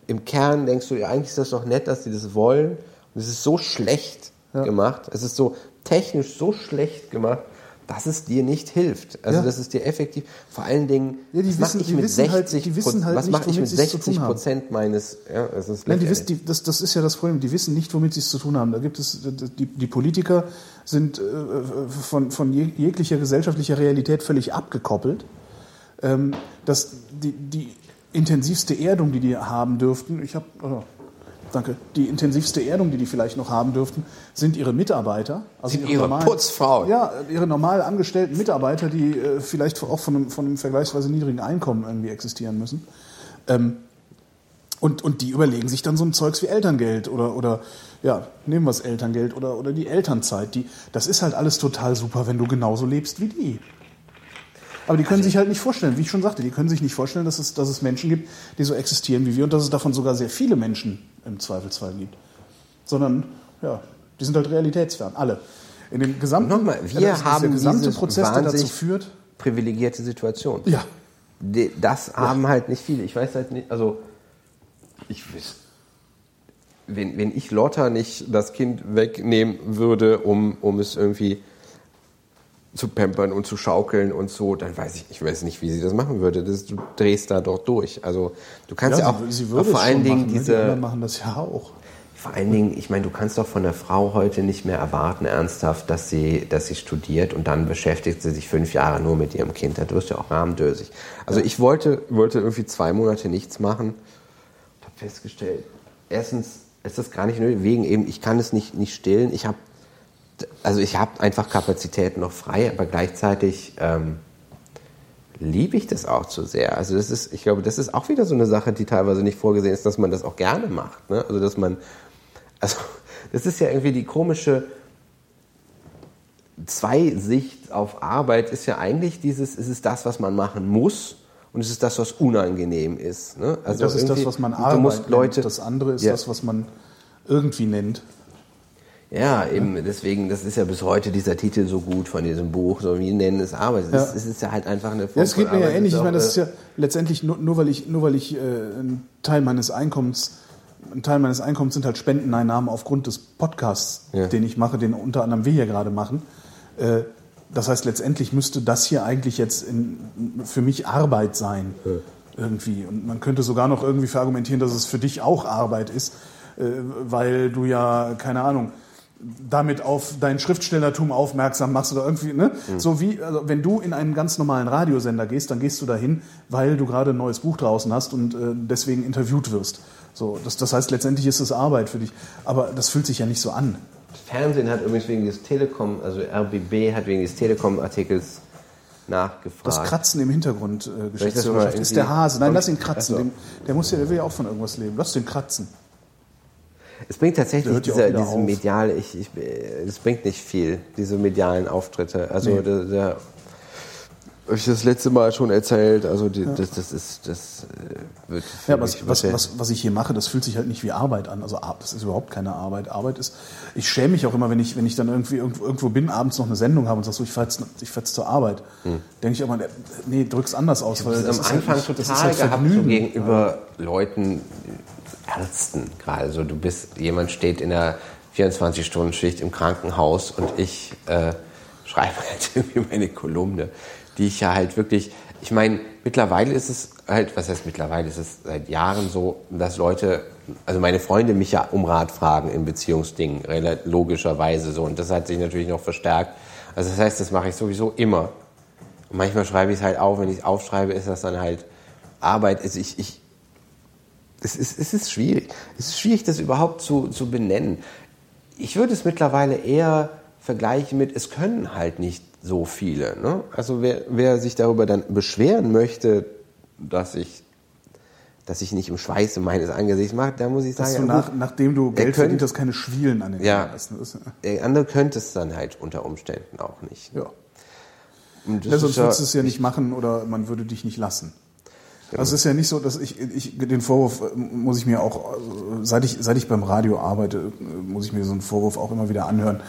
im Kern, denkst du, ja, eigentlich ist das doch nett, dass die das wollen. Und es ist so schlecht gemacht. Es ist so technisch so schlecht gemacht, dass es dir nicht hilft. Also dass es dir effektiv, vor allen Dingen, was mache ich mit 60% meines... Ja, das ist das ist ja das Problem, die wissen nicht, womit sie es zu tun haben. Da gibt es die Politiker sind von jeglicher gesellschaftlicher Realität völlig abgekoppelt. Dass die intensivste Erdung, die die haben dürften, die intensivste Erdung, die vielleicht noch haben dürften, sind ihre Mitarbeiter. Also ihre Putzfrauen. Ja, ihre normal angestellten Mitarbeiter, die vielleicht auch von einem vergleichsweise niedrigen Einkommen irgendwie existieren müssen. Und die überlegen sich dann so ein Zeugs wie Elterngeld oder nehmen wir das Elterngeld oder die Elternzeit. Das ist halt alles total super, wenn du genauso lebst wie die. Aber die können sich halt nicht vorstellen, wie ich schon sagte, die können sich nicht vorstellen, dass es Menschen gibt, die so existieren wie wir und dass es davon sogar sehr viele Menschen im Zweifelsfall gibt. Sondern, die sind halt realitätsfern, alle. In dem gesamten, nochmal, haben der gesamte Prozess, der dazu führt. Privilegierte Situation. Ja. Das haben halt nicht viele. Ich weiß halt nicht, wenn ich Lotta nicht das Kind wegnehmen würde, um es irgendwie zu pampern und zu schaukeln und so, dann weiß ich nicht, wie sie das machen würde. Du drehst da doch durch. Also du kannst ja auch sie würde vor allen Dingen machen, diese. Die anderen machen das ja auch. Vor allen Dingen, ich meine, du kannst doch von der Frau heute nicht mehr erwarten, ernsthaft, dass sie studiert und dann beschäftigt sie sich 5 Jahre nur mit ihrem Kind. Da wirst du ja auch rahmdösig. Also ich wollte irgendwie 2 Monate nichts machen. Ich habe festgestellt, erstens ist das gar nicht nötig, wegen eben, ich kann es nicht stillen. Ich habe einfach Kapazitäten noch frei, aber gleichzeitig liebe ich das auch zu sehr. Also ich glaube, das ist auch wieder so eine Sache, die teilweise nicht vorgesehen ist, dass man das auch gerne macht. Ne? Also das ist ja irgendwie die komische Zweisicht auf Arbeit, ist ja eigentlich es ist das, was man machen muss und es ist das, was unangenehm ist. Ne? Also das ist das, was man Arbeit nennt, das andere ist das, was man irgendwie nennt. Ja, eben, deswegen, das ist ja bis heute dieser Titel so gut von diesem Buch, so wie nennen es Arbeit. Es ist ja halt einfach eine Form. Ja, es geht mir ja ähnlich. Ich meine, das ist ja letztendlich nur weil ich ein Teil meines Einkommens sind halt Spendeneinnahmen aufgrund des Podcasts, den ich mache, den unter anderem wir hier gerade machen. Das heißt, letztendlich müsste das hier eigentlich jetzt für mich Arbeit sein. Irgendwie. Und man könnte sogar noch irgendwie verargumentieren, dass es für dich auch Arbeit ist, weil du ja, keine Ahnung, damit auf dein Schriftstellertum aufmerksam machst oder irgendwie, ne? Mhm. So wie, also wenn du in einen ganz normalen Radiosender gehst, dann gehst du dahin, weil du gerade ein neues Buch draußen hast und deswegen interviewt wirst. So, das heißt, letztendlich ist es Arbeit für dich. Aber das fühlt sich ja nicht so an. Das Fernsehen hat übrigens wegen des Telekom, also RBB hat wegen des Telekom-Artikels nachgefragt. Das Kratzen im Hintergrund, Geschäftsführerschaft, ist der Hase. Nein, lass ihn kratzen. Der will ja auch von irgendwas leben. Lass den kratzen. Es bringt tatsächlich diese mediale, es bringt nicht viel, diese medialen Auftritte. Also nee. euch das letzte Mal schon erzählt. Also das wird. Ja, was ich hier mache, das fühlt sich halt nicht wie Arbeit an. Also das ist überhaupt keine Arbeit. Arbeit ist. Ich schäme mich auch immer, wenn ich dann irgendwie irgendwo bin, abends noch eine Sendung habe und sag so, ich fahr jetzt zur Arbeit. Denke ich auch mal, nee, drück's anders aus. Weil das am Anfang halt, total halt gehabt so gegenüber Leuten, Ärzten gerade. Also du bist, jemand steht in der 24-Stunden-Schicht im Krankenhaus und ich schreibe halt irgendwie meine Kolumne, die ich ja halt wirklich, ich meine, mittlerweile ist es halt, was heißt mittlerweile, ist es seit Jahren so, dass Leute, also meine Freunde mich ja um Rat fragen in Beziehungsdingen, logischerweise so, und das hat sich natürlich noch verstärkt. Also das heißt, das mache ich sowieso immer. Und manchmal schreibe ich es halt auf, wenn ich es aufschreibe, ist das dann halt Arbeit, ist es ist schwierig. Es ist schwierig, das überhaupt zu benennen. Ich würde es mittlerweile eher vergleichen mit, es können halt nicht so viele. Ne? Also wer sich darüber dann beschweren möchte, dass ich nicht im Schweiße meines Angesichts mache, da muss ich sagen... Nachdem du Geld verdient hast, keine Schwielen an den lassen. Der andere könnte es dann halt unter Umständen auch nicht. Ja. Sonst würdest du es ja nicht machen oder man würde dich nicht lassen. Also es ist ja nicht so, dass ich den Vorwurf muss ich mir auch, also seit ich beim Radio arbeite, muss ich mir so einen Vorwurf auch immer wieder anhören.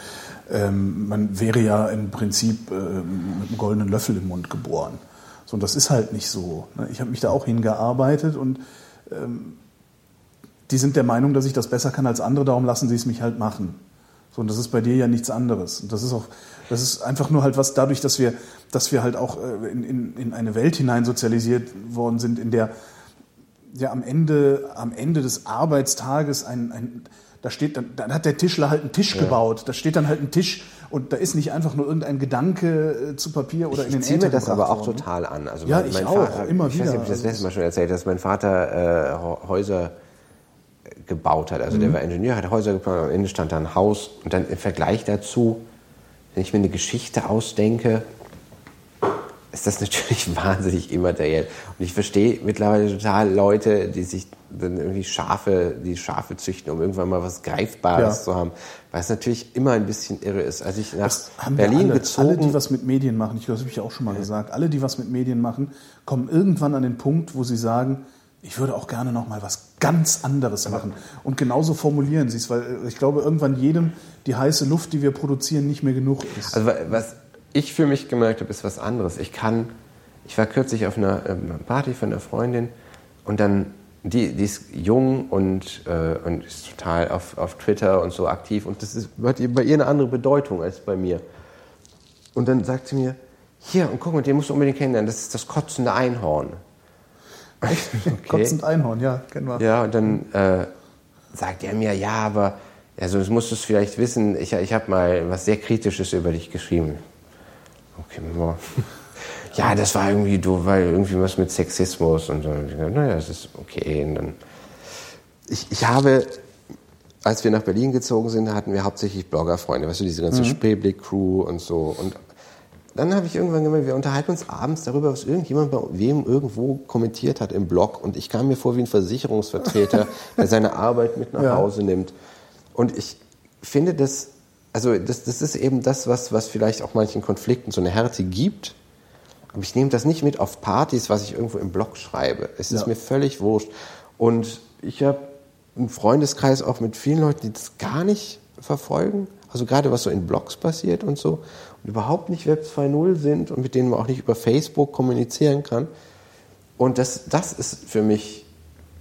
Man wäre ja im Prinzip mit einem goldenen Löffel im Mund geboren. So, und das ist halt nicht so. Ich habe mich da auch hingearbeitet und die sind der Meinung, dass ich das besser kann als andere, darum lassen sie es mich halt machen. So, und das ist bei dir ja nichts anderes. Und das ist auch, das ist einfach nur halt was dadurch, dass wir halt auch in eine Welt hinein sozialisiert worden sind, in der ja am Ende des Arbeitstages da hat der Tischler halt einen Tisch gebaut. Da steht dann halt ein Tisch und da ist nicht einfach nur irgendein Gedanke zu Papier oder in den Äther gebracht worden. Ich ziehe mir das aber auch total an. Also ja, ich auch, immer wieder. Ich weiß nicht, ob ich das letzte Mal schon erzählt habe, dass mein Vater Häuser gebaut hat. Also der war Ingenieur, hat Häuser geplant, am Ende stand da ein Haus. Und dann im Vergleich dazu, wenn ich mir eine Geschichte ausdenke, ist das natürlich wahnsinnig immateriell. Und ich verstehe mittlerweile total Leute, die sich dann irgendwie Schafe züchten, um irgendwann mal was Greifbares zu haben, weil es natürlich immer ein bisschen irre ist. Als ich nach Berlin gezogen... Alle, die was mit Medien machen, ich glaube, das habe ich auch schon mal gesagt, alle, die was mit Medien machen, kommen irgendwann an den Punkt, wo sie sagen, ich würde auch gerne noch mal was ganz anderes machen. Und genauso formulieren sie es, weil ich glaube, irgendwann jedem die heiße Luft, die wir produzieren, nicht mehr genug ist. Also was ich für mich gemerkt habe, ist was anderes. Ich war kürzlich auf einer Party von einer Freundin und dann, die ist jung und ist total auf Twitter und so aktiv und das hat bei ihr eine andere Bedeutung als bei mir. Und dann sagt sie mir, hier, und guck mal, den musst du unbedingt kennenlernen, das ist das kotzende Einhorn. Okay. Kotzend Einhorn, ja, kennen wir. Ja, und dann sagt er mir, ja, aber also, das musst du vielleicht wissen, ich habe mal was sehr Kritisches über dich geschrieben. Okay, boah. Ja, das war irgendwie doof, weil irgendwie was mit Sexismus und so. Naja, das ist okay. Und dann ich habe, als wir nach Berlin gezogen sind, hatten wir hauptsächlich Bloggerfreunde, weißt du, diese ganze Spähblick-Crew und so. Und dann habe ich irgendwann gemerkt, wir unterhalten uns abends darüber, was irgendjemand bei wem irgendwo kommentiert hat im Blog. Und ich kam mir vor wie ein Versicherungsvertreter, der seine Arbeit mit nach Hause nimmt. Und ich finde, das ist eben das, was vielleicht auch manchen Konflikten so eine Härte gibt. Aber ich nehme das nicht mit auf Partys, was ich irgendwo im Blog schreibe. Es ist mir völlig wurscht. Und ich habe einen Freundeskreis auch mit vielen Leuten, die das gar nicht verfolgen. Also gerade was so in Blogs passiert und so und überhaupt nicht Web 2.0 sind und mit denen man auch nicht über Facebook kommunizieren kann. Und das ist für mich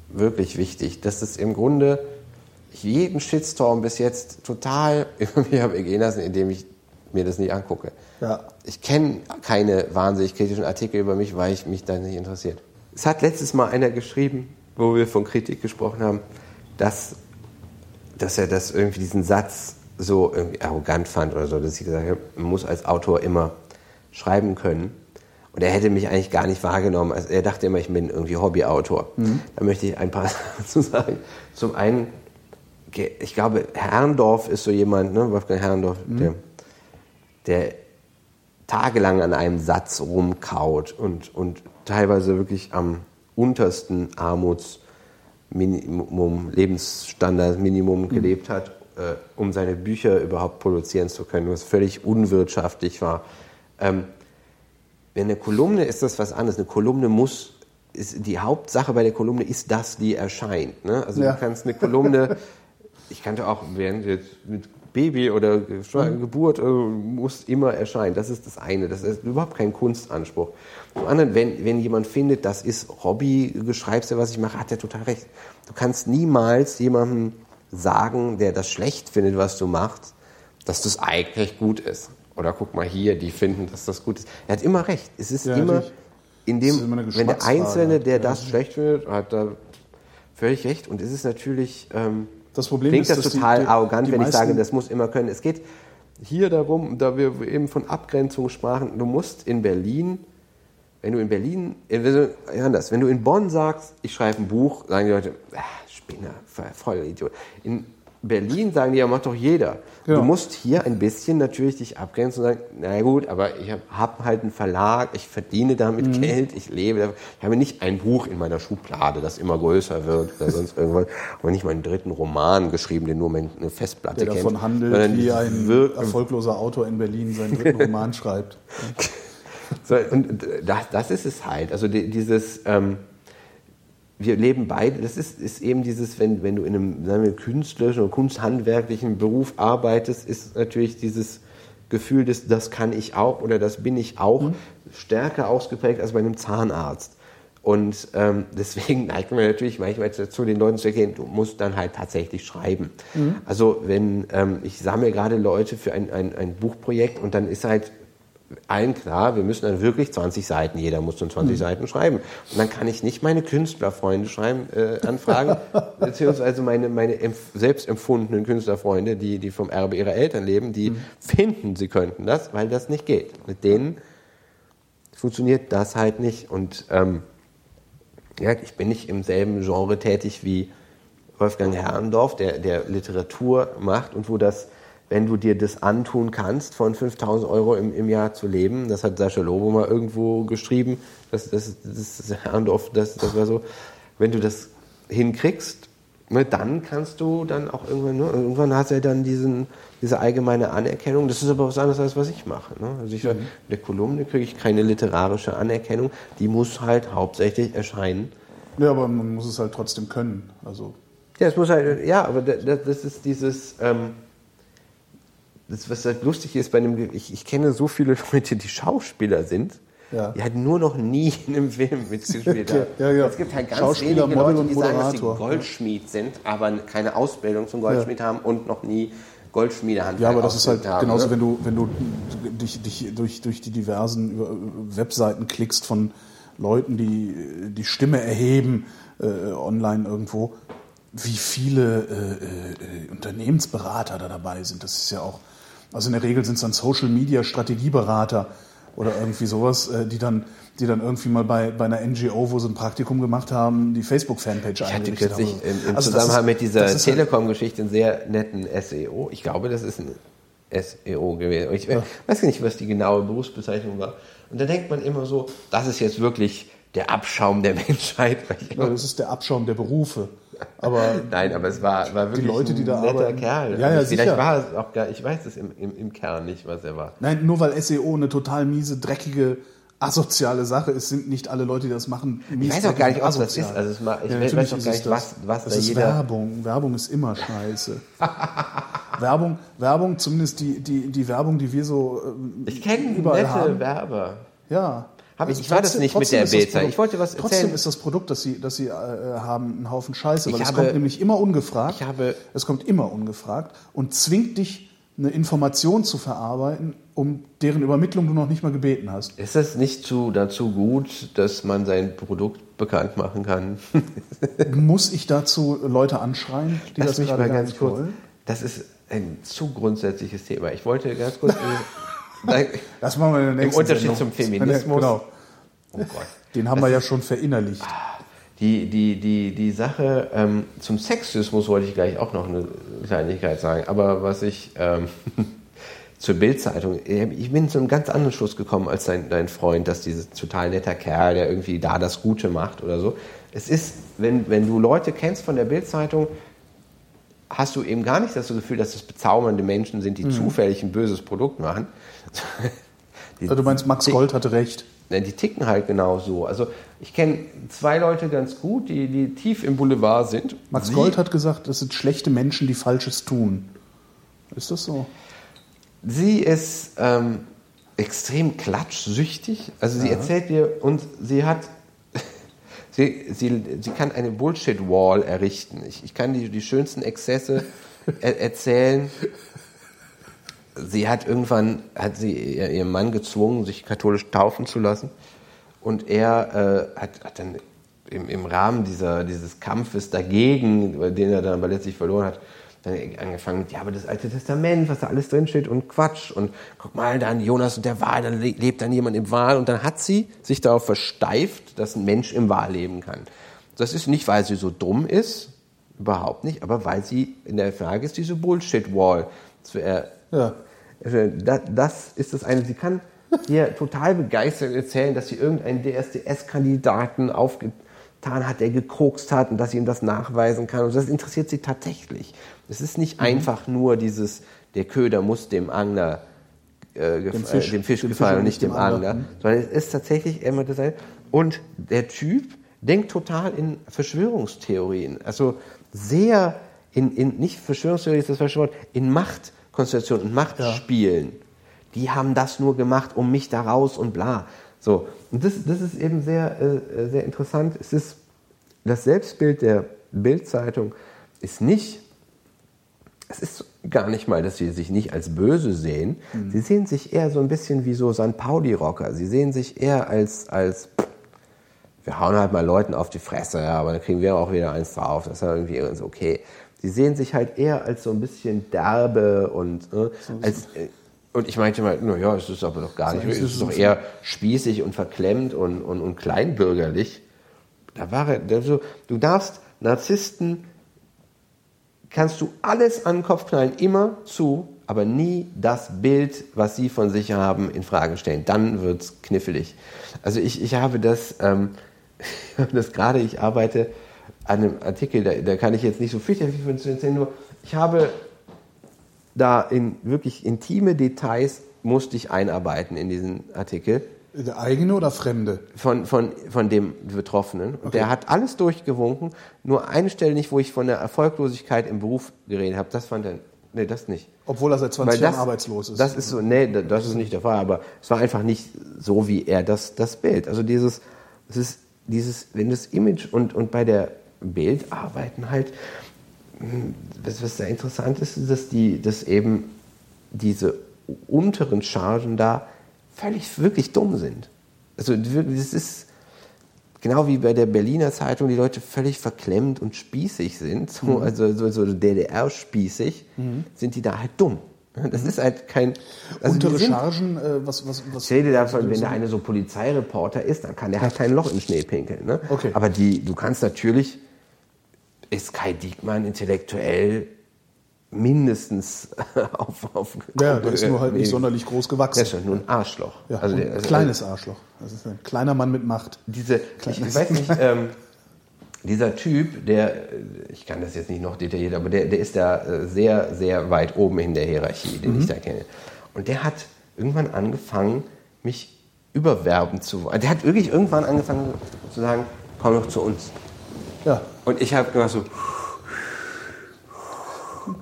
wirklich wichtig, dass es im Grunde jeden Shitstorm bis jetzt total über mich habe gehen lassen, indem ich mir das nicht angucke. Ja. Ich kenne keine wahnsinnig kritischen Artikel über mich, weil ich mich da nicht interessiert. Es hat letztes Mal einer geschrieben, wo wir von Kritik gesprochen haben, dass er das irgendwie diesen Satz so irgendwie arrogant fand oder so, dass ich gesagt habe, man muss als Autor immer schreiben können. Und er hätte mich eigentlich gar nicht wahrgenommen. Also er dachte immer, ich bin irgendwie Hobbyautor. Da möchte ich ein paar dazu sagen. Zum einen, ich glaube, Herrndorf ist so jemand, ne? Wolfgang Herrndorf, der tagelang an einem Satz rumkaut und teilweise wirklich am untersten Armutsminimum, Lebensstandardminimum gelebt hat, um seine Bücher überhaupt produzieren zu können, was völlig unwirtschaftlich war. Eine Kolumne ist das was anderes. Eine Kolumne muss, ist, die Hauptsache bei der Kolumne ist, dass die erscheint. Ne? Also ja. Du kannst eine Kolumne, ich kannte auch, während jetzt mit Baby oder Geburt muss immer erscheinen. Das ist das eine. Das ist überhaupt kein Kunstanspruch. Zum anderen, wenn jemand findet, das ist Hobby, schreibst du, was ich mache, hat er total recht. Du kannst niemals jemandem sagen, der das schlecht findet, was du machst, dass das eigentlich gut ist. Oder guck mal hier, die finden, dass das gut ist. Er hat immer recht. Es ist ja, immer, in dem, ist immer wenn der Einzelne, der das schlecht findet, hat da völlig recht. Und es ist natürlich... Das Problem klingt ist, das total arrogant, wenn ich sage, das muss immer können. Es geht hier darum, da wir eben von Abgrenzung sprachen, du musst in Berlin, wenn du in Bonn sagst, ich schreibe ein Buch, sagen die Leute, Spinner, Vollidiot. In Berlin sagen die, ja, macht doch jeder. Ja. Du musst hier ein bisschen natürlich dich abgrenzen und sagen, na gut, aber ich habe halt einen Verlag, ich verdiene damit Geld, ich lebe davon. Ich habe nicht ein Buch in meiner Schublade, das immer größer wird oder sonst irgendwas. Ich habe nicht meinen dritten Roman geschrieben, den nur eine Festplatte kennt. Der davon handelt, wie ein erfolgloser Autor in Berlin seinen dritten Roman schreibt. So, und das ist es halt. Also dieses... wir leben beide, das ist eben dieses, wenn du in einem, sagen wir, künstlerischen oder kunsthandwerklichen Beruf arbeitest, ist natürlich dieses Gefühl, dass das kann ich auch oder das bin ich auch, stärker ausgeprägt als bei einem Zahnarzt. Und deswegen neigt man natürlich manchmal dazu, den Leuten zu erklären, du musst dann halt tatsächlich schreiben. Also wenn ich sammle gerade Leute für ein Buchprojekt und dann ist halt allen klar, wir müssen dann wirklich 20 Seiten, jeder muss dann 20 Seiten schreiben. Und dann kann ich nicht meine Künstlerfreunde anfragen, beziehungsweise meine selbst empfundenen Künstlerfreunde, die vom Erbe ihrer Eltern leben, die finden, sie könnten das, weil das nicht geht. Mit denen funktioniert das halt nicht. Und ich bin nicht im selben Genre tätig wie Wolfgang Herrndorf, der Literatur macht und wo das, wenn du dir das antun kannst, von 5.000 Euro im Jahr zu leben, das hat Sascha Lobo mal irgendwo geschrieben, das war so, wenn du das hinkriegst, ne, dann kannst du dann auch irgendwann hast du ja dann diese allgemeine Anerkennung, das ist aber was anderes, als was ich mache. Ne? Also ich sage, in der Kolumne kriege ich keine literarische Anerkennung, die muss halt hauptsächlich erscheinen. Ja, aber man muss es halt trotzdem können. Also. Ja, es muss halt, ja, aber das ist dieses... Das, was halt lustig ist, ich kenne so viele Leute, die Schauspieler sind, die halt nur noch nie in einem Film mitgespielt haben. Ja. Es gibt halt ganz wenige Leute, die sagen, dass sie Goldschmied sind, aber keine Ausbildung zum Goldschmied haben und noch nie Goldschmiedehandwerk haben. Ja, aber das ist halt genauso, wenn du dich durch die diversen Webseiten klickst von Leuten, die die Stimme erheben online irgendwo, wie viele Unternehmensberater da dabei sind. Das ist ja auch... Also in der Regel sind es dann Social-Media-Strategieberater oder irgendwie sowas, die dann irgendwie mal bei einer NGO, wo sie ein Praktikum gemacht haben, die Facebook-Fanpage eingerichtet haben. Ich hatte kürzlich im Zusammenhang mit dieser Telekom-Geschichte einen sehr netten SEO. Ich glaube, das ist ein SEO gewesen. Ich weiß nicht, was die genaue Berufsbezeichnung war. Und da denkt man immer so, das ist jetzt wirklich der Abschaum der Menschheit. Ja, das ist der Abschaum der Berufe. Aber nein, aber es war wirklich die Leute, die da ein netter arbeiten. Kerl. Ja, vielleicht sicher. War es auch gar, ich weiß es im Kern nicht, was er war. Nein, nur weil SEO eine total miese, dreckige, asoziale Sache ist, sind nicht alle Leute, die das machen, mies. Ich weiß auch gar nicht, was das ist. Also ich weiß auch gar nicht, was das da jeder... Werbung. Werbung ist immer scheiße. Werbung, zumindest die Werbung, die wir so ich kenne überall nette haben. Werber. Ja. Ich war das nicht mit der B-Zeit. Ich wollte was erzählen. Trotzdem ist das Produkt, das sie haben, einen Haufen Scheiße, weil es kommt nämlich immer ungefragt. Es kommt immer ungefragt und zwingt dich, eine Information zu verarbeiten, um deren Übermittlung du noch nicht mal gebeten hast. Ist das nicht dazu gut, dass man sein Produkt bekannt machen kann? Muss ich dazu Leute anschreien, die das gerade mal ganz kurz wollen? Das ist ein zu grundsätzliches Thema. Ich wollte ganz kurz... Das machen wir in der nächsten Im Unterschied Sendung. Zum Feminismus. Genau. Oh Gott. Den haben wir ja schon verinnerlicht. Die Sache zum Sexismus wollte ich gleich auch noch eine Kleinigkeit sagen. Aber was ich zur Bild-Zeitung, ich bin zu einem ganz anderen Schluss gekommen als dein Freund, dass dieser total netter Kerl, der irgendwie da das Gute macht oder so. Es ist, wenn du Leute kennst von der Bild-Zeitung, hast du eben gar nicht das Gefühl, dass das bezaubernde Menschen sind, die zufällig ein böses Produkt machen. Du meinst, Max Gold hatte recht. die ticken halt genau so. Also ich kenne zwei Leute ganz gut, die tief im Boulevard sind. Max Gold hat gesagt, das sind schlechte Menschen, die Falsches tun. Ist das so? Sie ist extrem klatschsüchtig. Also sie erzählt dir und sie hat... Sie kann eine Bullshit-Wall errichten. Ich kann die schönsten Exzesse erzählen. Sie hat ihren Mann gezwungen, sich katholisch taufen zu lassen. Und er hat dann im Rahmen dieses Kampfes dagegen, den er dann aber letztlich verloren hat, dann angefangen mit, ja, aber das Alte Testament, was da alles drinsteht und Quatsch. Und guck mal, dann Jonas und der Wal, dann lebt dann jemand im Wal. Und dann hat sie sich darauf versteift, dass ein Mensch im Wal leben kann. Das ist nicht, weil sie so dumm ist, überhaupt nicht, aber weil sie in der Frage ist, diese Bullshit-Wall zu Das ist das eine. Sie kann dir total begeistert erzählen, dass sie irgendeinen DSDS-Kandidaten aufgetan hat, der gekokst hat und dass sie ihm das nachweisen kann. Und das interessiert sie tatsächlich. Es ist nicht einfach nur der Köder muss dem Angler dem Fisch gefallen und nicht dem Angler, sondern es ist tatsächlich immer das. Und der Typ denkt total in Verschwörungstheorien, also sehr in nicht Verschwörungstheorien ist das falsche Wort, in Machtkonstellation und Machtspielen. Ja. Die haben das nur gemacht, um mich da raus und bla. So, und das ist eben sehr sehr interessant. Es ist das Selbstbild der Bild-Zeitung ist nicht. Es ist gar nicht mal, dass sie sich nicht als böse sehen. Mhm. Sie sehen sich eher so ein bisschen wie so St. Pauli-Rocker. Sie sehen sich eher als wir hauen halt mal Leuten auf die Fresse, ja, aber dann kriegen wir auch wieder eins drauf. Das ist ja irgendwie ganz okay. Sie sehen sich halt eher als so ein bisschen derbe und und ich meinte mal, naja, es ist aber doch gar nicht. Es ist doch eher spießig und verklemmt und kleinbürgerlich. Da war er so, du darfst Narzissten... kannst du alles an den Kopf knallen, immer zu, aber nie das Bild, was sie von sich haben, in Frage stellen. Dann wird's knifflig. Also ich habe das gerade, ich arbeite an einem Artikel, da kann ich jetzt nicht so viel erzählen, nur ich habe da in wirklich intime Details musste ich einarbeiten in diesen Artikel. Der eigene oder fremde? Von dem Betroffenen. Okay. Der hat alles durchgewunken, nur eine Stelle nicht, wo ich von der Erfolglosigkeit im Beruf geredet habe. Das fand er, nee, das nicht. Obwohl er seit 20 Jahren arbeitslos ist. Das ist so, nee, das ist nicht der Fall, aber es war einfach nicht so, wie er das Bild. Also dieses, wenn das Image und bei der Bild arbeiten halt, was sehr interessant ist, ist, dass eben diese unteren Chargen da völlig, wirklich dumm sind. Also das ist genau wie bei der Berliner Zeitung, die Leute völlig verklemmt und spießig sind, so DDR-spießig, sind die da halt dumm. Das ist halt kein... Also untere Chargen, was... Ich rede davon, wenn da einer so Polizeireporter ist, dann kann der halt kein Loch im Schnee pinkeln. Ne? Okay. Aber du kannst natürlich... Ist Kai Diekmann intellektuell... mindestens auf ja, der ist nur halt nicht sonderlich groß gewachsen. Der ist halt nur ein Arschloch. Ja, also ein kleines Arschloch. Das ist ein kleiner Mann mit Macht. Ich weiß nicht, dieser Typ, der, ich kann das jetzt nicht noch detailliert, aber der ist da sehr, sehr weit oben in der Hierarchie, den ich da kenne. Und der hat irgendwann angefangen, mich überwerben zu wollen. Der hat wirklich irgendwann angefangen zu sagen, komm doch zu uns. Ja. Und ich habe gesagt so...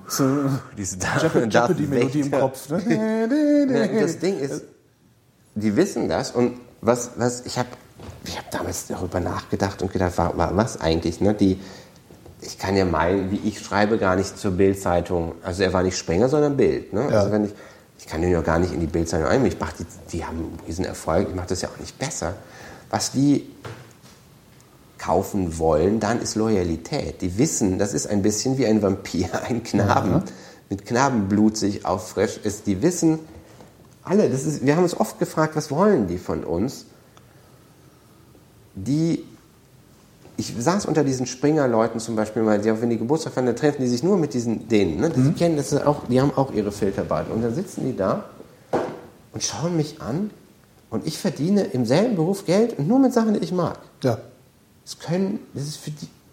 So, diese Jeopardy-Melodie im Kopf. Ne? Das Ding ist, die wissen das und was ich hab damals darüber nachgedacht und gedacht, was eigentlich, ne? Ich kann ja meinen, wie ich schreibe gar nicht zur Bild-Zeitung. Also er war nicht Sprenger, sondern Bild. Ne? Ja. Also wenn ich kann den ja gar nicht in die Bild-Zeitung einbringen. Die haben einen riesen Erfolg, ich mache das ja auch nicht besser. Was die kaufen wollen, dann ist Loyalität. Die wissen, das ist ein bisschen wie ein Vampir, ein Knaben, mit Knabenblut sich auffrischt ist. Die wissen, alle, wir haben uns oft gefragt, was wollen die von uns? Ich saß unter diesen Springer-Leuten zum Beispiel mal, wenn die Geburtstag feiern, dann treffen die sich nur mit diesen denen. Ne? Die kennen das auch, die haben auch ihre Filterbaden. Und dann sitzen die da und schauen mich an und ich verdiene im selben Beruf Geld und nur mit Sachen, die ich mag. Ja. Das ist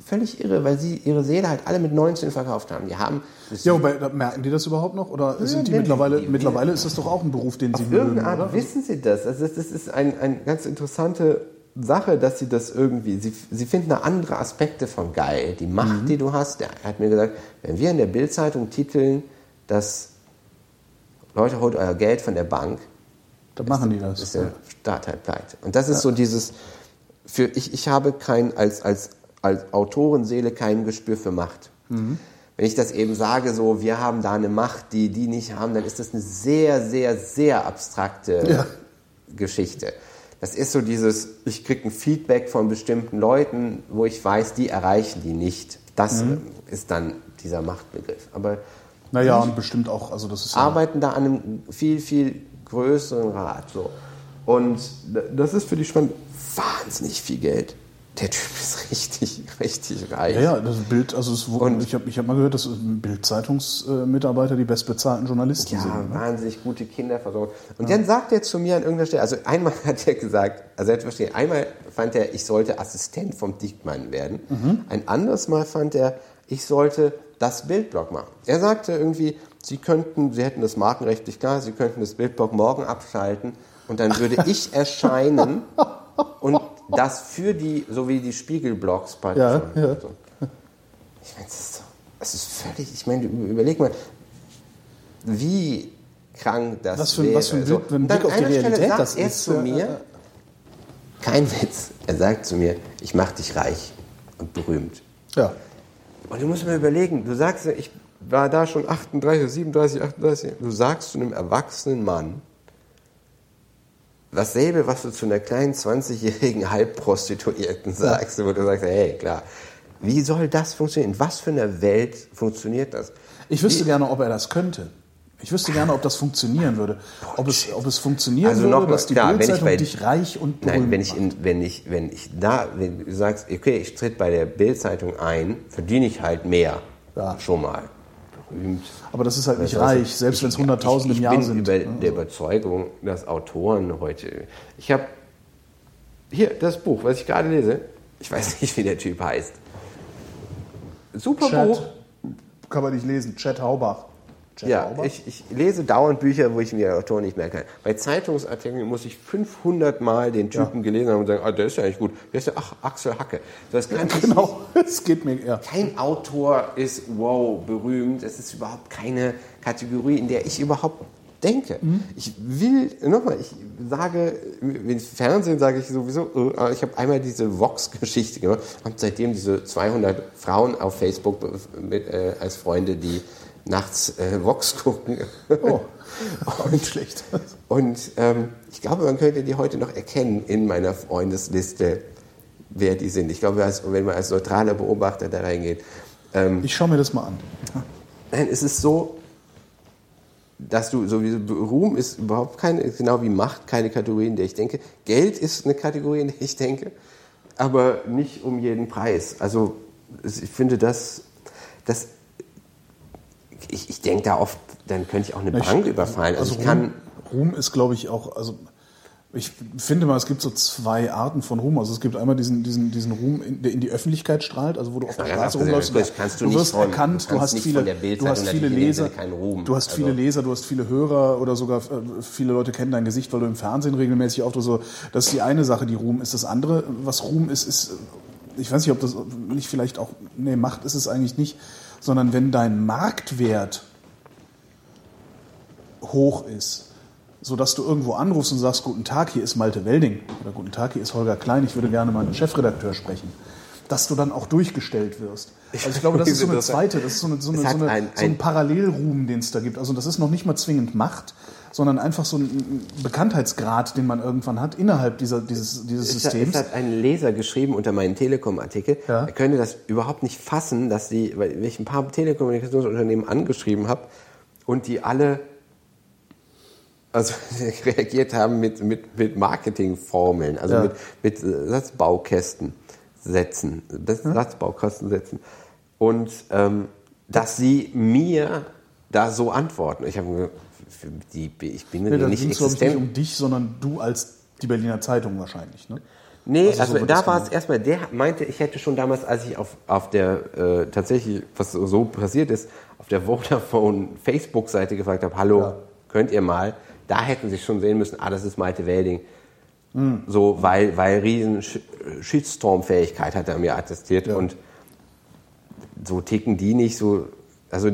Völlig irre, weil sie ihre Seele halt alle mit 19 verkauft haben. Die haben ja, aber merken die das überhaupt noch? Oder sind die mittlerweile ist das doch auch ein Beruf, den sie mögen, oder? Auf irgendeine Art wissen sie das. Also das ist eine ganz interessante Sache, dass sie das irgendwie, sie finden da andere Aspekte von geil. Die Macht, die du hast, der hat mir gesagt, wenn wir in der Bild-Zeitung titeln, dass Leute, holt euer Geld von der Bank, dann machen die das. Ist der Staat halt pleite. Und das ist so dieses, ich habe kein, als Autorenseele kein Gespür für Macht. Wenn ich das eben sage, so, wir haben da eine Macht, die nicht haben, dann ist das eine sehr, sehr, sehr abstrakte Geschichte. Das ist so dieses, ich kriege ein Feedback von bestimmten Leuten, wo ich weiß, die erreichen die nicht. Das ist dann dieser Machtbegriff. Aber naja, und bestimmt auch, also das ist arbeiten da an einem viel, viel größeren Rad. So. Und das ist für die Spannung wahnsinnig viel Geld. Der Typ ist richtig, richtig reich. Ja, das Bild, also ich hab mal gehört, dass Bild-Zeitungsmitarbeiter die bestbezahlten Journalisten sind. Ja, wahnsinnig gute Kinderversorgung. Und dann sagt er zu mir an irgendeiner Stelle, also einmal hat er gesagt, also einmal fand er, ich sollte Assistent vom Diekmann werden. Ein anderes Mal fand er, ich sollte das Bildblog machen. Er sagte irgendwie, Sie hätten das markenrechtlich klar, Sie könnten das Bildblog morgen abschalten und dann würde ich erscheinen und das für die, so wie die Spiegel-Blogs praktisch. Ja. Ich meine, überleg mal, wie krank das wäre. Was für ein Bild, wenn Blick auf die Realität das ist. Er zu mir, kein Witz, er sagt zu mir, ich mache dich reich und berühmt. Ja. Und du musst mir überlegen, du sagst, ich war da schon 38, du sagst zu einem erwachsenen Mann, dasselbe, was du zu einer kleinen 20-jährigen Halbprostituierten sagst, wo du sagst, hey, klar, wie soll das funktionieren? In was für einer Welt funktioniert das? Ich wüsste gerne, ob er das könnte. Ich wüsste gerne, ob das funktionieren würde. Ob es funktionieren also würde, mal, dass die Bild-Zeitung dich reich und berühmt wenn du sagst, okay, ich tritt bei der Bild-Zeitung ein, verdiene ich halt mehr. Ja. Schon mal. Berühmt. Aber das ist halt nicht reich, selbst wenn es 100.000 im Jahr sind. Ich bin der Überzeugung, dass Autoren heute... Ich habe hier das Buch, was ich gerade lese. Ich weiß nicht, wie der Typ heißt. Super Buch. Kann man nicht lesen. Chet Haubach. Ich lese dauernd Bücher, wo ich mir Autoren nicht merken kann. Bei Zeitungsartikeln muss ich 500 Mal den Typen gelesen haben und sagen, der ist ja eigentlich gut. Der ist ja, Axel Hacke. Das kann es geht mir eher. Kein Autor ist berühmt. Das ist überhaupt keine Kategorie, in der ich überhaupt denke. Ich will, nochmal, ich sage, im Fernsehen sage ich sowieso, ich habe einmal diese Vox-Geschichte gemacht, habe seitdem diese 200 Frauen auf Facebook als Freunde, die nachts Vox gucken. Oh, auch nicht schlecht. Und ich glaube, man könnte die heute noch erkennen in meiner Freundesliste, wer die sind. Ich glaube, wenn man als neutraler Beobachter da reingeht. Ich schaue mir das mal an. Nein, es ist so, dass du sowieso, Ruhm ist überhaupt keine, genau wie Macht, keine Kategorie, in der ich denke. Geld ist eine Kategorie, in der ich denke, aber nicht um jeden Preis. Also ich finde, das ich denke da oft, dann könnte ich auch eine Bank überfallen. Also ich kann Ruhm ist, glaube ich, auch, also ich finde mal, es gibt so zwei Arten von Ruhm. Also es gibt einmal diesen Ruhm, der in die Öffentlichkeit strahlt, also wo du auf der Straße rumläufst. Du wirst erkannt, du hast viele Leser, du hast viele Hörer oder sogar viele Leute kennen dein Gesicht, weil du im Fernsehen regelmäßig auftrittst. So. Das ist die eine Sache, die Ruhm ist. Das andere, was Ruhm ist, ich weiß nicht, ob das nicht vielleicht auch, Macht ist es eigentlich nicht, sondern wenn dein Marktwert hoch ist, sodass du irgendwo anrufst und sagst, guten Tag, hier ist Malte Welding oder guten Tag, hier ist Holger Klein, ich würde gerne meinen Chefredakteur sprechen, dass du dann auch durchgestellt wirst. Also ich glaube, das ist so eine zweite, das ist so ein Parallelruhm, den es da gibt. Also das ist noch nicht mal zwingend Macht, sondern einfach so ein Bekanntheitsgrad, den man irgendwann hat innerhalb dieses Systems. Es hat ein Leser geschrieben unter meinen Telekom-Artikel, er könnte das überhaupt nicht fassen, dass weil ich ein paar Telekommunikationsunternehmen angeschrieben habe und die alle also reagiert haben mit Marketingformeln, also mit Satzbaukostensätzen. Und dass sie mir da so antworten. Ich habe gesagt, ich bin nicht existent. Es ging nicht um dich, sondern du als die Berliner Zeitung wahrscheinlich, ne? Nee, also da war es erstmal, der meinte, ich hätte schon damals, als ich auf der, tatsächlich, was so passiert ist, auf der Vodafone-Facebook-Seite gefragt habe, hallo, ja, könnt ihr mal, da hätten sie schon sehen müssen, ah, das ist Maite Welding. Mhm. So, weil riesen Shitstorm-Fähigkeit hat er mir attestiert, ja, und so ticken die nicht so, also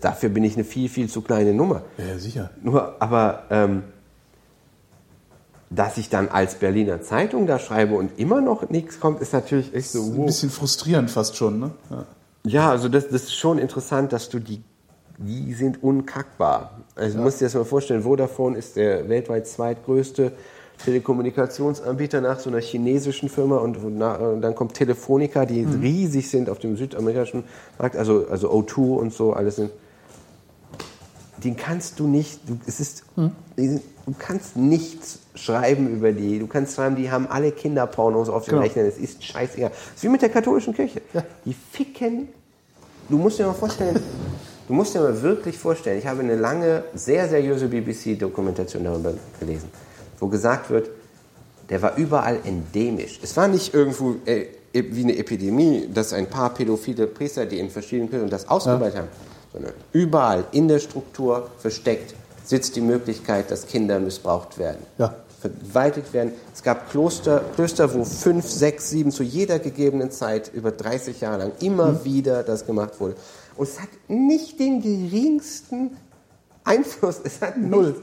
dafür bin ich eine viel, viel zu kleine Nummer. Ja, sicher. Nur, aber, dass ich dann als Berliner Zeitung da schreibe und immer noch nichts kommt, ist natürlich echt so... Wow. Ein bisschen frustrierend fast schon, ne? Ja, ja, also das ist schon interessant, dass du die sind unkackbar. Also ja, musst dir das mal vorstellen, Vodafone ist der weltweit zweitgrößte Telekommunikationsanbieter nach so einer chinesischen Firma und dann kommt Telefonica, die riesig sind auf dem südamerikanischen Markt, also O2 und so, alles sind... Den kannst du nicht... Du kannst nichts schreiben über die. Du kannst schreiben, die haben alle Kinderpornos auf den Rechnern. Es ist scheißegal. Das ist wie mit der katholischen Kirche. Ja. Die ficken. Du musst dir mal wirklich vorstellen. Ich habe eine lange, sehr seriöse BBC-Dokumentation darüber gelesen, wo gesagt wird, der war überall endemisch. Es war nicht irgendwo wie eine Epidemie, dass ein paar pädophile Priester, die in verschiedenen Kirchen das ausgebreitet haben, sondern überall in der Struktur versteckt sitzt die Möglichkeit, dass Kinder missbraucht werden, verwaltet werden. Es gab Klöster, wo 5, 6, 7 zu jeder gegebenen Zeit über 30 Jahre lang immer wieder das gemacht wurde. Und es hat nicht den geringsten Einfluss. Es hat null.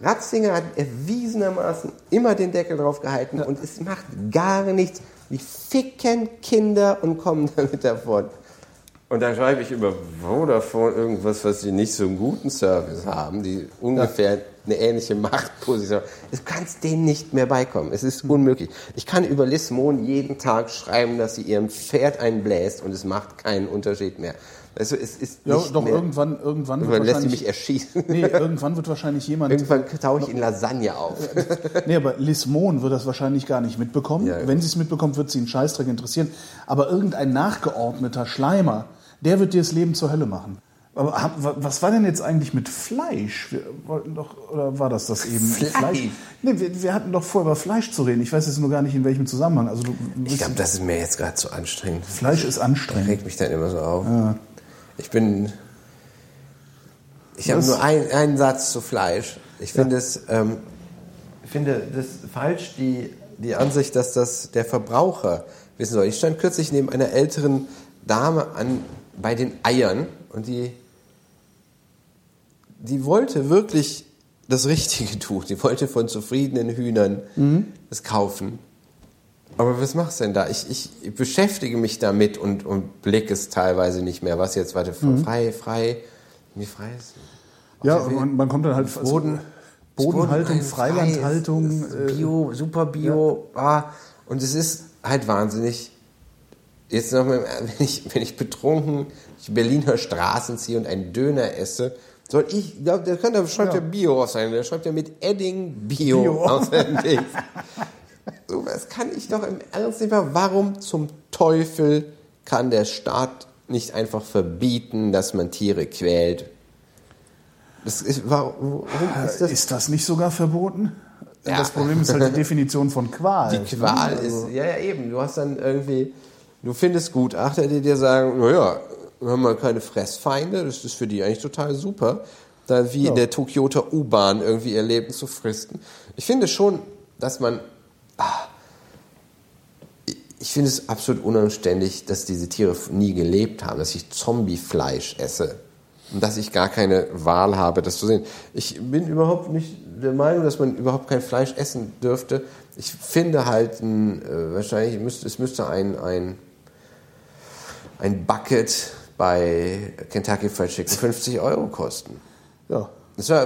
Ratzinger hat erwiesenermaßen immer den Deckel drauf gehalten und es macht gar nichts. Die ficken Kinder und kommen damit davon. Und dann schreibe ich über Vodafone irgendwas, was die nicht so einen guten Service haben, die ungefähr eine ähnliche Machtposition haben. Du kannst denen nicht mehr beikommen. Es ist unmöglich. Ich kann über Liz Mohn jeden Tag schreiben, dass sie ihrem Pferd einbläst und es macht keinen Unterschied mehr. Also es ist nicht doch mehr. Irgendwann lässt sie mich erschießen. Nee, irgendwann wird wahrscheinlich jemand... Irgendwann tauche ich in Lasagne auf. Nee, aber Liz Mohn wird das wahrscheinlich gar nicht mitbekommen. Ja, wenn sie es mitbekommt, wird sie einen Scheißdreck interessieren. Aber irgendein nachgeordneter Schleimer, der wird dir das Leben zur Hölle machen. Aber was war denn jetzt eigentlich mit Fleisch? Wir wollten doch, oder war das eben? Fleisch? Nee, wir hatten doch vor, über Fleisch zu reden. Ich weiß jetzt nur gar nicht, in welchem Zusammenhang. Also ich glaube, das ist mir jetzt gerade zu anstrengend. Fleisch ist anstrengend. Das regt mich dann immer so auf. Ja. Ich habe nur einen Satz zu Fleisch. Ich finde das falsch, die Ansicht, dass das der Verbraucher wissen soll. Ich stand kürzlich neben einer älteren Dame bei den Eiern und die wollte wirklich das Richtige tun. Die wollte von zufriedenen Hühnern das kaufen. Aber was machst du denn da? Ich beschäftige mich damit und blicke es teilweise nicht mehr. Was jetzt? Warte, frei ist. Ja, und man kommt dann halt... Bodenhaltung, Freilandhaltung. Bio, super Bio. Ja. Und es ist halt wahnsinnig... Jetzt noch mal, wenn ich betrunken die Berliner Straßen ziehe und einen Döner esse, der schreibt ja Bio aus sein, der schreibt ja mit Edding Bio aus seinem Ding. So was kann ich doch im Ernst nicht mehr. Warum zum Teufel kann der Staat nicht einfach verbieten, dass man Tiere quält? Ist das nicht sogar verboten? Ja. Das Problem ist halt die Definition von Qual. Die Qual ist, ja eben, du hast dann irgendwie... Du findest Gutachter, die dir sagen, naja, haben wir keine Fressfeinde, das ist für die eigentlich total super, da wie in der Tokioter U-Bahn irgendwie ihr Leben zu fristen. Ich finde schon, dass man... Ich finde es absolut unanständig, dass diese Tiere nie gelebt haben, dass ich Zombiefleisch esse und dass ich gar keine Wahl habe, das zu sehen. Ich bin überhaupt nicht der Meinung, dass man überhaupt kein Fleisch essen dürfte. Ich finde halt, es müsste ein Bucket bei Kentucky Fried Chicken 50 €, kosten. Ja.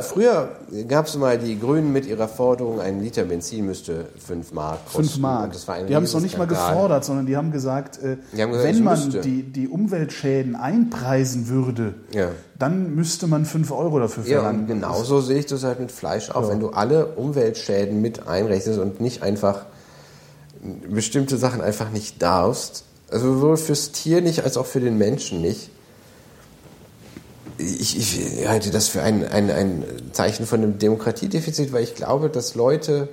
Früher gab es mal die Grünen mit ihrer Forderung, ein Liter Benzin müsste 5 Mark kosten. 5 Mark. Das war die haben es noch nicht mal gefordert, sondern die haben gesagt, wenn man die Umweltschäden einpreisen würde, dann müsste man 5 € dafür verlangen. Ja, und genauso sehe ich das halt mit Fleisch auch. Ja. Wenn du alle Umweltschäden mit einrechnest und nicht einfach bestimmte Sachen einfach nicht darfst, also sowohl fürs Tier nicht, als auch für den Menschen nicht. Ich halte das für ein Zeichen von einem Demokratiedefizit, weil ich glaube, dass Leute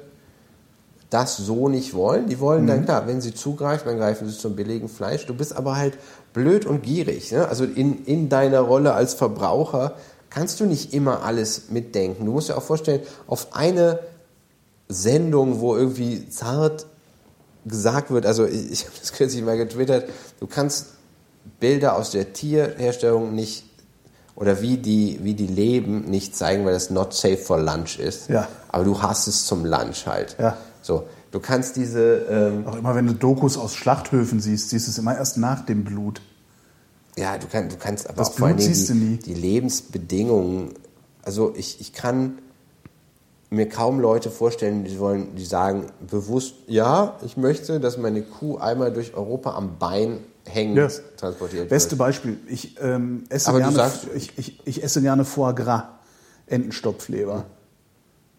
das so nicht wollen. Die wollen dann, klar, wenn sie zugreifen, dann greifen sie zum billigen Fleisch. Du bist aber halt blöd und gierig. Ne? Also in deiner Rolle als Verbraucher kannst du nicht immer alles mitdenken. Du musst dir auch vorstellen, auf eine Sendung, wo irgendwie zart gesagt wird, also ich habe das kürzlich mal getwittert, du kannst Bilder aus der Tierherstellung nicht, oder wie die leben, nicht zeigen, weil das not safe for lunch ist. Ja. Aber du hast es zum Lunch halt. Ja. So, du kannst diese... auch immer, wenn du Dokus aus Schlachthöfen siehst, siehst du es immer erst nach dem Blut. Ja, du kannst aber das auch Blut vor allen Dingen die Lebensbedingungen... Also ich kann mir kaum Leute vorstellen, die sagen bewusst, ja, ich möchte, dass meine Kuh einmal durch Europa am Bein hängen, yes, transportiert. Beste wird. Beispiel. Ich esse gerne Foie Gras, Entenstopfleber.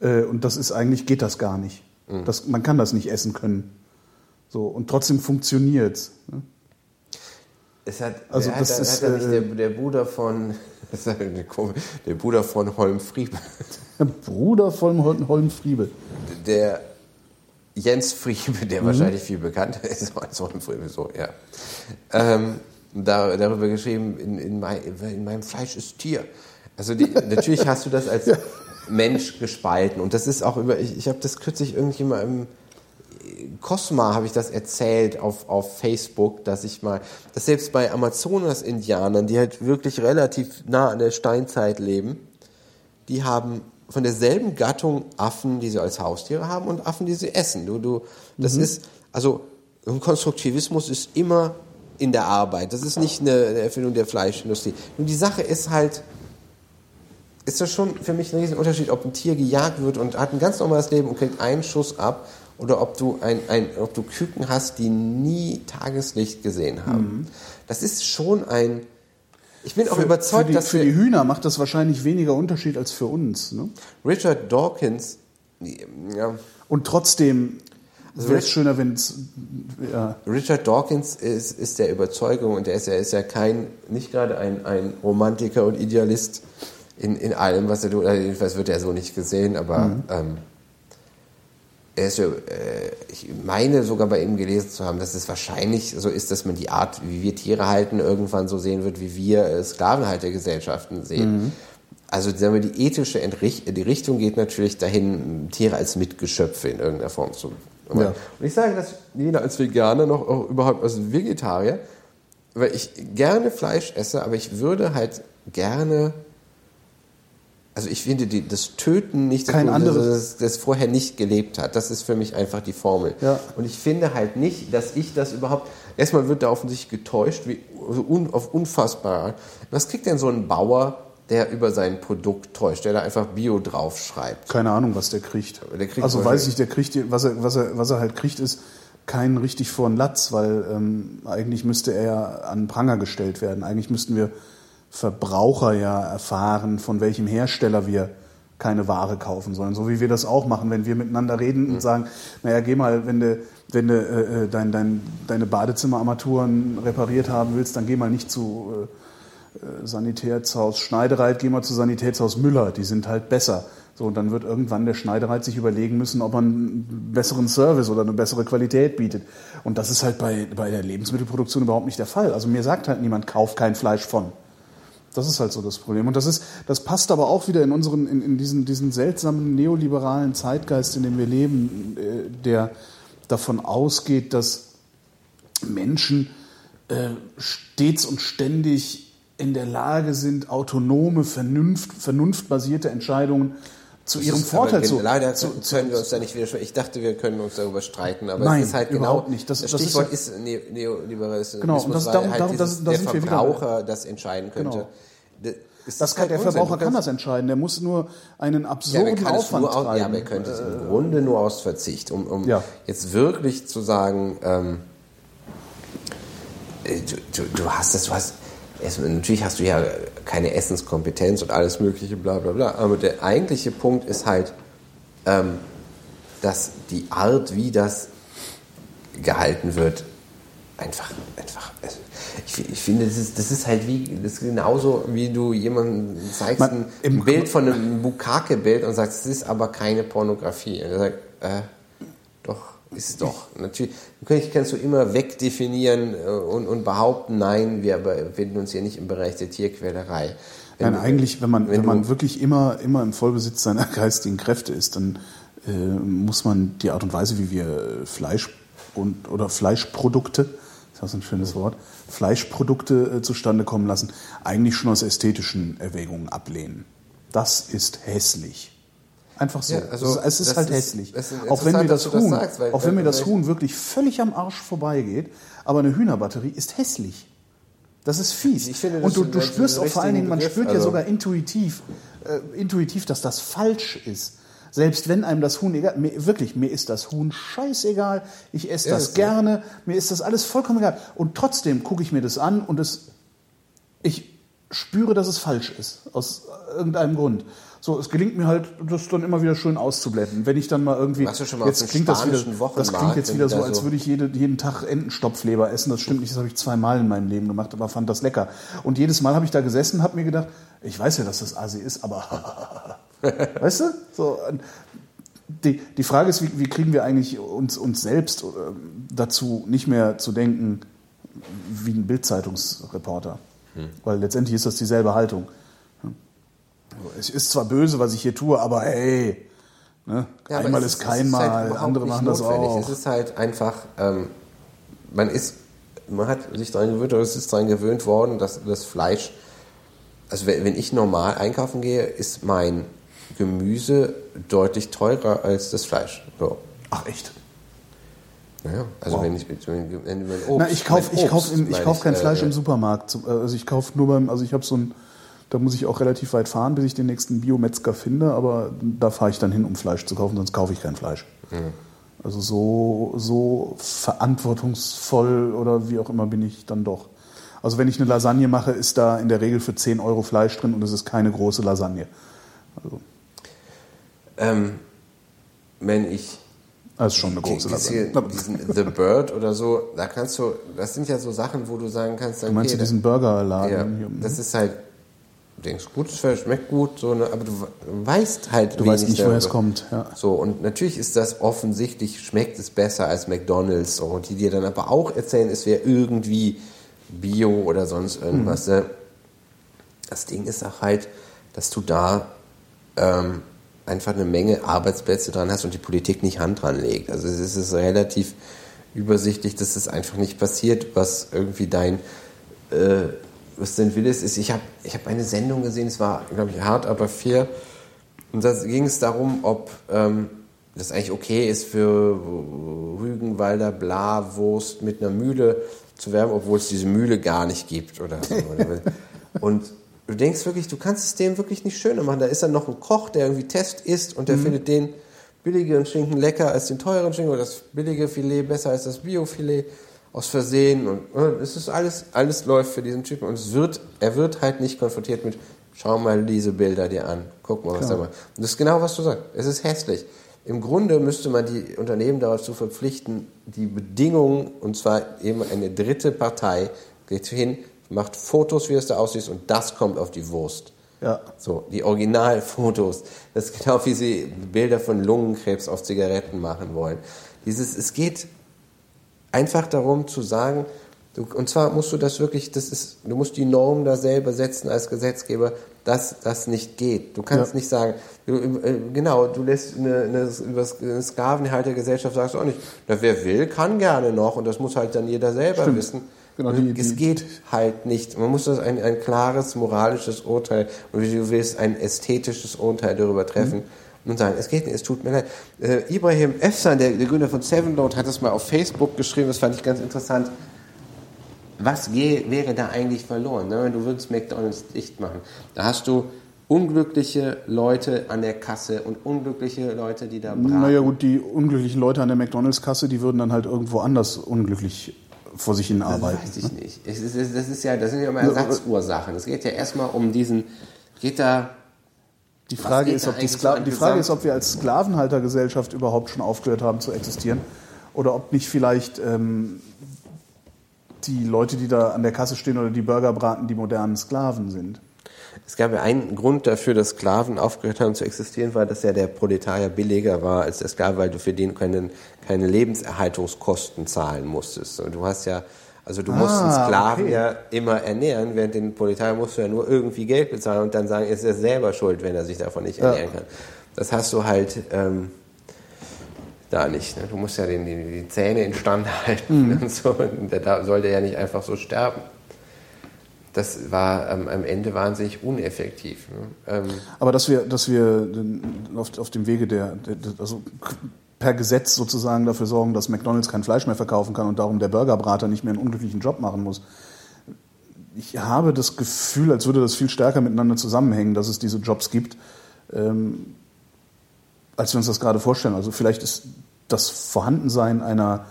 Mhm. Und das ist eigentlich, geht das gar nicht. Mhm. Man kann das nicht essen können. So, und trotzdem funktioniert's. Ne? Der Bruder von... Das ist eine Kurve, der Bruder von Holm-Friebel. Der Bruder von Holm-Friebel. Der Jens Friebel, der wahrscheinlich viel bekannter ist als Holm-Friebel, so, ja. Darüber geschrieben, in meinem Fleisch ist Tier. Also natürlich hast du das als Mensch gespalten. Und das ist auch ich habe das kürzlich irgendjemandem Cosma habe ich das erzählt auf Facebook, dass selbst bei Amazonas-Indianern, die halt wirklich relativ nah an der Steinzeit leben, die haben von derselben Gattung Affen, die sie als Haustiere haben, und Affen, die sie essen. Das ist, also ein Konstruktivismus ist immer in der Arbeit. Das ist nicht eine Erfindung der Fleischindustrie. Nun, die Sache ist halt, ist das schon für mich ein Riesenunterschied, ob ein Tier gejagt wird und hat ein ganz normales Leben und kriegt einen Schuss ab, oder ob du ob du Küken hast, die nie Tageslicht gesehen haben. Mhm. Das ist schon ein... Ich bin auch überzeugt, dass... Für die Hühner macht das wahrscheinlich weniger Unterschied als für uns. Ne? Richard Dawkins... Ja. Und trotzdem wäre es schöner, wenn es... Ja. Richard Dawkins ist der Überzeugung, und er ist ja nicht gerade ein Romantiker und Idealist in allem, was er tut. Jedenfalls wird er so nicht gesehen, aber... ich meine sogar bei ihm gelesen zu haben, dass es wahrscheinlich so ist, dass man die Art, wie wir Tiere halten, irgendwann so sehen wird, wie wir Sklavenhaltergesellschaften sehen. Mhm. Also die ethische die Richtung geht natürlich dahin, Tiere als Mitgeschöpfe in irgendeiner Form zu... Ja. Und ich sage das weder als Veganer noch auch überhaupt als Vegetarier, weil ich gerne Fleisch esse, aber ich würde halt gerne... Also ich finde das Töten nicht, dass das vorher nicht gelebt hat. Das ist für mich einfach die Formel. Ja. Und ich finde halt nicht, dass ich das überhaupt... Erstmal wird da offensichtlich getäuscht, auf unfassbar. Was kriegt denn so ein Bauer, der über sein Produkt täuscht, der da einfach Bio draufschreibt? Keine Ahnung, was der kriegt. Also weiß ich, der kriegt, was er halt kriegt, ist keinen richtig vor den Latz, weil eigentlich müsste er ja an den Pranger gestellt werden. Eigentlich müssten wir Verbraucher ja erfahren, von welchem Hersteller wir keine Ware kaufen sollen. So wie wir das auch machen, wenn wir miteinander reden und sagen, naja, geh mal, wenn du deine Badezimmerarmaturen repariert haben willst, dann geh mal nicht zu Sanitätshaus Schneidereit, geh mal zu Sanitätshaus Müller, die sind halt besser. So, und dann wird irgendwann der Schneidereit sich überlegen müssen, ob man einen besseren Service oder eine bessere Qualität bietet. Und das ist halt bei der Lebensmittelproduktion überhaupt nicht der Fall. Also mir sagt halt niemand, kauf kein Fleisch von. Das ist halt so das Problem. Und das passt aber auch wieder in unseren, in diesen seltsamen neoliberalen Zeitgeist, in dem wir leben, der davon ausgeht, dass Menschen stets und ständig in der Lage sind, autonome, vernunftbasierte Entscheidungen zu ihrem Vorteil zu... Leider können wir uns da nicht widersprechen. Ich dachte, wir können uns darüber streiten, aber nein, es ist halt genau nicht. Das Stichwort ist Neoliberalismus, genau, und der Verbraucher das entscheiden könnte. Genau. Der Verbraucher kann das entscheiden, der muss nur einen absurden Aufwand treiben. Ja, aber er könnte es im Grunde nur aus Verzicht, um jetzt wirklich zu sagen, natürlich hast du ja keine Essenskompetenz und alles mögliche, bla bla bla. Aber der eigentliche Punkt ist halt, dass die Art, wie das gehalten wird, einfach. Ich finde, das ist halt genauso, wie du jemandem zeigst ein Bild von einem Bukake-Bild und sagst, es ist aber keine Pornografie. Und er sagt, Doch, ist doch. Natürlich kannst du immer wegdefinieren und behaupten, nein, wir befinden uns hier nicht im Bereich der Tierquälerei. Nein, eigentlich, wenn man wirklich immer im Vollbesitz seiner geistigen Kräfte ist, dann muss man die Art und Weise, wie wir Fleisch oder Fleischprodukte, das ist ein schönes Wort, Fleischprodukte zustande kommen lassen, eigentlich schon aus ästhetischen Erwägungen ablehnen. Das ist hässlich. Einfach so. Ja, also es ist halt hässlich. Auch wenn mir das Huhn wirklich völlig am Arsch vorbeigeht, aber eine Hühnerbatterie ist hässlich. Das ist fies. Ich finde, du spürst auch vor allen Dingen, man spürt ja sogar intuitiv, dass das falsch ist. Selbst wenn einem das Huhn egal, mir ist das Huhn scheißegal, ich esse das gerne, mir ist das alles vollkommen egal. Und trotzdem gucke ich mir das an und ich spüre, dass es falsch ist, aus irgendeinem Grund. So, es gelingt mir halt, das dann immer wieder schön auszublättern. Wenn ich dann mal irgendwie, das klingt jetzt wieder so, als würde ich jeden Tag Entenstopfleber essen. Das stimmt nicht, das habe ich zweimal in meinem Leben gemacht, aber fand das lecker. Und jedes Mal habe ich da gesessen, habe mir gedacht, ich weiß ja, dass das Asi ist, aber weißt du? So, die Frage ist, wie kriegen wir eigentlich uns selbst dazu, nicht mehr zu denken wie ein Bild-Zeitungsreporter? Weil letztendlich ist das dieselbe Haltung. Es ist zwar böse, was ich hier tue, aber hey, ne? Ja, einmal aber ist kein Mal, halt andere machen das auch. Es ist halt einfach, man hat sich daran gewöhnt, oder es ist daran gewöhnt worden, dass das Fleisch, also wenn ich normal einkaufen gehe, ist mein Gemüse deutlich teurer als das Fleisch. So. Ach echt? Naja, also wow. Ich kaufe kein Fleisch im Supermarkt. Also ich kaufe nur ich habe so ein, da muss ich auch relativ weit fahren, bis ich den nächsten Biometzger finde, aber da fahre ich dann hin, um Fleisch zu kaufen, sonst kaufe ich kein Fleisch. Mhm. Also so verantwortungsvoll oder wie auch immer bin ich dann doch. Also wenn ich eine Lasagne mache, ist da in der Regel für 10 Euro Fleisch drin und es ist keine große Lasagne. Also. Wenn ich... Das ist schon eine große Lasagne. Diesen The Bird oder so, da kannst du... Das sind ja so Sachen, wo du sagen kannst... Okay, du meinst diesen Burgerladen? Ja, hier. Das ist halt... Du denkst, gut, es schmeckt gut, so, aber du weißt halt... Du weißt nicht, woher es kommt. Ja. So, und natürlich ist das offensichtlich, schmeckt es besser als McDonald's. So, und die dir dann aber auch erzählen, es wäre irgendwie Bio oder sonst irgendwas. Mhm. Das Ding ist auch halt, dass du da einfach eine Menge Arbeitsplätze dran hast und die Politik nicht Hand dran legt. Also es ist relativ übersichtlich, dass es einfach nicht passiert, was irgendwie was denn will ist, ich hab eine Sendung gesehen, es war, glaube ich, hart, aber fair. Und da ging es darum, ob das eigentlich okay ist, für Rügenwalder Blawurst mit einer Mühle zu werben, obwohl es diese Mühle gar nicht gibt oder so. Und du denkst wirklich, du kannst es dem wirklich nicht schöner machen. Da ist dann noch ein Koch, der irgendwie Test isst und der findet den billigeren Schinken lecker als den teuren Schinken oder das billige Filet besser als das Biofilet. Aus Versehen und es ist alles läuft für diesen Typen und er wird halt nicht konfrontiert mit, schau mal diese Bilder dir an, guck mal, was da war. Und das ist genau, was du sagst, es ist hässlich. Im Grunde müsste man die Unternehmen dazu verpflichten, die Bedingungen, und zwar eben eine dritte Partei, geht hin, macht Fotos, wie es da aussieht und das kommt auf die Wurst. Ja. So, die Originalfotos, das ist genau, wie sie Bilder von Lungenkrebs auf Zigaretten machen wollen. Es geht einfach darum zu sagen, und zwar musst du das wirklich, du musst die Norm da selber setzen als Gesetzgeber, dass das nicht geht. Du kannst nicht sagen, du lässt eine Sklavenhaltergesellschaft, sagst du auch nicht, na, wer will, kann gerne noch und das muss halt dann jeder selber wissen. Genau, es geht halt nicht. Man muss das ein klares moralisches Urteil und wie du willst, ein ästhetisches Urteil darüber treffen. Und sagen, es geht nicht, es tut mir leid. Ibrahim Efsan, der Gründer von Sevenload, hat das mal auf Facebook geschrieben, das fand ich ganz interessant. Was wäre da eigentlich verloren, ne? Wenn du würdest McDonald's dicht machen? Da hast du unglückliche Leute an der Kasse und unglückliche Leute, die da braten. Naja gut, die unglücklichen Leute an der McDonald's-Kasse, die würden dann halt irgendwo anders unglücklich vor sich hin arbeiten. Das weiß ich nicht. Das sind ja immer Ersatzursachen. Es geht ja erstmal um die Frage ist, ob wir als Sklavenhaltergesellschaft überhaupt schon aufgehört haben zu existieren oder ob nicht vielleicht die Leute, die da an der Kasse stehen oder die Burger braten, die modernen Sklaven sind. Es gab ja einen Grund dafür, dass Sklaven aufgehört haben zu existieren, war, dass ja der Proletarier billiger war als der Sklave, weil du für den keine Lebenserhaltungskosten zahlen musstest. Und du hast ja, also du musst einen Sklaven ja immer ernähren, während den Proletarier musst du ja nur irgendwie Geld bezahlen und dann sagen, ist er selber schuld, wenn er sich davon nicht ernähren kann. Das hast du halt da nicht. Ne? Du musst ja die Zähne instand halten und so. Und da soll der ja nicht einfach so sterben. Das war am Ende wahnsinnig ineffektiv. Ne? Aber dass wir auf dem Wege also per Gesetz sozusagen dafür sorgen, dass McDonald's kein Fleisch mehr verkaufen kann und darum der Burgerbrater nicht mehr einen unglücklichen Job machen muss. Ich habe das Gefühl, als würde das viel stärker miteinander zusammenhängen, dass es diese Jobs gibt, als wir uns das gerade vorstellen. Also vielleicht ist das Vorhandensein einer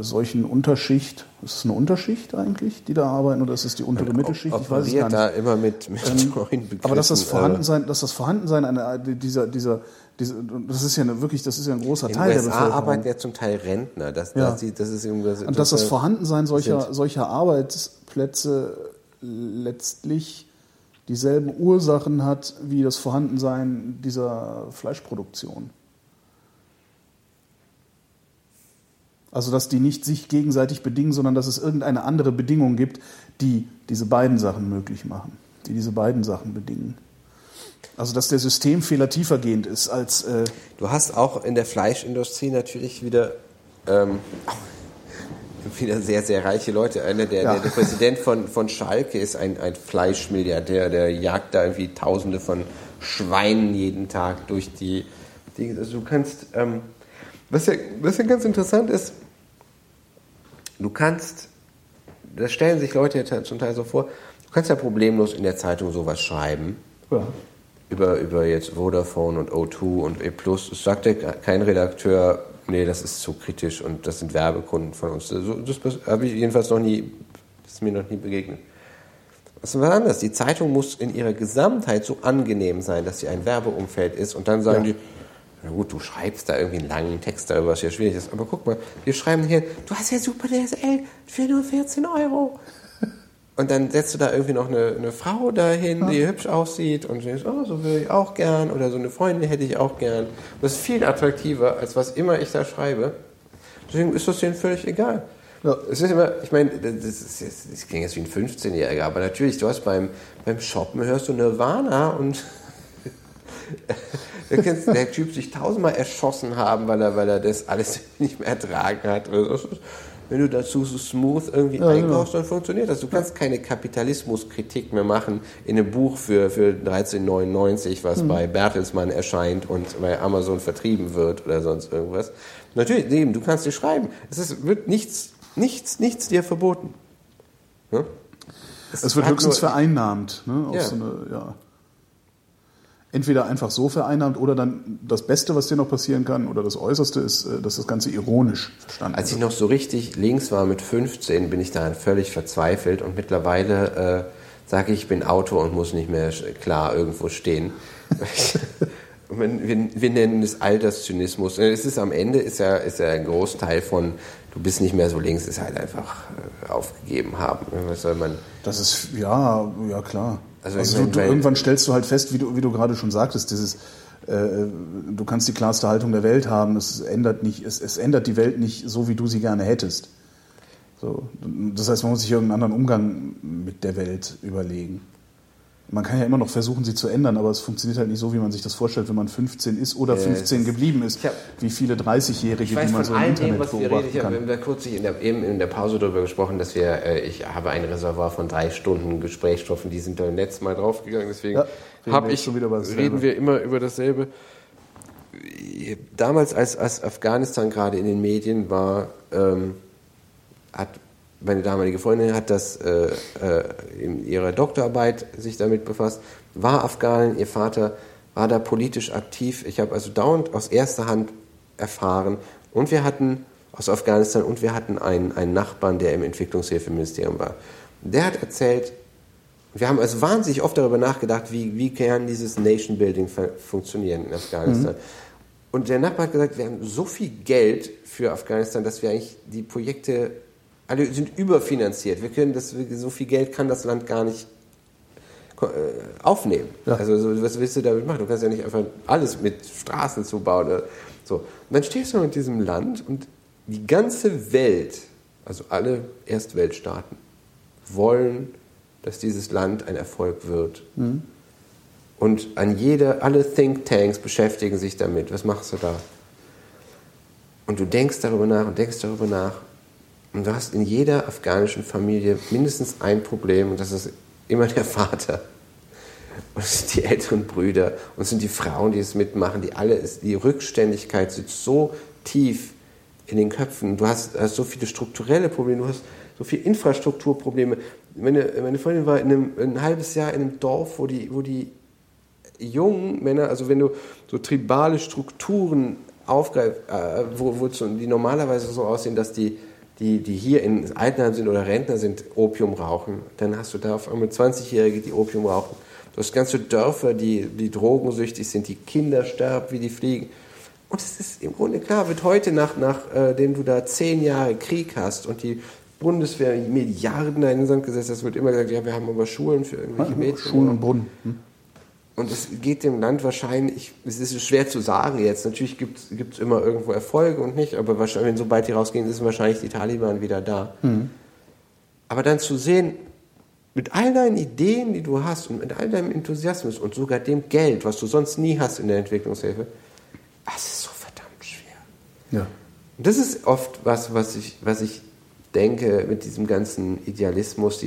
solchen Unterschicht, ist es eine Unterschicht eigentlich, die da arbeiten, oder ist es die untere Mittelschicht? Ich weiß es gar nicht. Da immer mit neuen Begriffen, aber dass das Vorhandensein einer das ist ja ein großer Teil der Bevölkerung. In den USA arbeiten ja zum Teil Rentner. Und dass das Vorhandensein solcher Arbeitsplätze letztlich dieselben Ursachen hat wie das Vorhandensein dieser Fleischproduktion. Also dass die nicht sich gegenseitig bedingen, sondern dass es irgendeine andere Bedingung gibt, die diese beiden Sachen möglich machen, die diese beiden Sachen bedingen. Also dass der Systemfehler tiefergehend ist als... Du hast auch in der Fleischindustrie natürlich wieder sehr, sehr reiche Leute. Einer, der Präsident von Schalke ist ein Fleischmilliardär, der jagt da irgendwie Tausende von Schweinen jeden Tag durch die also du kannst... Was ja ganz interessant ist, das stellen sich Leute ja zum Teil so vor, du kannst ja problemlos in der Zeitung sowas schreiben. Ja. Über jetzt Vodafone und O2 und E+. Es sagte kein Redakteur, nee, das ist zu kritisch und das sind Werbekunden von uns. Das habe ich jedenfalls das ist mir noch nie begegnet. Das war anders. Die Zeitung muss in ihrer Gesamtheit so angenehm sein, dass sie ein Werbeumfeld ist, und dann sagen die, na gut, du schreibst da irgendwie einen langen Text darüber, was ja schwierig ist. Aber guck mal, wir schreiben hier, du hast ja super DSL für nur 14 €. Und dann setzt du da irgendwie noch eine Frau dahin, die hübsch aussieht und denkst, oh, so würde ich auch gern. Oder so eine Freundin hätte ich auch gern. Das ist viel attraktiver, als was immer ich da schreibe. Deswegen ist das denen völlig egal. Ja. Es ist immer, ich meine, das klingt jetzt wie ein 15-Jähriger, aber natürlich, du hast beim Shoppen hörst du Nirvana und... der Typ sich tausendmal erschossen haben, weil er das alles nicht mehr ertragen hat. Wenn du dazu so smooth irgendwie einkaufst, dann funktioniert das. Du kannst keine Kapitalismuskritik mehr machen in einem Buch für 13,99, was bei Bertelsmann erscheint und bei Amazon vertrieben wird oder sonst irgendwas. Natürlich, du kannst dir schreiben. Wird nichts dir verboten. Hm? Es wird höchstens vereinnahmt. Ne? Entweder einfach so vereinnahmt, oder dann das Beste, was dir noch passieren kann, oder das Äußerste ist, dass das Ganze ironisch verstanden wird. Als ich noch so richtig links war mit 15, bin ich daran völlig verzweifelt, und mittlerweile sage ich, ich bin Autor und muss nicht mehr klar irgendwo stehen. Wir nennen es Alterszynismus. Es ist am Ende ist ja ein Großteil von, du bist nicht mehr so links, ist halt einfach aufgegeben haben. Was soll man? Das ist ja klar. Also irgendwann stellst du halt fest, wie du gerade schon sagtest, dieses du kannst die klarste Haltung der Welt haben, es ändert die Welt nicht so, wie du sie gerne hättest. So, das heißt, man muss sich irgendeinen anderen Umgang mit der Welt überlegen. Man kann ja immer noch versuchen, sie zu ändern, aber es funktioniert halt nicht so, wie man sich das vorstellt, wenn man 15 ist oder 15 geblieben ist, wie viele 30-Jährige, die man so im Internet beobachten kann. Wir haben da kurz eben in der Pause darüber gesprochen, dass ich habe ein Reservoir von 3 Stunden Gesprächsstoffen, die sind da letztes Mal draufgegangen, deswegen reden wir immer über dasselbe. Damals, als Afghanistan gerade in den Medien war, meine damalige Freundin hat das in ihrer Doktorarbeit sich damit befasst, war Afghanin, ihr Vater war da politisch aktiv. Ich habe also dauernd aus erster Hand erfahren, und wir hatten aus Afghanistan, und wir hatten einen Nachbarn, der im Entwicklungshilfeministerium war. Der hat erzählt, wir haben also wahnsinnig oft darüber nachgedacht, wie kann dieses Nation-Building funktionieren in Afghanistan. Mhm. Und der Nachbar hat gesagt, wir haben so viel Geld für Afghanistan, dass wir eigentlich die Projekte alle sind überfinanziert. So viel Geld kann das Land gar nicht aufnehmen. Ja. Also was willst du damit machen? Du kannst ja nicht einfach alles mit Straßen zubauen. Oder so. Und dann stehst du in diesem Land und die ganze Welt, also alle Erstweltstaaten, wollen, dass dieses Land ein Erfolg wird. Mhm. Und alle Thinktanks beschäftigen sich damit. Was machst du da? Und du denkst darüber nach. Und du hast in jeder afghanischen Familie mindestens ein Problem. Und das ist immer der Vater. Und es sind die älteren Brüder. Und es sind die Frauen, die es mitmachen. Die Rückständigkeit sitzt so tief in den Köpfen. Du hast so viele strukturelle Probleme. Du hast so viele Infrastrukturprobleme. Meine Freundin war ein halbes Jahr in einem Dorf, wo die jungen Männer, also wenn du so tribale Strukturen aufgreifst, die normalerweise so aussehen, dass die hier in Altenheim sind oder Rentner sind, Opium rauchen. Dann hast du da auf einmal 20-Jährige, die Opium rauchen. Du hast ganze Dörfer, die drogensüchtig sind, die Kinder sterben, wie die fliegen. Und es ist im Grunde klar, wird heute nachdem du da 10 Jahre Krieg hast und die Bundeswehr Milliarden da in den Sand gesetzt hat, es wird immer gesagt, ja, wir haben aber Schulen für irgendwelche Mädchen. Schulen und Brunnen. Hm. Und es geht dem Land wahrscheinlich, es ist schwer zu sagen jetzt, natürlich gibt's immer irgendwo Erfolge und nicht, aber wahrscheinlich, sobald die rausgehen, sind wahrscheinlich die Taliban wieder da. Mhm. Aber dann zu sehen, mit all deinen Ideen, die du hast und mit all deinem Enthusiasmus und sogar dem Geld, was du sonst nie hast in der Entwicklungshilfe, das ist so verdammt schwer. Ja. Und das ist oft was ich denke mit diesem ganzen Idealismus,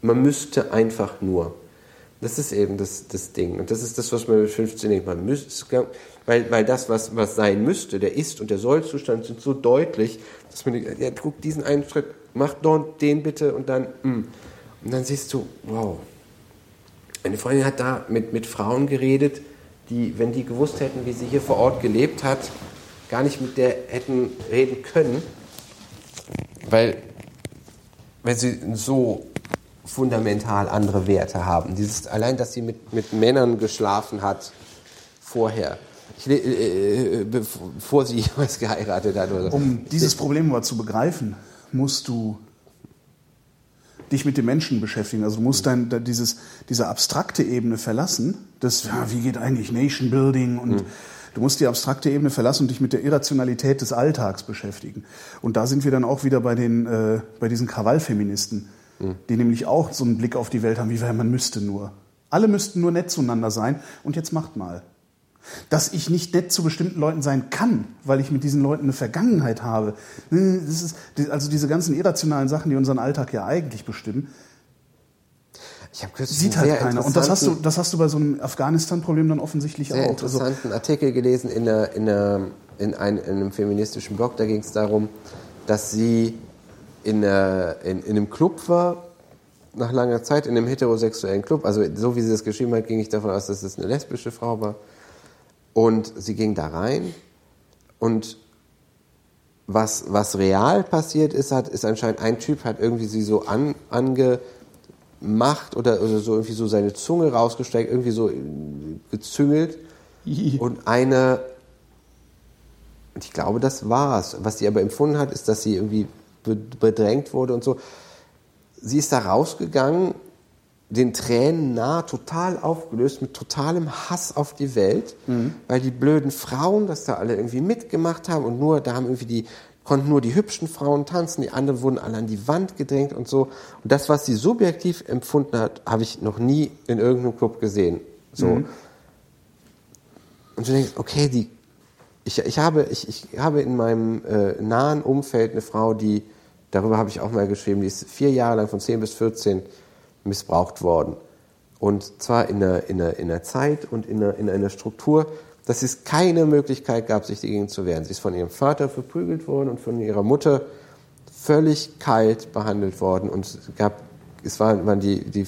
man müsste einfach nur. Das ist eben das Ding. Und das ist das, was man mit 15 denkt. Man müsste, weil das, was sein müsste, der Ist- und der Soll-Zustand sind so deutlich, dass man denkt, ja, guck diesen einen Schritt, mach dort den bitte und dann. Und dann siehst du, wow. Eine Freundin hat da mit Frauen geredet, die, wenn die gewusst hätten, wie sie hier vor Ort gelebt hat, gar nicht mit der hätten reden können, weil sie so fundamental andere Werte haben. Allein, dass sie mit Männern geschlafen hat vorher, bevor sie jemals geheiratet hat. Oder so. Um dieses Problem mal zu begreifen, musst du dich mit den Menschen beschäftigen. Also du musst diese abstrakte Ebene verlassen, wie geht eigentlich Nation Building und du musst die abstrakte Ebene verlassen und dich mit der Irrationalität des Alltags beschäftigen. Und da sind wir dann auch wieder bei diesen Krawallfeministen, die nämlich auch so einen Blick auf die Welt haben, wie man müsste nur. Alle müssten nur nett zueinander sein und jetzt macht mal. Dass ich nicht nett zu bestimmten Leuten sein kann, weil ich mit diesen Leuten eine Vergangenheit habe. Das ist, also diese ganzen irrationalen Sachen, die unseren Alltag ja eigentlich bestimmen, sieht halt keiner. Und das hast du bei so einem Afghanistan-Problem dann offensichtlich auch. Ich habe einen sehr interessanten Artikel gelesen in einem feministischen Blog, da ging es darum, dass sie in einem Club war, nach langer Zeit, in einem heterosexuellen Club. Also so wie sie das geschrieben hat, ging ich davon aus, dass es eine lesbische Frau war. Und sie ging da rein. Und was real passiert ist anscheinend, ein Typ hat irgendwie sie so angemacht oder so irgendwie so seine Zunge rausgestreckt, irgendwie so gezüngelt. Und eine, ich glaube, das war's. Was sie aber empfunden hat, ist, dass sie irgendwie bedrängt wurde und so. Sie ist da rausgegangen, den Tränen nah, total aufgelöst, mit totalem Hass auf die Welt, weil die blöden Frauen das da alle irgendwie mitgemacht haben und konnten nur die hübschen Frauen tanzen, die anderen wurden alle an die Wand gedrängt und so. Und das, was sie subjektiv empfunden hat, habe ich noch nie in irgendeinem Club gesehen. So. Und du denkst, okay, ich habe in meinem nahen Umfeld eine Frau, die, darüber habe ich auch mal geschrieben, die ist 4 Jahre lang von 10 bis 14 missbraucht worden. Und zwar in einer Zeit und in einer Struktur, dass es keine Möglichkeit gab, sich dagegen zu wehren. Sie ist von ihrem Vater verprügelt worden und von ihrer Mutter völlig kalt behandelt worden. Und es waren die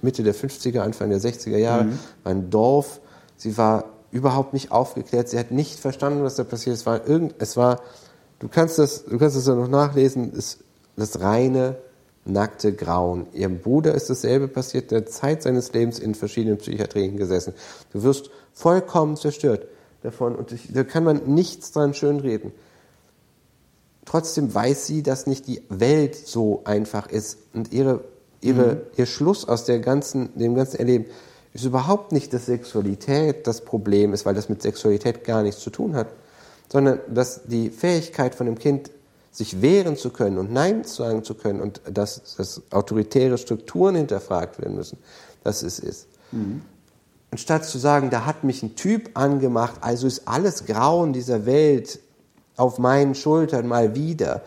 Mitte der 50er, Anfang der 60er Jahre, war ein Dorf. Sie war überhaupt nicht aufgeklärt. Sie hat nicht verstanden, was da passiert ist. Du kannst das ja noch nachlesen. Ist das reine nackte Grauen. Ihrem Bruder ist dasselbe passiert. Der Zeit seines Lebens in verschiedenen Psychiatrien gesessen. Du wirst vollkommen zerstört davon und da kann man nichts dran schönreden. Trotzdem weiß sie, dass nicht die Welt so einfach ist und ihre ihr Schluss aus der dem ganzen Erleben ist überhaupt nicht, dass Sexualität das Problem ist, weil das mit Sexualität gar nichts zu tun hat, sondern dass die Fähigkeit von dem Kind, sich wehren zu können und Nein sagen zu können und dass autoritäre Strukturen hinterfragt werden müssen, dass es ist. Mhm. Anstatt zu sagen, da hat mich ein Typ angemacht, also ist alles Grauen dieser Welt auf meinen Schultern mal wieder.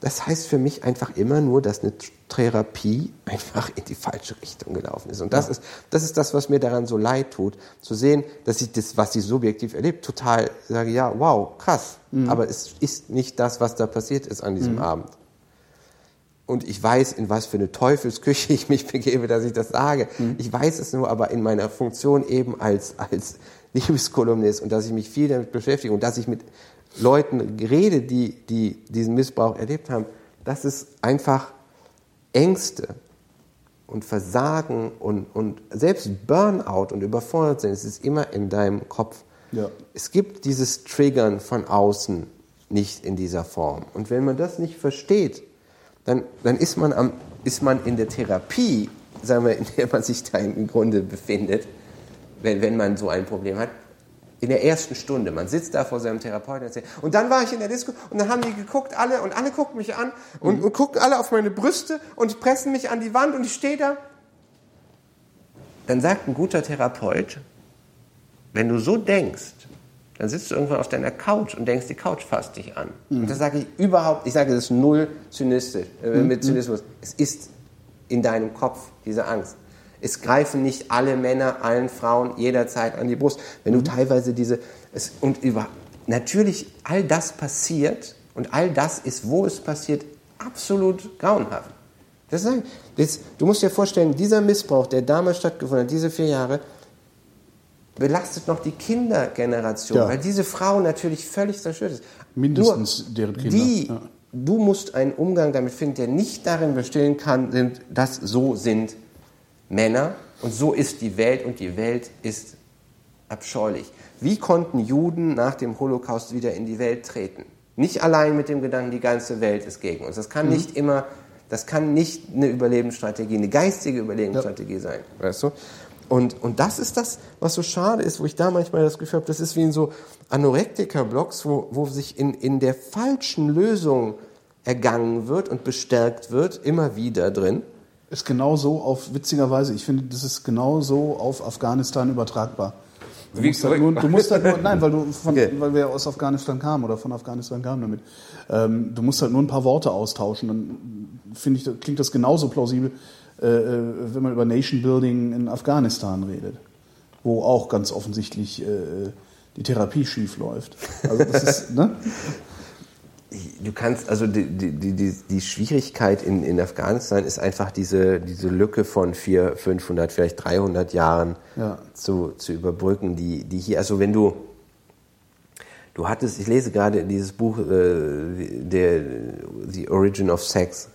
Das heißt für mich einfach immer nur, dass eine Therapie einfach in die falsche Richtung gelaufen ist. Und das ist das, was mir daran so leid tut, zu sehen, dass ich das, was ich subjektiv erlebt, total sage, ja, wow, krass. Mhm. Aber es ist nicht das, was da passiert ist an diesem Abend. Und ich weiß, in was für eine Teufelsküche ich mich begebe, dass ich das sage. Mhm. Ich weiß es nur, aber in meiner Funktion eben als Liebeskolumnist und dass ich mich viel damit beschäftige und dass ich mit Leuten rede, die diesen Missbrauch erlebt haben, das ist einfach Ängste und Versagen und selbst Burnout und überfordert sein, es ist immer in deinem Kopf. Ja. Es gibt dieses Triggern von außen nicht in dieser Form. Und wenn man das nicht versteht, dann ist man in der Therapie, sagen wir, in der man sich da im Grunde befindet, wenn man so ein Problem hat, in der ersten Stunde. Man sitzt da vor seinem Therapeuten und dann war ich in der Disco und dann haben die geguckt, alle gucken mich an und gucken alle auf meine Brüste und pressen mich an die Wand und ich stehe da. Dann sagt ein guter Therapeut, wenn du so denkst, dann sitzt du irgendwann auf deiner Couch und denkst, die Couch fasst dich an. Mhm. Und das sage ich überhaupt, das ist null zynistisch, mit Zynismus. Es ist in deinem Kopf diese Angst. Es greifen nicht alle Männer, allen Frauen jederzeit an die Brust. Wenn du teilweise natürlich all das passiert und all das ist, wo es passiert, absolut grauenhaft. Du musst dir vorstellen, dieser Missbrauch, der damals stattgefunden hat, diese 4 Jahre, belastet noch die Kindergeneration, weil diese Frau natürlich völlig zerstört ist. Mindestens nur deren Kinder. Du musst einen Umgang damit finden, der nicht darin bestehen kann, dass so sind Männer und so ist die Welt und die Welt ist abscheulich. Wie konnten Juden nach dem Holocaust wieder in die Welt treten? Nicht allein mit dem Gedanken, die ganze Welt ist gegen uns. Das kann nicht immer, das kann nicht eine Überlebensstrategie, eine geistige Überlebensstrategie sein, weißt du? Und das ist das, was so schade ist, wo ich da manchmal das Gefühl habe, das ist wie in so Anorektiker-Blogs, wo sich in der falschen Lösung ergangen wird und bestärkt wird, immer wieder drin. Ist genau so auf Afghanistan übertragbar. Weil wir aus Afghanistan kamen oder von Afghanistan kamen damit. Du musst halt nur ein paar Worte austauschen, dann finde ich, klingt das genauso plausibel, wenn man über Nation Building in Afghanistan redet, wo auch ganz offensichtlich die Therapie schief läuft. Also das ist, ne? Du kannst, also die Schwierigkeit in Afghanistan ist einfach diese Lücke von 400, 500, vielleicht 300 Jahren zu überbrücken, die hier, also wenn du hattest, ich lese gerade dieses Buch The Origin of Sex,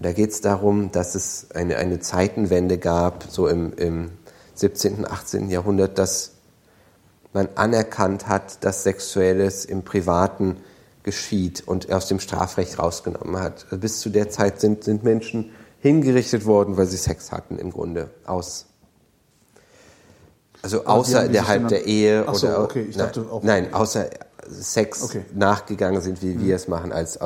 da geht es darum, dass es eine Zeitenwende gab, so im 17., 18. Jahrhundert, dass man anerkannt hat, dass Sexuelles im Privaten geschieht und aus dem Strafrecht rausgenommen hat. Bis zu der Zeit sind Menschen hingerichtet worden, weil sie Sex hatten im Grunde. Außer innerhalb der Ehe. Ach so, oder okay. Nein, außer Sex nachgegangen sind, wie wir es machen, als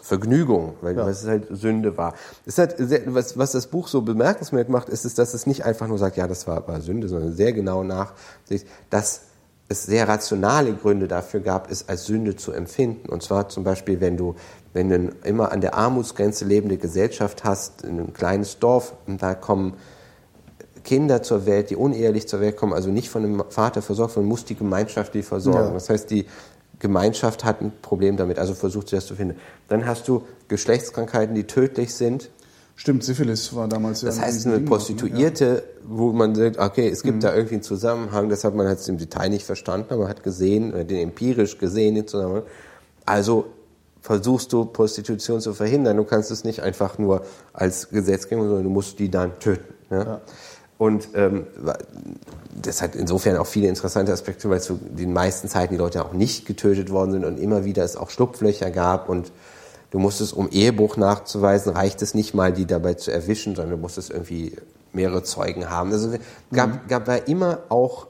Vergnügung, weil es halt Sünde war. Es hat, was das Buch so bemerkenswert macht, ist, dass es nicht einfach nur sagt, ja, das war Sünde, sondern sehr genau nach, dass es sehr rationale Gründe dafür gab, es als Sünde zu empfinden. Und zwar zum Beispiel, wenn du immer an der Armutsgrenze lebende Gesellschaft hast, in einem kleines Dorf, und da kommen Kinder zur Welt, die unehelich zur Welt kommen, also nicht von einem Vater versorgt, sondern muss die Gemeinschaft die versorgen. Ja. Das heißt, die Gemeinschaft hat ein Problem damit, also versucht sie das zu finden. Dann hast du Geschlechtskrankheiten, die tödlich sind. Stimmt, Syphilis war damals ja. Das heißt, eine Prostituierte, wo man sagt, okay, es gibt da irgendwie einen Zusammenhang, das hat man halt im Detail nicht verstanden, aber hat gesehen, den Zusammenhang. Also versuchst du, Prostitution zu verhindern. Du kannst es nicht einfach nur als Gesetzgebung, sondern du musst die dann töten. Ja? Ja. Und das hat insofern auch viele interessante Aspekte, weil zu den meisten Zeiten die Leute auch nicht getötet worden sind und immer wieder es auch Schlupflöcher gab und Du musst es, um Ehebruch nachzuweisen, reicht es nicht mal, die dabei zu erwischen, sondern du musst es irgendwie mehrere Zeugen haben. Also gab da immer auch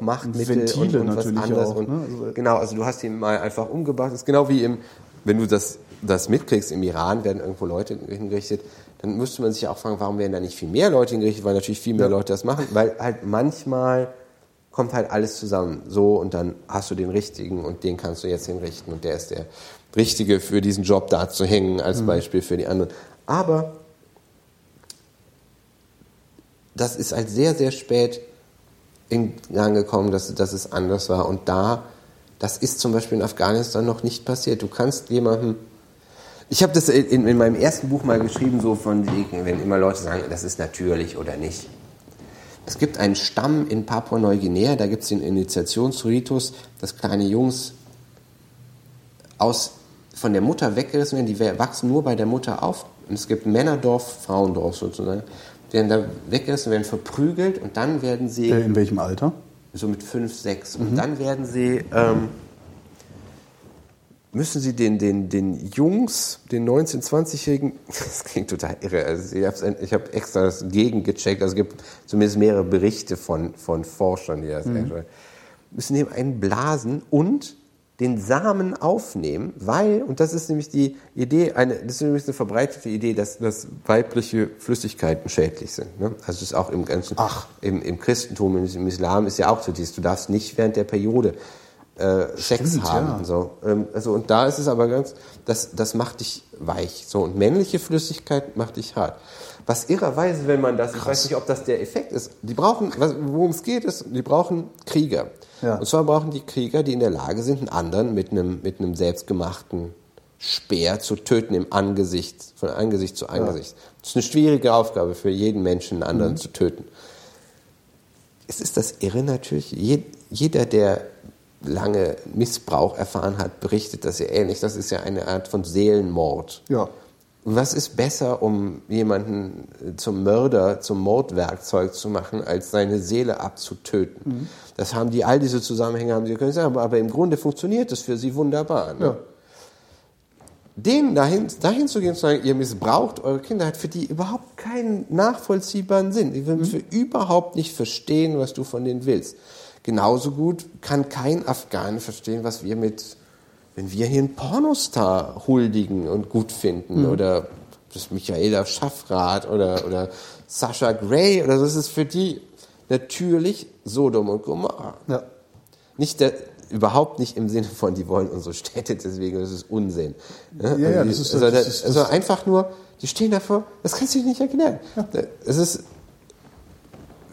Machtmittel Ventile und was anderes. Auch, ne? Genau, also du hast ihn mal einfach umgebracht. Das ist genau wie wenn du das mitkriegst, im Iran werden irgendwo Leute hingerichtet, dann müsste man sich auch fragen, warum werden da nicht viel mehr Leute hingerichtet, weil natürlich viel mehr Leute das machen, weil halt manchmal kommt halt alles zusammen. So, und dann hast du den Richtigen und den kannst du jetzt hinrichten und der ist der Richtige für diesen Job, da zu hängen, als Beispiel für die anderen. Aber das ist halt sehr, sehr spät in Gang gekommen, dass es anders war. Und das ist zum Beispiel in Afghanistan noch nicht passiert. Du kannst jemandem... Ich habe das in meinem ersten Buch mal geschrieben, so von wegen, wenn immer Leute sagen, das ist natürlich oder nicht. Es gibt einen Stamm in Papua-Neuguinea, da gibt es den Initiationsritus, dass kleine Jungs von der Mutter weggerissen werden, die wachsen nur bei der Mutter auf. Und es gibt Männerdorf, Frauendorf sozusagen, die werden da weggerissen, werden verprügelt und dann werden sie... In welchem Alter? So mit 5, 6. Und dann werden sie... müssen sie den Jungs, den 19-, 20-Jährigen, das klingt total irre, also ich habe extra das gegengecheckt, also es gibt zumindest mehrere Berichte von Forschern, die das müssen eben einen blasen und den Samen aufnehmen, weil, und das ist nämlich die Idee, das ist eine verbreitete Idee, dass weibliche Flüssigkeiten schädlich sind. Ne? Also das ist auch im ganzen, im Christentum, im Islam ist ja auch so dieses, du darfst nicht während der Periode Sex haben. Ja. Und so. Und da ist es aber ganz, das macht dich weich. So, und männliche Flüssigkeit macht dich hart. Was irrerweise, wenn man das, ich weiß nicht, ob das der Effekt ist, die brauchen, worum es geht, ist, die brauchen Krieger. Ja. Und zwar brauchen die Krieger, die in der Lage sind, einen anderen mit einem selbstgemachten Speer zu töten von Angesicht zu Angesicht. Ja. Das ist eine schwierige Aufgabe für jeden Menschen, einen anderen zu töten. Es ist das Irre natürlich, jeder, der lange Missbrauch erfahren hat, berichtet das ja ähnlich. Das ist ja eine Art von Seelenmord. Ja. Was ist besser, um jemanden zum Mörder, zum Mordwerkzeug zu machen, als seine Seele abzutöten? Das haben all diese Zusammenhänge, haben sie können sagen, aber im Grunde funktioniert das für sie wunderbar. Ne? Ja. Denen dahin zu gehen und zu sagen, ihr missbraucht eure Kinder, hat für die überhaupt keinen nachvollziehbaren Sinn. Die würden überhaupt nicht verstehen, was du von denen willst. Genauso gut kann kein Afghane verstehen, was wir wenn wir hier einen Pornostar huldigen und gut finden oder das Michaela Schaffrath oder Sasha Grey oder so, das ist für die natürlich Sodom und Gomorra. Ja. Überhaupt nicht im Sinne von, die wollen unsere Städte, deswegen ist es Unsinn. Ja, das ist einfach nur, die stehen davor, das kannst du dir nicht erklären. Ja. Es ist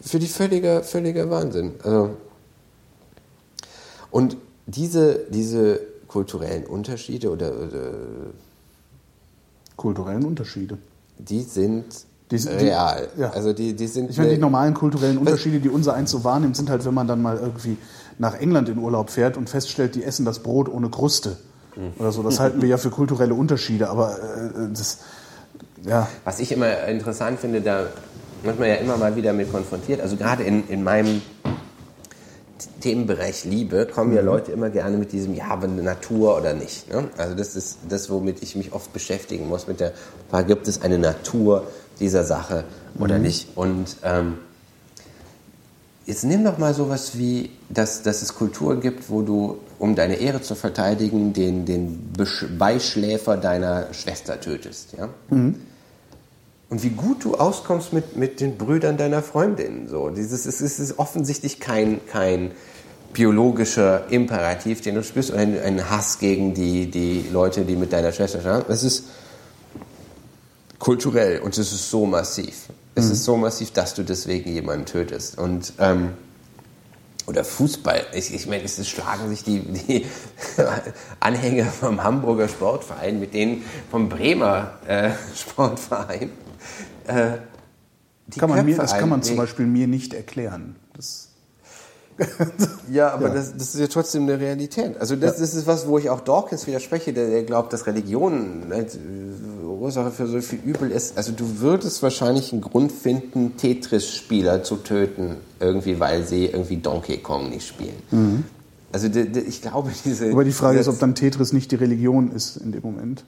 für die völliger Wahnsinn. Also, und diese kulturellen Unterschiede die sind real. Ja. Also die sind. Ich meine, die normalen kulturellen Unterschiede, die unser eins so wahrnimmt, sind halt, wenn man dann mal irgendwie nach England in Urlaub fährt und feststellt, die essen das Brot ohne Kruste oder so. Das halten wir ja für kulturelle Unterschiede. Aber was ich immer interessant finde, da wird man ja immer mal wieder mit konfrontiert. Also gerade in meinem Themenbereich Liebe kommen ja Leute immer gerne mit diesem, ja, aber Natur oder nicht. Ne? Also das ist das, womit ich mich oft beschäftigen muss, mit der Frage, gibt es eine Natur dieser Sache oder nicht? Und jetzt nimm doch mal sowas wie, dass es Kultur gibt, wo du, um deine Ehre zu verteidigen, den Beischläfer deiner Schwester tötest. Ja? Und wie gut du auskommst mit den Brüdern deiner Freundin. So, es ist offensichtlich kein biologischer Imperativ, den du spürst, oder ein Hass gegen die Leute, die mit deiner Schwester schlafen. Es ist kulturell und es ist so massiv. Es ist so massiv, dass du deswegen jemanden tötest. Und oder Fußball. Ich meine, es schlagen sich die Anhänger vom Hamburger Sportverein mit denen vom Bremer Sportverein. Das kann man zum Beispiel mir nicht erklären. Ja, aber das ist ja trotzdem eine Realität. Also das ist was, wo ich auch Dawkins widerspreche, der glaubt, dass Religion als Ursache für so viel Übel ist. Also du würdest wahrscheinlich einen Grund finden, Tetris-Spieler zu töten, irgendwie, weil sie irgendwie Donkey Kong nicht spielen. Also ich glaube, diese... Aber die Frage ist, ob dann Tetris nicht die Religion ist in dem Moment.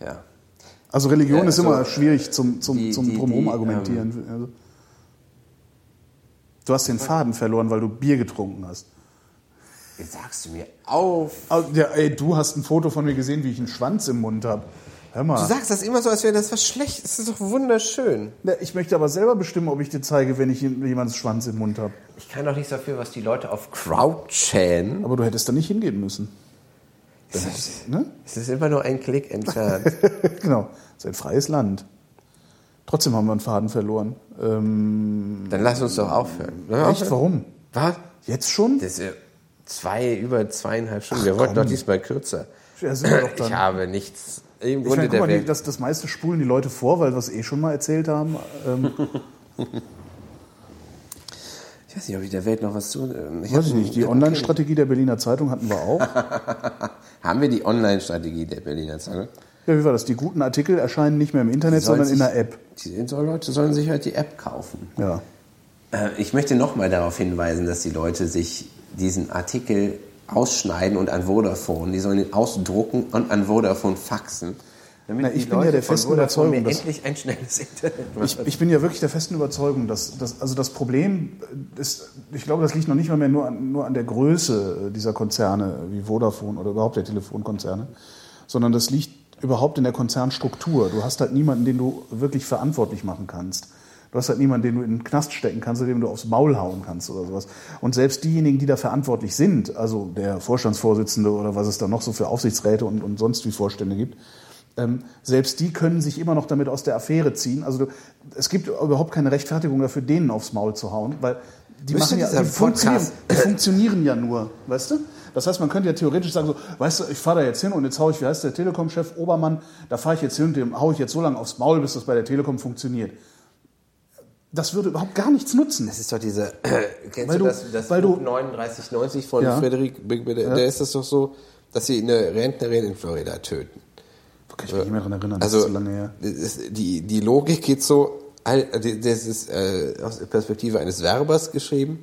Ja. Also Religion ist immer schwierig zum Drumherum argumentieren. Du hast den Faden verloren, weil du Bier getrunken hast. Jetzt sagst du mir auf. Ja, ey, du hast ein Foto von mir gesehen, wie ich einen Schwanz im Mund habe. Hör mal. Du sagst das immer so, als wäre das was schlecht. Das ist doch wunderschön. Na, ich möchte aber selber bestimmen, ob ich dir zeige, wenn ich jemandes Schwanz im Mund habe. Ich kann doch nichts dafür, was die Leute auf Crowd schälen. Aber du hättest da nicht hingehen müssen. Es ist immer nur ein Klick entfernt. Genau. Es ist ein freies Land. Trotzdem haben wir einen Faden verloren. Dann lass uns doch aufhören. Echt? Warum? Was? Jetzt schon? Das ist über 2,5 Stunden. Wir wollten doch diesmal kürzer. Ja, sind wir doch dann. Ich habe nichts. Im Grunde der Welt. Das meiste spulen die Leute vor, weil wir es schon mal erzählt haben. Ich weiß nicht, ob ich der Welt noch was zu... Weiß ich nicht, die Online-Strategie der Berliner Zeitung hatten wir auch. Haben wir die Online-Strategie der Berliner Zeitung? Ja, wie war das? Die guten Artikel erscheinen nicht mehr im Internet, sondern in der App. Die Leute sollen sich halt die App kaufen. Ja. Ich möchte nochmal darauf hinweisen, dass die Leute sich diesen Artikel ausschneiden und an Vodafone, die sollen ihn ausdrucken und an Vodafone faxen. Ich bin ja der festen Überzeugung, dass endlich ein schnelles Internet. Ich bin ja wirklich der festen Überzeugung, dass also das Problem ist, ich glaube, das liegt noch nicht mal mehr nur an der Größe dieser Konzerne wie Vodafone oder überhaupt der Telefonkonzerne, sondern das liegt überhaupt in der Konzernstruktur. Du hast halt niemanden, den du wirklich verantwortlich machen kannst. Du hast halt niemanden, den du in den Knast stecken kannst, oder dem du aufs Maul hauen kannst oder sowas. Und selbst diejenigen, die da verantwortlich sind, also der Vorstandsvorsitzende oder was es da noch so für Aufsichtsräte und sonst wie Vorstände gibt, selbst die können sich immer noch damit aus der Affäre ziehen. Also es gibt überhaupt keine Rechtfertigung dafür, denen aufs Maul zu hauen, weil die machen ja, die funktionieren ja nur, weißt du? Das heißt, man könnte ja theoretisch sagen so, weißt du, ich fahre da jetzt hin und jetzt haue ich, wie heißt der Telekom-Chef Obermann, da fahre ich jetzt hin und dem haue ich jetzt so lange aufs Maul, bis das bei der Telekom funktioniert. Das würde überhaupt gar nichts nutzen. Das ist doch diese, kennst du das Buch 3990 von Frederik, der ist das doch so, dass sie eine Rentnerin in Florida töten. Kann ich mich nicht mehr daran erinnern, das ist so lange her. Die Logik geht so, das ist aus der Perspektive eines Werbers geschrieben.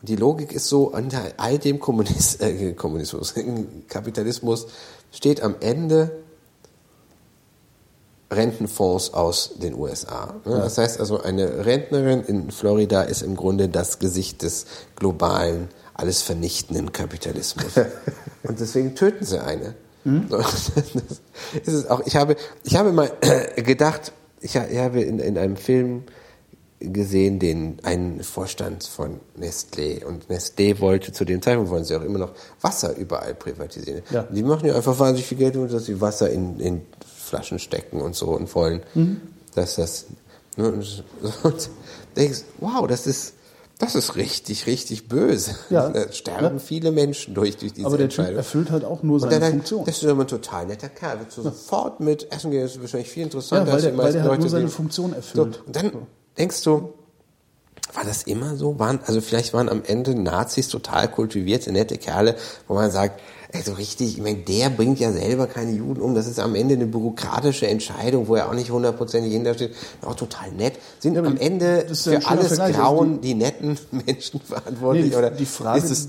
Und die Logik ist so, unter all dem Kapitalismus steht am Ende Rentenfonds aus den USA. Ne? Das heißt also, eine Rentnerin in Florida ist im Grunde das Gesicht des globalen, alles vernichtenden Kapitalismus. Und deswegen töten sie eine. Hm? Das ist auch, ich habe mal gedacht, ich habe in einem Film gesehen, einen Vorstand von Nestlé, und Nestlé wollte zu dem Zeitpunkt, wollen sie auch immer noch Wasser überall privatisieren. Ja. Die machen ja einfach wahnsinnig viel Geld, dass sie Wasser in Flaschen stecken und so und wollen, dass das... Und denkst, wow, das ist richtig, richtig böse. Ja. Da sterben viele Menschen durch diese Entscheidung. Aber der Typ erfüllt halt auch nur seine Funktion. Das ist immer ein total netter Kerl. Willst du sofort mit Essen gehen, das ist wahrscheinlich viel interessanter. Ja, weil der halt nur seine Funktion erfüllt. So. Und dann denkst du, war das immer so? Vielleicht waren am Ende Nazis total kultivierte, nette Kerle, wo man sagt, also richtig, ich meine, der bringt ja selber keine Juden um. Das ist am Ende eine bürokratische Entscheidung, wo er auch nicht 100% hintersteht. Auch total nett. Sind am Ende für alles Grauen die netten Menschen verantwortlich? Oder die Frage, ist es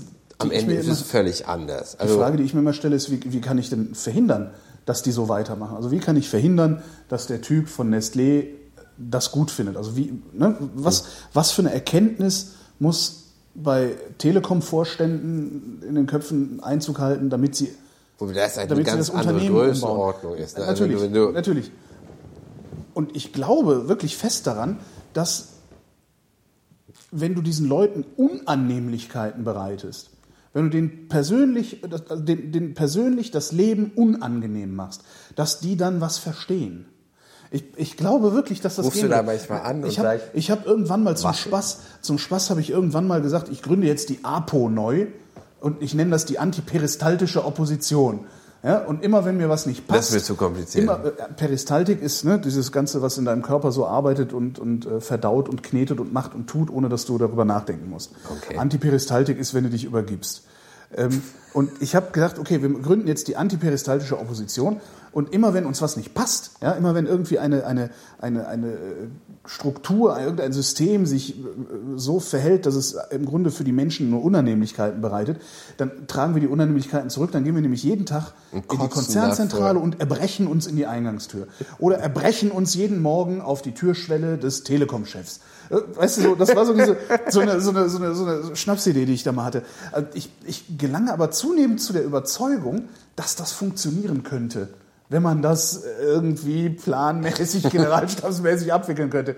völlig anders? Also, die Frage, die ich mir immer stelle, ist, wie kann ich denn verhindern, dass die so weitermachen? Also wie kann ich verhindern, dass der Typ von Nestlé das gut findet? Also was für eine Erkenntnis muss bei Telekom-Vorständen in den Köpfen Einzug halten, damit sie das Unternehmen umbauen. Das ist eine ganz andere Größenordnung. Natürlich. Und ich glaube wirklich fest daran, dass wenn du diesen Leuten Unannehmlichkeiten bereitest, wenn du denen persönlich das Leben unangenehm machst, dass die dann was verstehen. Ich glaube wirklich, dass das geht. Rufst du da manchmal an und sagst... Ich habe irgendwann mal zum Spaß habe ich irgendwann mal gesagt, ich gründe jetzt die APO neu und ich nenne das die antiperistaltische Opposition. Ja, und immer wenn mir was nicht passt... Das wird zu kompliziert. Peristaltik ist dieses Ganze, was in deinem Körper so arbeitet und verdaut und knetet und macht und tut, ohne dass du darüber nachdenken musst. Okay. Antiperistaltik ist, wenn du dich übergibst. Und ich habe gedacht, okay, wir gründen jetzt die antiperistaltische Opposition. Und immer wenn uns was nicht passt, ja, immer wenn irgendwie eine Struktur, irgendein System sich so verhält, dass es im Grunde für die Menschen nur Unannehmlichkeiten bereitet, dann tragen wir die Unannehmlichkeiten zurück. Dann gehen wir nämlich jeden Tag in die Konzernzentrale dafür und erbrechen uns in die Eingangstür. Oder erbrechen uns jeden Morgen auf die Türschwelle des Telekom-Chefs. Weißt du, so, das war so eine Schnapsidee, die ich da mal hatte. Ich gelange aber zunehmend zu der Überzeugung, dass das funktionieren könnte, wenn man das irgendwie planmäßig, generalstabsmäßig abwickeln könnte.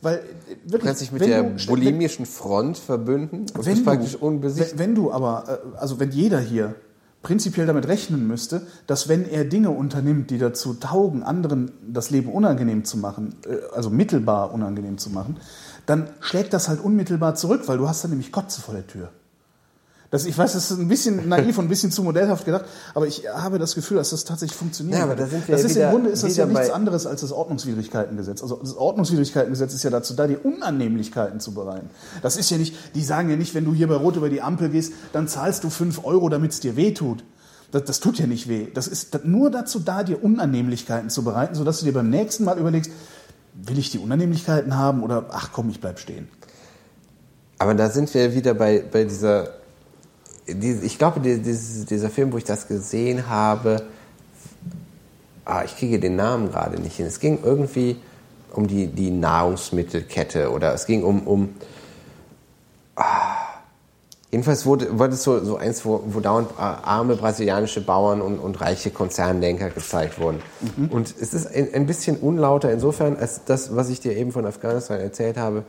Weil wirklich, kannst dich mit der bulimischen Front verbünden und bist praktisch unbesiegt. Wenn du aber, also wenn jeder hier prinzipiell damit rechnen müsste, dass wenn er Dinge unternimmt, die dazu taugen, anderen das Leben unangenehm zu machen, also mittelbar unangenehm zu machen, dann schlägt das halt unmittelbar zurück, weil du hast dann nämlich Kotze vor der Tür. Das, ich weiß, das ist ein bisschen naiv und ein bisschen zu modellhaft gedacht, aber ich habe das Gefühl, dass das tatsächlich funktioniert. Ja, aber da sind wir das ja ist wieder, im Grunde ist das ja nichts anderes als das Ordnungswidrigkeitengesetz. Also das Ordnungswidrigkeitengesetz ist ja dazu da, die Unannehmlichkeiten zu bereiten. Das ist ja nicht, die sagen ja nicht, wenn du hier bei Rot über die Ampel gehst, dann zahlst du 5 €, damit es dir wehtut. Das tut ja nicht weh. Das ist nur dazu da, dir Unannehmlichkeiten zu bereiten, sodass du dir beim nächsten Mal überlegst, will ich die Unannehmlichkeiten haben oder ach komm, ich bleib stehen. Aber da sind wir wieder bei dieser... Ich glaube, dieser Film, wo ich das gesehen habe, ich kriege den Namen gerade nicht hin. Es ging irgendwie um die Nahrungsmittelkette oder es ging jedenfalls wurde es so eins, wo dauernd arme brasilianische Bauern und reiche Konzernlenker gezeigt wurden. Mhm. Und es ist ein bisschen unlauter insofern, als das, was ich dir eben von Afghanistan erzählt habe,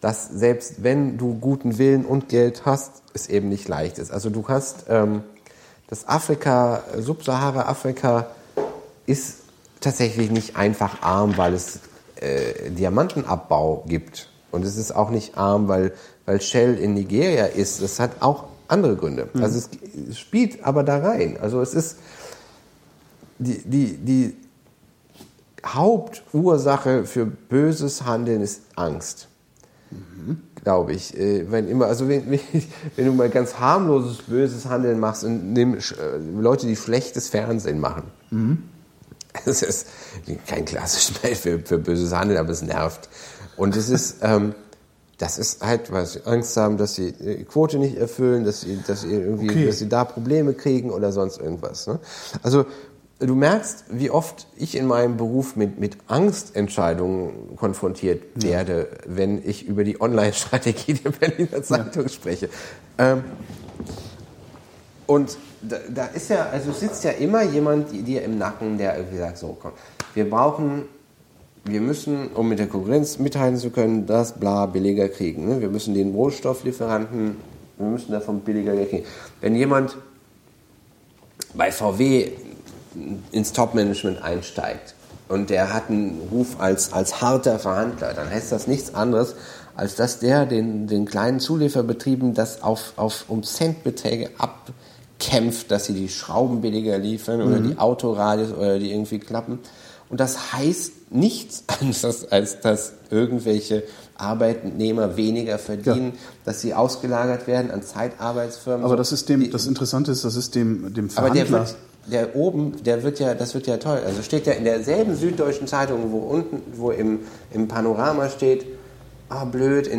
dass selbst wenn du guten Willen und Geld hast, es eben nicht leicht ist. Also du hast das Afrika, Subsahara-Afrika ist tatsächlich nicht einfach arm, weil es Diamantenabbau gibt. Und es ist auch nicht arm, weil Shell in Nigeria ist. Das hat auch andere Gründe. Mhm. Also es spielt aber da rein. Also es ist die Hauptursache für böses Handeln ist Angst. Mhm. Glaube ich. Wenn du mal ganz harmloses, böses Handeln machst und nimm Leute, die schlechtes Fernsehen machen. Mhm. Das ist kein klassisches Bild für böses Handeln, aber es nervt. Und es ist, das ist halt, weil sie Angst haben, dass sie die Quote nicht erfüllen, dass sie irgendwie, okay, dass sie da Probleme kriegen oder sonst irgendwas. Ne? Also du merkst, wie oft ich in meinem Beruf mit Angstentscheidungen konfrontiert werde, wenn ich über die Online-Strategie der Berliner Zeitung spreche. Und da ist ja, also sitzt ja immer jemand dir im Nacken, der irgendwie sagt, so komm, wir müssen, um mit der Konkurrenz mitteilen zu können, das bla billiger kriegen. Ne? Wir müssen den Rohstofflieferanten, wir müssen davon billiger kriegen. Wenn jemand bei VW ins Top-Management einsteigt und der hat einen Ruf als harter Verhandler, dann heißt das nichts anderes, als dass der den kleinen Zulieferbetrieben das auf um Centbeträge abkämpft, dass sie die Schrauben billiger liefern oder die Autoradios oder die irgendwie klappen. Und das heißt nichts anderes, als dass irgendwelche Arbeitnehmer weniger verdienen, dass sie ausgelagert werden an Zeitarbeitsfirmen. Aber das ist das Interessante ist, das ist dem Verhandler... Der oben, das wird ja toll. Also steht ja in derselben Süddeutschen Zeitung, wo unten, wo im Panorama steht, blöd,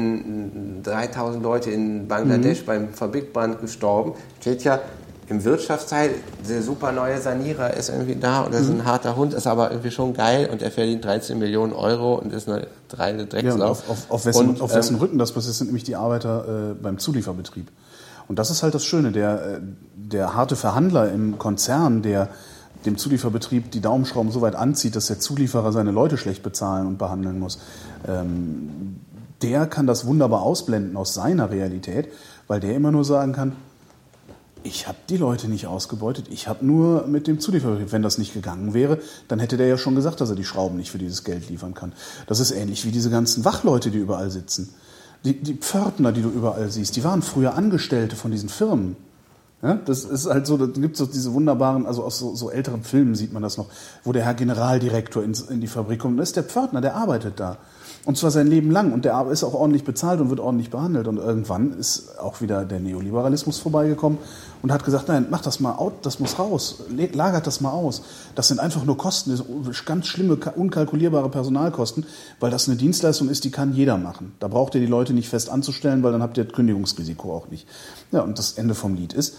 3000 Leute in Bangladesch beim Fabrikbrand gestorben, steht ja im Wirtschaftsteil, der super neue Sanierer ist irgendwie da und das ist ein harter Hund, ist aber irgendwie schon geil und er verdient 13 Millionen € und ist eine dreiste Dreckslauf. Ja, auf wessen Rücken das passiert, sind nämlich die Arbeiter beim Zulieferbetrieb. Und das ist halt das Schöne, der harte Verhandler im Konzern, der dem Zulieferbetrieb die Daumenschrauben so weit anzieht, dass der Zulieferer seine Leute schlecht bezahlen und behandeln muss, der kann das wunderbar ausblenden aus seiner Realität, weil der immer nur sagen kann, ich habe die Leute nicht ausgebeutet, ich habe nur mit dem Zulieferbetrieb, wenn das nicht gegangen wäre, dann hätte der ja schon gesagt, dass er die Schrauben nicht für dieses Geld liefern kann. Das ist ähnlich wie diese ganzen Wachleute, die überall sitzen. Die Pförtner, die du überall siehst, die waren früher Angestellte von diesen Firmen. Ja, das ist halt so, da gibt es diese wunderbaren, also aus so älteren Filmen sieht man das noch, wo der Herr Generaldirektor in die Fabrik kommt, da ist der Pförtner, der arbeitet da. Und zwar sein Leben lang. Und der ist auch ordentlich bezahlt und wird ordentlich behandelt. Und irgendwann ist auch wieder der Neoliberalismus vorbeigekommen und hat gesagt, nein, mach das mal out, das muss raus, lagert das mal aus. Das sind einfach nur Kosten, ganz schlimme, unkalkulierbare Personalkosten, weil das eine Dienstleistung ist, die kann jeder machen. Da braucht ihr die Leute nicht fest anzustellen, weil dann habt ihr das Kündigungsrisiko auch nicht. Ja, und das Ende vom Lied ist,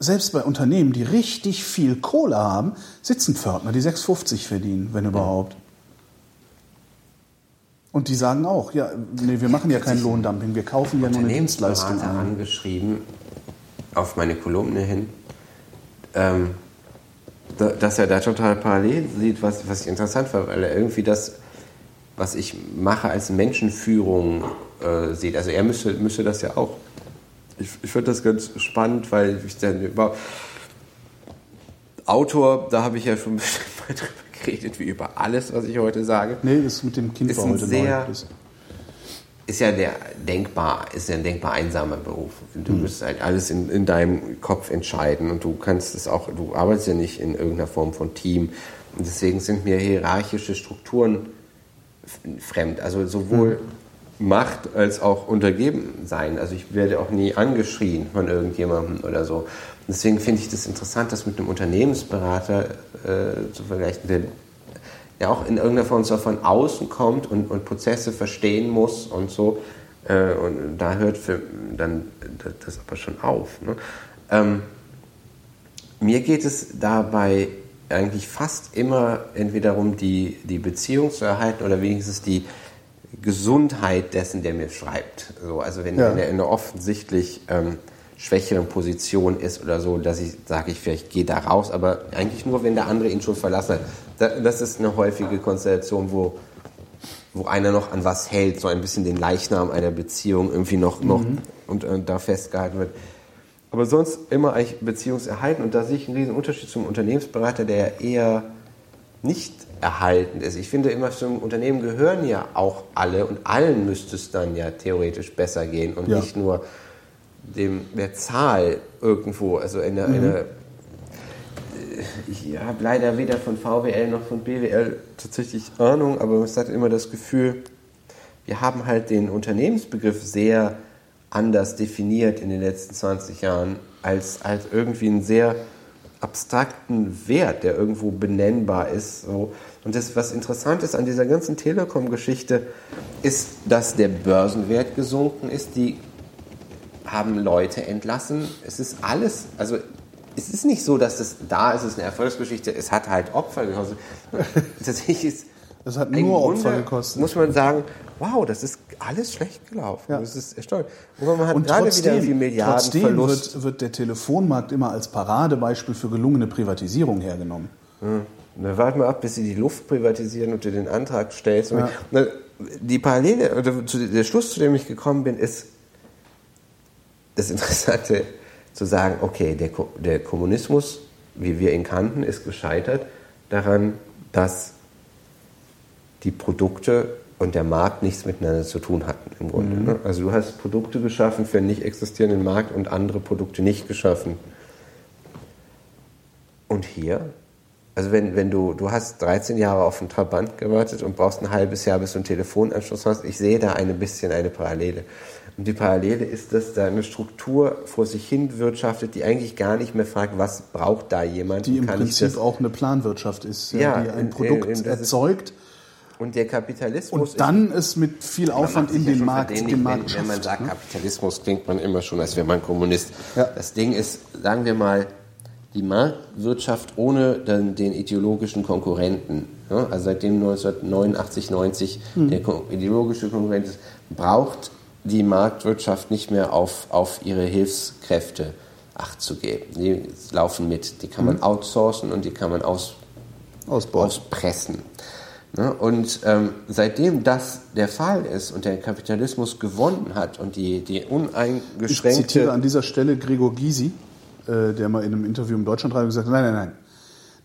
selbst bei Unternehmen, die richtig viel Kohle haben, sitzen Pförtner, die 6,50 verdienen, wenn überhaupt. Und die sagen auch, ja, nee, wir machen ja kein Lohndumping, wir kaufen ja nur eine Dienstleistung. Ich habe einen Unternehmensberater angeschrieben, auf meine Kolumne hin, dass er da total parallel sieht, was ich interessant war, weil er irgendwie das, was ich mache, als Menschenführung sieht. Also er müsste das ja auch. Ich finde das ganz spannend, weil ich dann über Autor, da habe ich ja schon ein bisschen mal drüber geredet, wie über alles, was ich heute sage. Nee, das mit dem Kind war heute neu. Ist ja ein denkbar einsamer Beruf. Du musst halt alles in deinem Kopf entscheiden und du kannst es auch, du arbeitest ja nicht in irgendeiner Form von Team. Und deswegen sind mir hierarchische Strukturen fremd. Also sowohl Macht als auch untergeben sein. Also ich werde auch nie angeschrien von irgendjemandem oder so. Deswegen finde ich das interessant, das mit einem Unternehmensberater zu vergleichen, der ja auch in irgendeiner Form so von außen kommt und Prozesse verstehen muss und so. Und da hört dann das aber schon auf. Ne? Mir geht es dabei eigentlich fast immer entweder darum, die Beziehung zu erhalten oder wenigstens die Gesundheit dessen, der mir schreibt. So, also wenn er in einer offensichtlich schwächeren Position ist oder so, dass ich sage, vielleicht gehe da raus, aber eigentlich nur, wenn der andere ihn schon verlassen hat. Das ist eine häufige Konstellation, wo einer noch an was hält, so ein bisschen den Leichnam einer Beziehung irgendwie noch und da festgehalten wird. Aber sonst immer eigentlich beziehungserhalten und da sehe ich einen riesen Unterschied zum Unternehmensberater, der eher nicht erhaltend ist. Ich finde immer, zum Unternehmen gehören ja auch alle und allen müsste es dann ja theoretisch besser gehen und nicht nur der Zahl irgendwo. Also ich habe leider weder von VWL noch von BWL tatsächlich Ahnung, aber man hat immer das Gefühl, wir haben halt den Unternehmensbegriff sehr anders definiert in den letzten 20 Jahren als irgendwie ein sehr abstrakten Wert, der irgendwo benennbar ist. So. Und das, was interessant ist an dieser ganzen Telekom-Geschichte, ist, dass der Börsenwert gesunken ist. Die haben Leute entlassen. Es ist alles, also es ist nicht so, dass das da ist, es ist eine Erfolgsgeschichte, es hat halt Opfer gekostet. Tatsächlich ist das hat nur Opfer gekostet. Muss man sagen, wow, das ist alles schlecht gelaufen. Ja. Das ist erstaunlich. Und man hat und gerade trotzdem, wieder viel Milliardenverlust. Trotzdem wird der Telefonmarkt immer als Paradebeispiel für gelungene Privatisierung hergenommen. Hm. Dann warten wir ab, bis sie die Luft privatisieren und du den Antrag stellst. Ja. Die Parallele, oder der Schluss, zu dem ich gekommen bin, ist das Interessante zu sagen, okay, der Kommunismus, wie wir ihn kannten, ist gescheitert daran, dass die Produkte und der Markt nichts miteinander zu tun hatten im Grunde. Ne? Also du hast Produkte geschaffen für einen nicht existierenden Markt und andere Produkte nicht geschaffen. Und hier, also wenn du hast 13 Jahre auf den Trabant gewartet und brauchst ein halbes Jahr, bis du einen Telefonanschluss hast, ich sehe da ein bisschen eine Parallele. Und die Parallele ist, dass da eine Struktur vor sich hin wirtschaftet, die eigentlich gar nicht mehr fragt, was braucht da jemand? Die im Prinzip auch eine Planwirtschaft ist, die ein Produkt erzeugt. Und der Kapitalismus... Und dann ist mit viel Aufwand in den Markt schafft. Wenn man sagt, Kapitalismus klingt man immer schon, als wäre man Kommunist. Ja. Das Ding ist, sagen wir mal, die Marktwirtschaft ohne den ideologischen Konkurrenten. Ja? Also seitdem 1989, 90 der ideologische Konkurrent ist, braucht die Marktwirtschaft nicht mehr auf ihre Hilfskräfte Acht zu geben. Die laufen mit. Die kann man outsourcen und die kann man auspressen. Ne? Und seitdem das der Fall ist und der Kapitalismus gewonnen hat und die uneingeschränkte... Ich zitiere an dieser Stelle Gregor Gysi, der mal in einem Interview im Deutschlandradio gesagt hat, nein,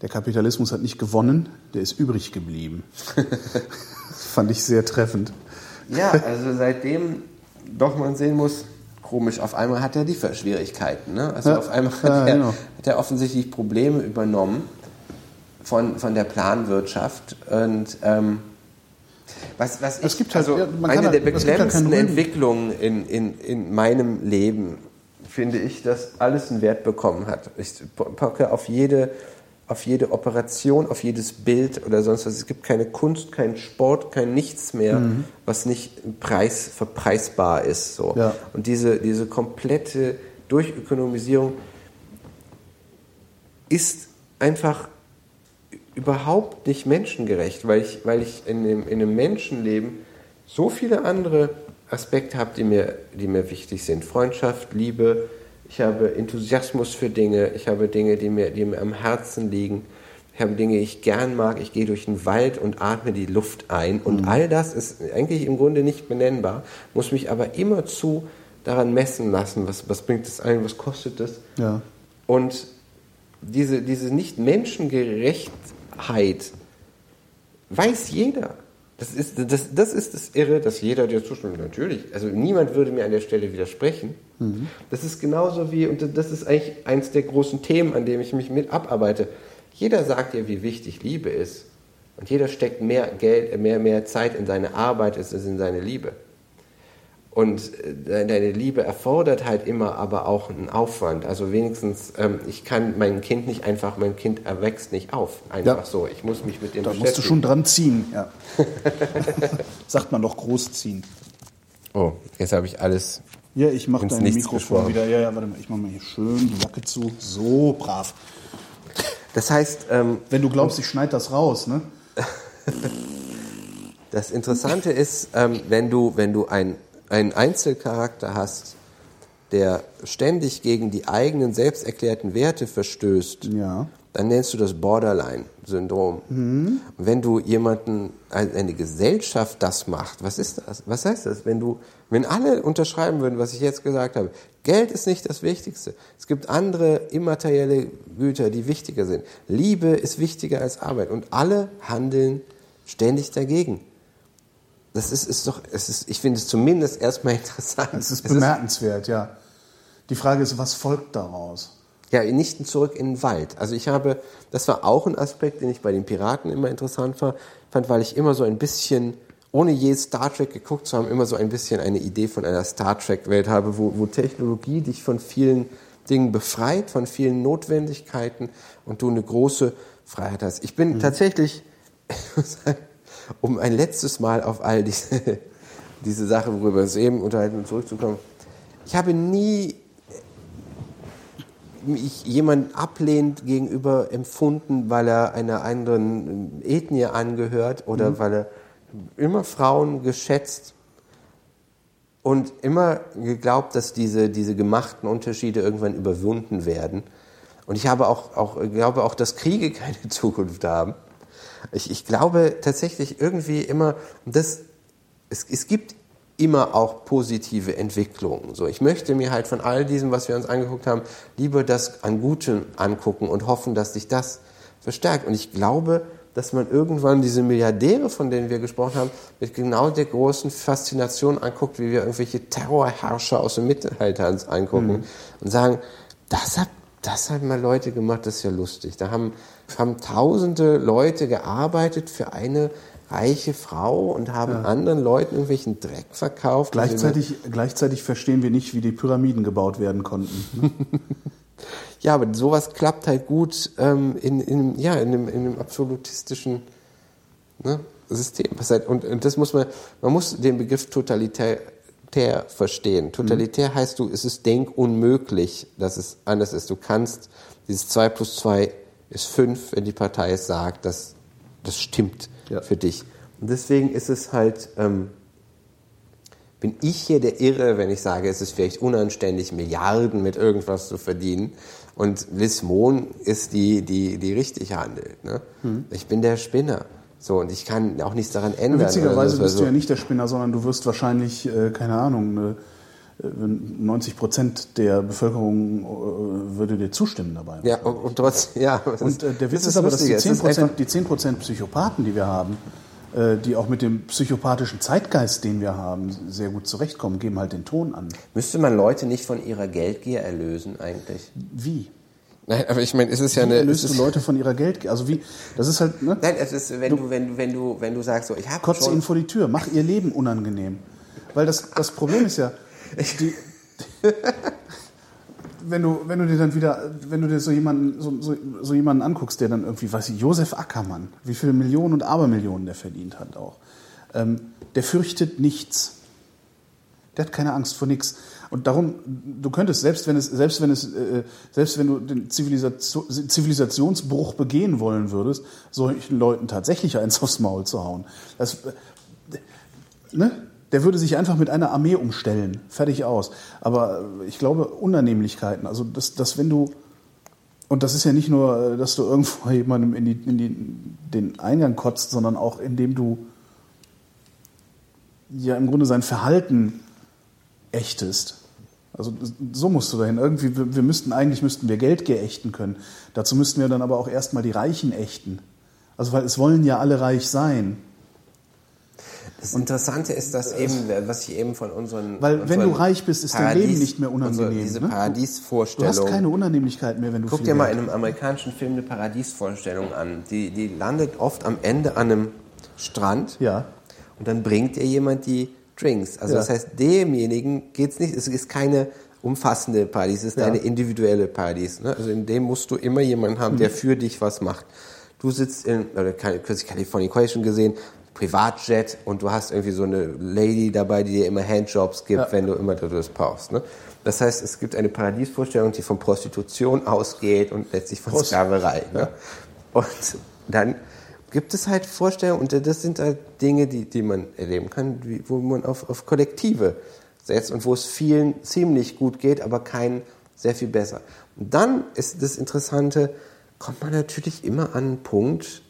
der Kapitalismus hat nicht gewonnen, der ist übrig geblieben. Fand ich sehr treffend. Ja, also seitdem doch man sehen muss, komisch, auf einmal hat er Lieferschwierigkeiten. Ne? Also auf einmal hat er offensichtlich Probleme übernommen. Von der Planwirtschaft und Was es gibt also halt, eine der beklemmendsten Entwicklungen in meinem Leben, finde ich, dass alles einen Wert bekommen hat. Ich packe auf jede Operation, auf jedes Bild oder sonst was. Es gibt keine Kunst, keinen Sport, kein nichts mehr, was nicht verpreisbar ist. So. Ja. Und diese komplette Durchökonomisierung ist einfach überhaupt nicht menschengerecht, weil ich in einem Menschenleben so viele andere Aspekte habe, die mir wichtig sind. Freundschaft, Liebe, ich habe Enthusiasmus für Dinge, ich habe Dinge, die mir am Herzen liegen, ich habe Dinge, die ich gern mag, ich gehe durch den Wald und atme die Luft ein und all das ist eigentlich im Grunde nicht benennbar, muss mich aber immerzu daran messen lassen, was bringt es ein, was kostet es. Ja. Und diese nicht menschengerechtheit weiß jeder. Das ist das Irre, dass jeder dir zustimmt. Natürlich, also niemand würde mir an der Stelle widersprechen. Mhm. Das ist genauso wie, und das ist eigentlich eins der großen Themen, an dem ich mich mit abarbeite. Jeder sagt dir, wie wichtig Liebe ist. Und jeder steckt mehr Geld, mehr Zeit in seine Arbeit als in seine Liebe. Und deine Liebe erfordert halt immer aber auch einen Aufwand. Also wenigstens, ich kann mein Kind erwächst nicht auf. Einfach so. Ich muss mich mit dem beschäftigen. Da musst du schon dran ziehen, ja. Sagt man doch großziehen. Oh, jetzt habe ich alles. Ja, ich mache dein Mikrofon gesprochen. Wieder. Ja, warte mal. Ich mache mal hier schön die Jacke zu. So brav. Das heißt... wenn du glaubst, ich schneide das raus, ne? Das Interessante ist, wenn du einen Einzelcharakter hast, der ständig gegen die eigenen selbst erklärten Werte verstößt, dann nennst du das Borderline-Syndrom. Mhm. Und wenn du eine Gesellschaft das macht, was ist das? Was heißt das? Wenn alle unterschreiben würden, was ich jetzt gesagt habe, Geld ist nicht das Wichtigste. Es gibt andere immaterielle Güter, die wichtiger sind. Liebe ist wichtiger als Arbeit. Und alle handeln ständig dagegen. Das ist doch, ich finde es zumindest erstmal interessant. Es ist bemerkenswert, ja. Die Frage ist, was folgt daraus? Ja, nicht zurück in den Wald. Also das war auch ein Aspekt, den ich bei den Piraten immer interessant fand, weil ich immer so ein bisschen, ohne je Star Trek geguckt zu haben, immer so ein bisschen eine Idee von einer Star Trek-Welt habe, wo Technologie dich von vielen Dingen befreit, von vielen Notwendigkeiten und du eine große Freiheit hast. Ich bin tatsächlich... um ein letztes Mal auf all diese Sache, worüber wir uns eben unterhalten und zurückzukommen. Ich habe nie mich jemanden ablehnend gegenüber empfunden, weil er einer anderen Ethnie angehört oder weil er immer Frauen geschätzt und immer geglaubt, dass diese gemachten Unterschiede irgendwann überwunden werden. Und ich habe glaube auch, dass Kriege keine Zukunft haben. Ich glaube tatsächlich irgendwie immer, es gibt immer auch positive Entwicklungen. So, ich möchte mir halt von all diesem, was wir uns angeguckt haben, lieber das an Gutem angucken und hoffen, dass sich das verstärkt. Und ich glaube, dass man irgendwann diese Milliardäre, von denen wir gesprochen haben, mit genau der großen Faszination anguckt, wie wir irgendwelche Terrorherrscher aus dem Mittelalter uns angucken und sagen, das haben mal Leute gemacht, das ist ja lustig. Da haben tausende Leute gearbeitet für eine reiche Frau und haben anderen Leuten irgendwelchen Dreck verkauft. Gleichzeitig verstehen wir nicht, wie die Pyramiden gebaut werden konnten. Ne? Ja, aber sowas klappt halt gut in einem absolutistischen System. Und das man muss den Begriff totalitär verstehen. Totalitär heißt, es ist denkunmöglich, dass es anders ist. Du kannst dieses 2+2 ist 5, wenn die Partei es sagt, das stimmt für dich. Und deswegen ist es halt, bin ich hier der Irre, wenn ich sage, es ist vielleicht unanständig, Milliarden mit irgendwas zu verdienen. Und Liz Mohn ist die richtig handelt. Ne? Ich bin der Spinner. So, und ich kann auch nichts daran ändern. Ja, witzigerweise bist du ja nicht der Spinner, sondern du wirst wahrscheinlich, keine Ahnung, 90% der Bevölkerung würde dir zustimmen dabei. Ja, und trotzdem, ja. Und der Witz ist aber, dass die 10% Psychopathen, die wir haben, die auch mit dem psychopathischen Zeitgeist, den wir haben, sehr gut zurechtkommen, geben halt den Ton an. Müsste man Leute nicht von ihrer Geldgier erlösen eigentlich? Wie? Nein, aber ich meine, es ist ja eine. Löst du Leute von ihrer Geld? Also wie? Das ist halt. Ne? Nein, es ist, wenn du sagst, so, ich habe. Kotz ihnen vor die Tür, mach ihr Leben unangenehm, weil das Problem ist ja, wenn du dir so jemanden anguckst, der dann irgendwie, weiß ich, Josef Ackermann, wie viele Millionen und Abermillionen der verdient hat auch, der fürchtet nichts. Der hat keine Angst vor nichts. Und darum, du könntest, selbst wenn du den Zivilisationsbruch begehen wollen würdest, solchen Leuten tatsächlich eins aufs Maul zu hauen. Das, ne? Der würde sich einfach mit einer Armee umstellen. Fertig aus. Aber ich glaube, Unannehmlichkeiten, also dass wenn du, und das ist ja nicht nur, dass du irgendwo jemandem in den Eingang kotzt, sondern auch indem du ja im Grunde sein Verhalten ächtest. Also so musst du dahin. Irgendwie, wir müssten Geld geächten können. Dazu müssten wir dann aber auch erstmal die Reichen ächten. Also weil es wollen ja alle reich sein. Das Interessante ist, dass eben, was ich eben von unseren... Weil wenn du reich bist, ist dein Leben nicht mehr unangenehm. Diese Paradiesvorstellung. Du hast keine Unannehmlichkeit mehr, wenn du viel Geld hast. Guck dir mal in einem amerikanischen Film eine Paradiesvorstellung an. Die landet oft am Ende an einem Strand. Ja. Und dann bringt ihr jemand die Drinks. Also ja. Das heißt, demjenigen geht's nicht. Es ist keine umfassende Paradies, es ist eine individuelle Paradies. Ne? Also in dem musst du immer jemanden haben, der für dich was macht. Du sitzt kürzlich California Equation gesehen, Privatjet, und du hast irgendwie so eine Lady dabei, die dir immer Handjobs gibt, wenn du immer das brauchst. Ne? Das heißt, es gibt eine Paradiesvorstellung, die von Prostitution ausgeht und letztlich von Sklaverei. Ne? Und dann gibt es halt Vorstellungen, und das sind halt Dinge, die man erleben kann, wo man auf Kollektive setzt und wo es vielen ziemlich gut geht, aber keinen sehr viel besser. Und dann ist das Interessante, kommt man natürlich immer an einen Punkt,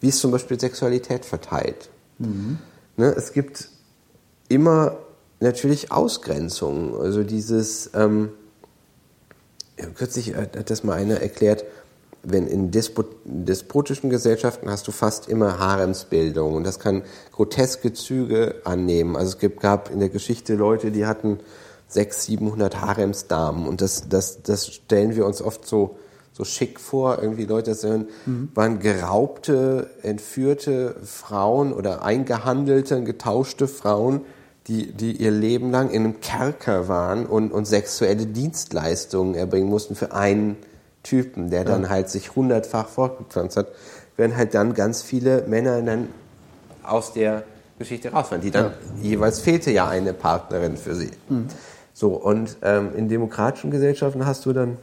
wie es zum Beispiel Sexualität verteilt. Mhm. Ne, es gibt immer natürlich Ausgrenzungen. Also dieses, kürzlich hat das mal einer erklärt, wenn in despotischen Gesellschaften hast du fast immer Haremsbildung, und das kann groteske Züge annehmen. Also es gab in der Geschichte Leute, die hatten 600-700 Haremsdamen, und das stellen wir uns oft so schick vor. Irgendwie Leute, das waren geraubte, entführte Frauen oder eingehandelte, getauschte Frauen, die ihr Leben lang in einem Kerker waren und sexuelle Dienstleistungen erbringen mussten für einen Typen, der dann halt sich 100-fach fortgepflanzt hat, werden halt dann ganz viele Männer dann aus der Geschichte rausfahren, die dann jeweils fehlte ja eine Partnerin für sie. Mhm. So, und in demokratischen Gesellschaften hast du dann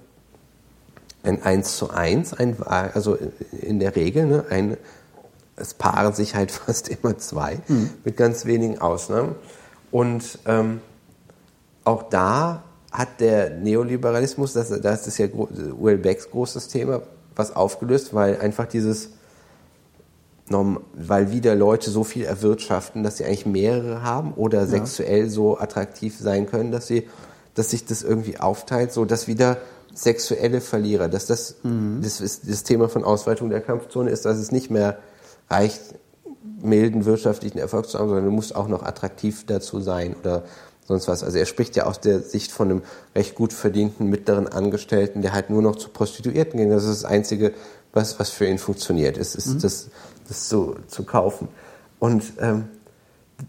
ein 1:1, also in der Regel, ne, es paaren sich halt fast immer zwei, mit ganz wenigen Ausnahmen. Und auch da hat der Neoliberalismus, das ist ja Will Becks großes Thema, was aufgelöst, weil einfach weil wieder Leute so viel erwirtschaften, dass sie eigentlich mehrere haben oder sexuell so attraktiv sein können, dass sich das irgendwie aufteilt, so dass wieder sexuelle Verlierer, dass das ist das Thema von Ausweitung der Kampfzone ist, dass es nicht mehr reicht, milden wirtschaftlichen Erfolg zu haben, sondern du musst auch noch attraktiv dazu sein oder sonst was. Also er spricht ja aus der Sicht von einem recht gut verdienten mittleren Angestellten, der halt nur noch zu Prostituierten ging. Das ist das Einzige, was für ihn funktioniert. Es ist das zu kaufen. Und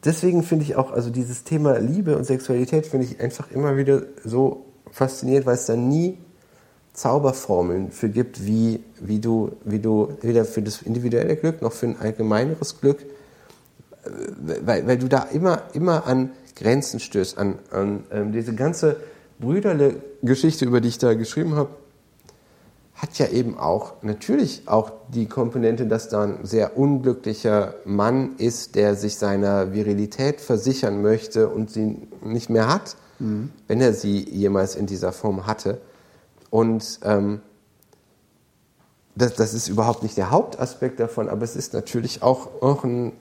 deswegen finde ich auch, also dieses Thema Liebe und Sexualität finde ich einfach immer wieder so faszinierend, weil es da nie Zauberformeln für gibt, wie du weder für das individuelle Glück noch für ein allgemeineres Glück, weil du da immer an Grenzen stößt, an diese ganze Brüderle-Geschichte, über die ich da geschrieben habe, hat ja eben auch natürlich auch die Komponente, dass da ein sehr unglücklicher Mann ist, der sich seiner Virilität versichern möchte und sie nicht mehr hat, wenn er sie jemals in dieser Form hatte. Und das ist überhaupt nicht der Hauptaspekt davon, aber es ist natürlich auch ein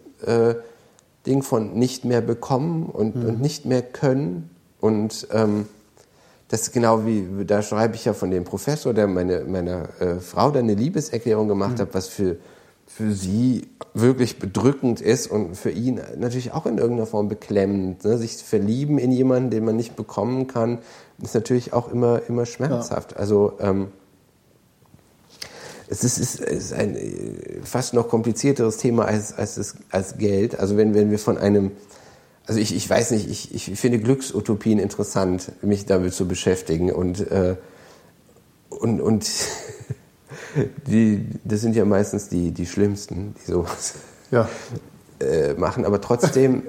Ding von nicht mehr bekommen und nicht mehr können. Und das ist genau wie, da schreibe ich ja von dem Professor, der meiner Frau dann eine Liebeserklärung gemacht hat, was für sie wirklich bedrückend ist und für ihn natürlich auch in irgendeiner Form beklemmend. Ne? Sich verlieben in jemanden, den man nicht bekommen kann, ist natürlich auch immer schmerzhaft. Ja. Also es ist ein fast noch komplizierteres Thema als Geld. Also wenn wir von einem, also ich weiß nicht, ich finde Glücksutopien interessant, mich damit zu beschäftigen und die, das sind ja meistens die Schlimmsten, die sowas machen, aber trotzdem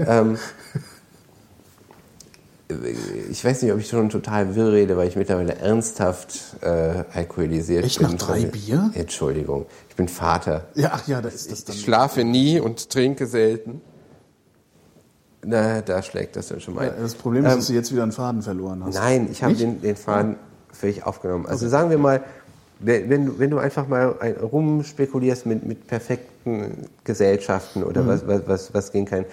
ich weiß nicht, ob ich schon total wirr rede, weil ich mittlerweile ernsthaft alkoholisiert bin. Nach 3 Bier? Entschuldigung, ich bin Vater. Ja, ach ja, das ist das dann. Ich schlafe nie und trinke selten. Na, da schlägt das dann schon mal ein. Ja, das Problem ist, dass du jetzt wieder einen Faden verloren hast. Nein, ich habe den Faden völlig aufgenommen. Also sagen wir mal, wenn du einfach mal rumspekulierst mit perfekten Gesellschaften oder was gehen kann,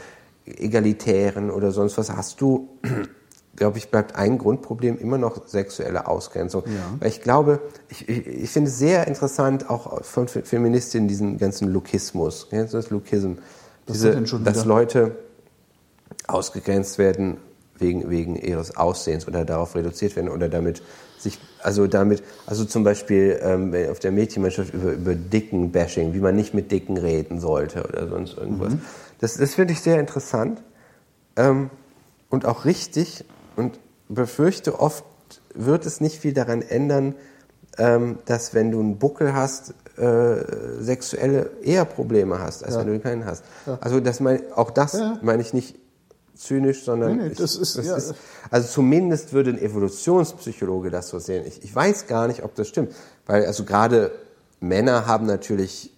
egalitären oder sonst was, hast du, glaube ich, bleibt ein Grundproblem immer noch sexuelle Ausgrenzung. Ja. Weil ich glaube, ich finde es sehr interessant, auch von Feministinnen, diesen ganzen Lookismus, das Lookism, dass Leute ausgegrenzt werden wegen ihres Aussehens oder darauf reduziert werden oder damit sich, also zum Beispiel auf der Mädchenmannschaft über Dicken-Bashing, wie man nicht mit Dicken reden sollte oder sonst irgendwas. Mhm. Das finde ich sehr interessant und auch richtig und befürchte, oft wird es nicht viel daran ändern, dass wenn du einen Buckel hast, sexuelle eher Probleme hast, als wenn du keinen hast. Ja. Also meine ich nicht zynisch, sondern ist, also zumindest würde ein Evolutionspsychologe das so sehen. Ich weiß gar nicht, ob das stimmt, weil also gerade Männer haben natürlich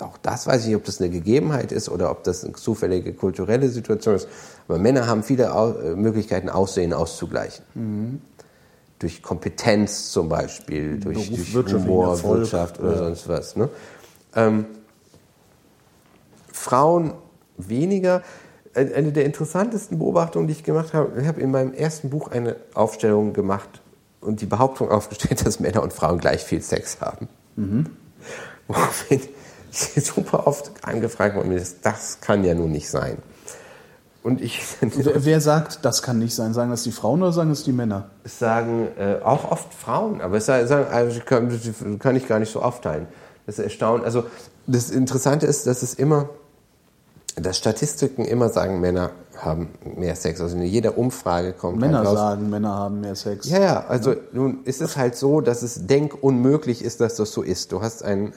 auch das weiß ich nicht, ob das eine Gegebenheit ist oder ob das eine zufällige kulturelle Situation ist. Aber Männer haben viele Möglichkeiten, Aussehen auszugleichen. Mhm. Durch Kompetenz zum Beispiel, durch Humor, Wirtschaft oder sonst was. Ne? Frauen weniger. Eine der interessantesten Beobachtungen, die ich gemacht habe, ich habe in meinem ersten Buch eine Aufstellung gemacht und die Behauptung aufgestellt, dass Männer und Frauen gleich viel Sex haben. Mhm. Woraufhin ich super oft angefragt worden bin, das kann ja nun nicht sein. Und wer sagt, das kann nicht sein? Sagen das die Frauen oder sagen das die Männer? Es sagen auch oft Frauen, aber es sagen, also kann ich gar nicht so aufteilen. Das ist erstaunlich. Also das Interessante ist, dass Statistiken immer sagen, Männer haben mehr Sex. Also in jeder Umfrage kommt Männer halt raus, sagen, Männer haben mehr Sex. Ja, ja, also nun ist es halt so, dass es denkunmöglich ist, dass das so ist. Du hast einen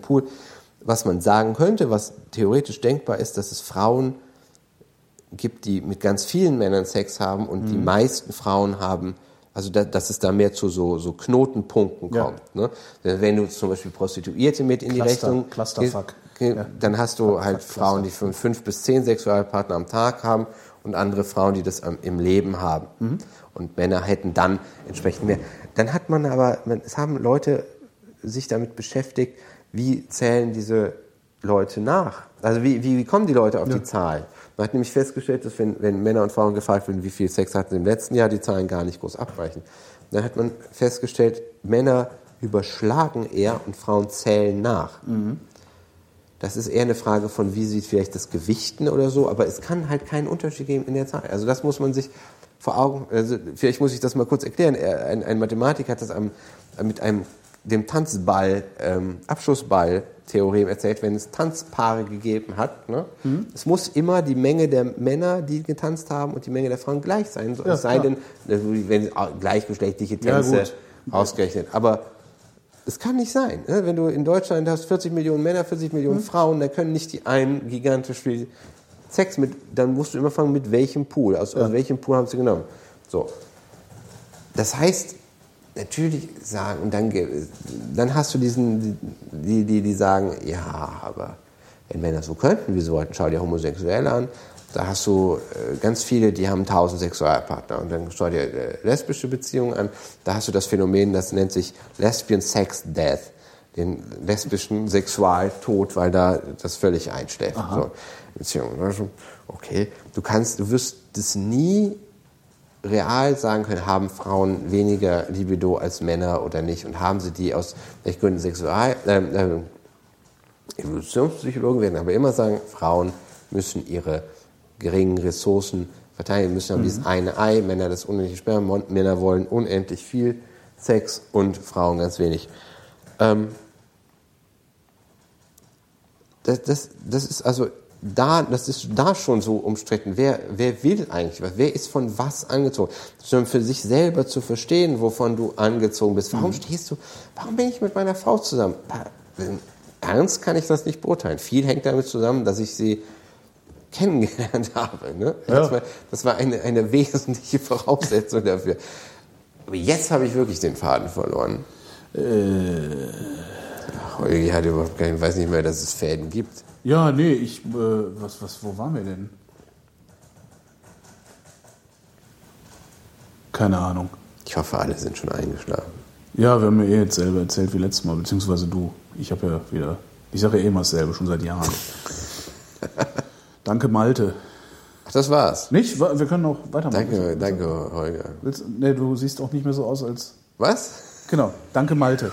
Pool, was man sagen könnte, was theoretisch denkbar ist, dass es Frauen gibt, die mit ganz vielen Männern Sex haben und die meisten Frauen haben, also dass es da mehr zu so Knotenpunkten kommt. Ja. Ne? Wenn du zum Beispiel Prostituierte mit in die Rechnung... Clusterfuck. Dann hast du halt Frauen, die 5 bis 10 Sexualpartner am Tag haben und andere Frauen, die das im Leben haben. Mhm. Und Männer hätten dann entsprechend mehr. Dann hat man aber, es haben Leute sich damit beschäftigt, wie zählen diese Leute nach? Also wie kommen die Leute auf die Zahlen? Man hat nämlich festgestellt, dass wenn Männer und Frauen gefragt werden, wie viel Sex hatten sie im letzten Jahr, die Zahlen gar nicht groß abweichen. Dann hat man festgestellt, Männer überschlagen eher und Frauen zählen nach. Mhm. Das ist eher eine Frage von, wie sieht vielleicht das Gewichten oder so, aber es kann halt keinen Unterschied geben in der Zahl. Also das muss man sich vor Augen, also vielleicht muss ich das mal kurz erklären. Ein Mathematiker hat das mit dem Tanzball, Abschussball-Theorem erzählt, wenn es Tanzpaare gegeben hat. Ne? Mhm. Es muss immer die Menge der Männer, die getanzt haben, und die Menge der Frauen gleich sein. Ja, es sei denn, wenn gleichgeschlechtliche Tänze ausgerechnet. Aber es kann nicht sein. Ne? Wenn du in Deutschland hast 40 Millionen Männer, 40 Millionen Frauen, da können nicht die einen gigantisch viel Sex mit, dann musst du immer fragen, mit welchem Pool, aus welchem Pool haben sie genommen. So. Das heißt, natürlich sagen, und dann hast du die sagen, ja, aber wenn Männer so könnten, wie sie wollten, schau dir Homosexuelle an, da hast du ganz viele, die haben 1000 Sexualpartner. Und dann schau dir lesbische Beziehungen an. Da hast du das Phänomen, das nennt sich Lesbian Sex Death. Den lesbischen Sexualtod, weil da das völlig einschläft. So, Beziehungen. Okay, du wirst das nie real sagen können, haben Frauen weniger Libido als Männer oder nicht. Und haben sie die aus welchen Gründen Evolutionspsychologen werden aber immer sagen, Frauen müssen ihre geringen Ressourcen verteidigen müssen, haben dieses eine Ei, Männer das unendliche Sperma, Männer wollen unendlich viel, Sex und Frauen ganz wenig. Das ist also da, das ist da schon so umstritten. Wer will eigentlich was? Wer ist von was angezogen? Sondern für sich selber zu verstehen, wovon du angezogen bist. Warum bin ich mit meiner Frau zusammen? Ernst kann ich das nicht beurteilen. Viel hängt damit zusammen, dass ich sie kennengelernt habe. Ne? Ja. Das war eine wesentliche Voraussetzung dafür. Aber jetzt habe ich wirklich den Faden verloren. Holger hat überhaupt keinen, weiß nicht mehr, dass es Fäden gibt. Ja, nee, wo waren wir denn? Keine Ahnung. Ich hoffe, alle sind schon eingeschlafen. Ja, wir haben mir jetzt selber erzählt wie letztes Mal, beziehungsweise du. Ich sage ja immer dasselbe, schon seit Jahren. Danke, Malte. Ach, das war's. Nicht? Wir können auch weitermachen. Danke, Holger. Nee, du siehst auch nicht mehr so aus als... Was? Genau, danke, Malte.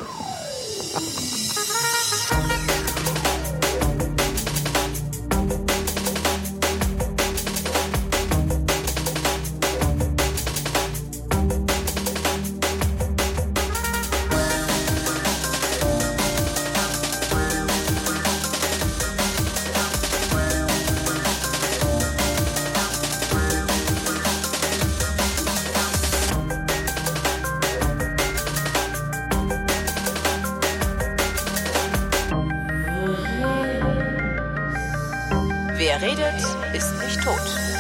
Wer redet, ist nicht tot.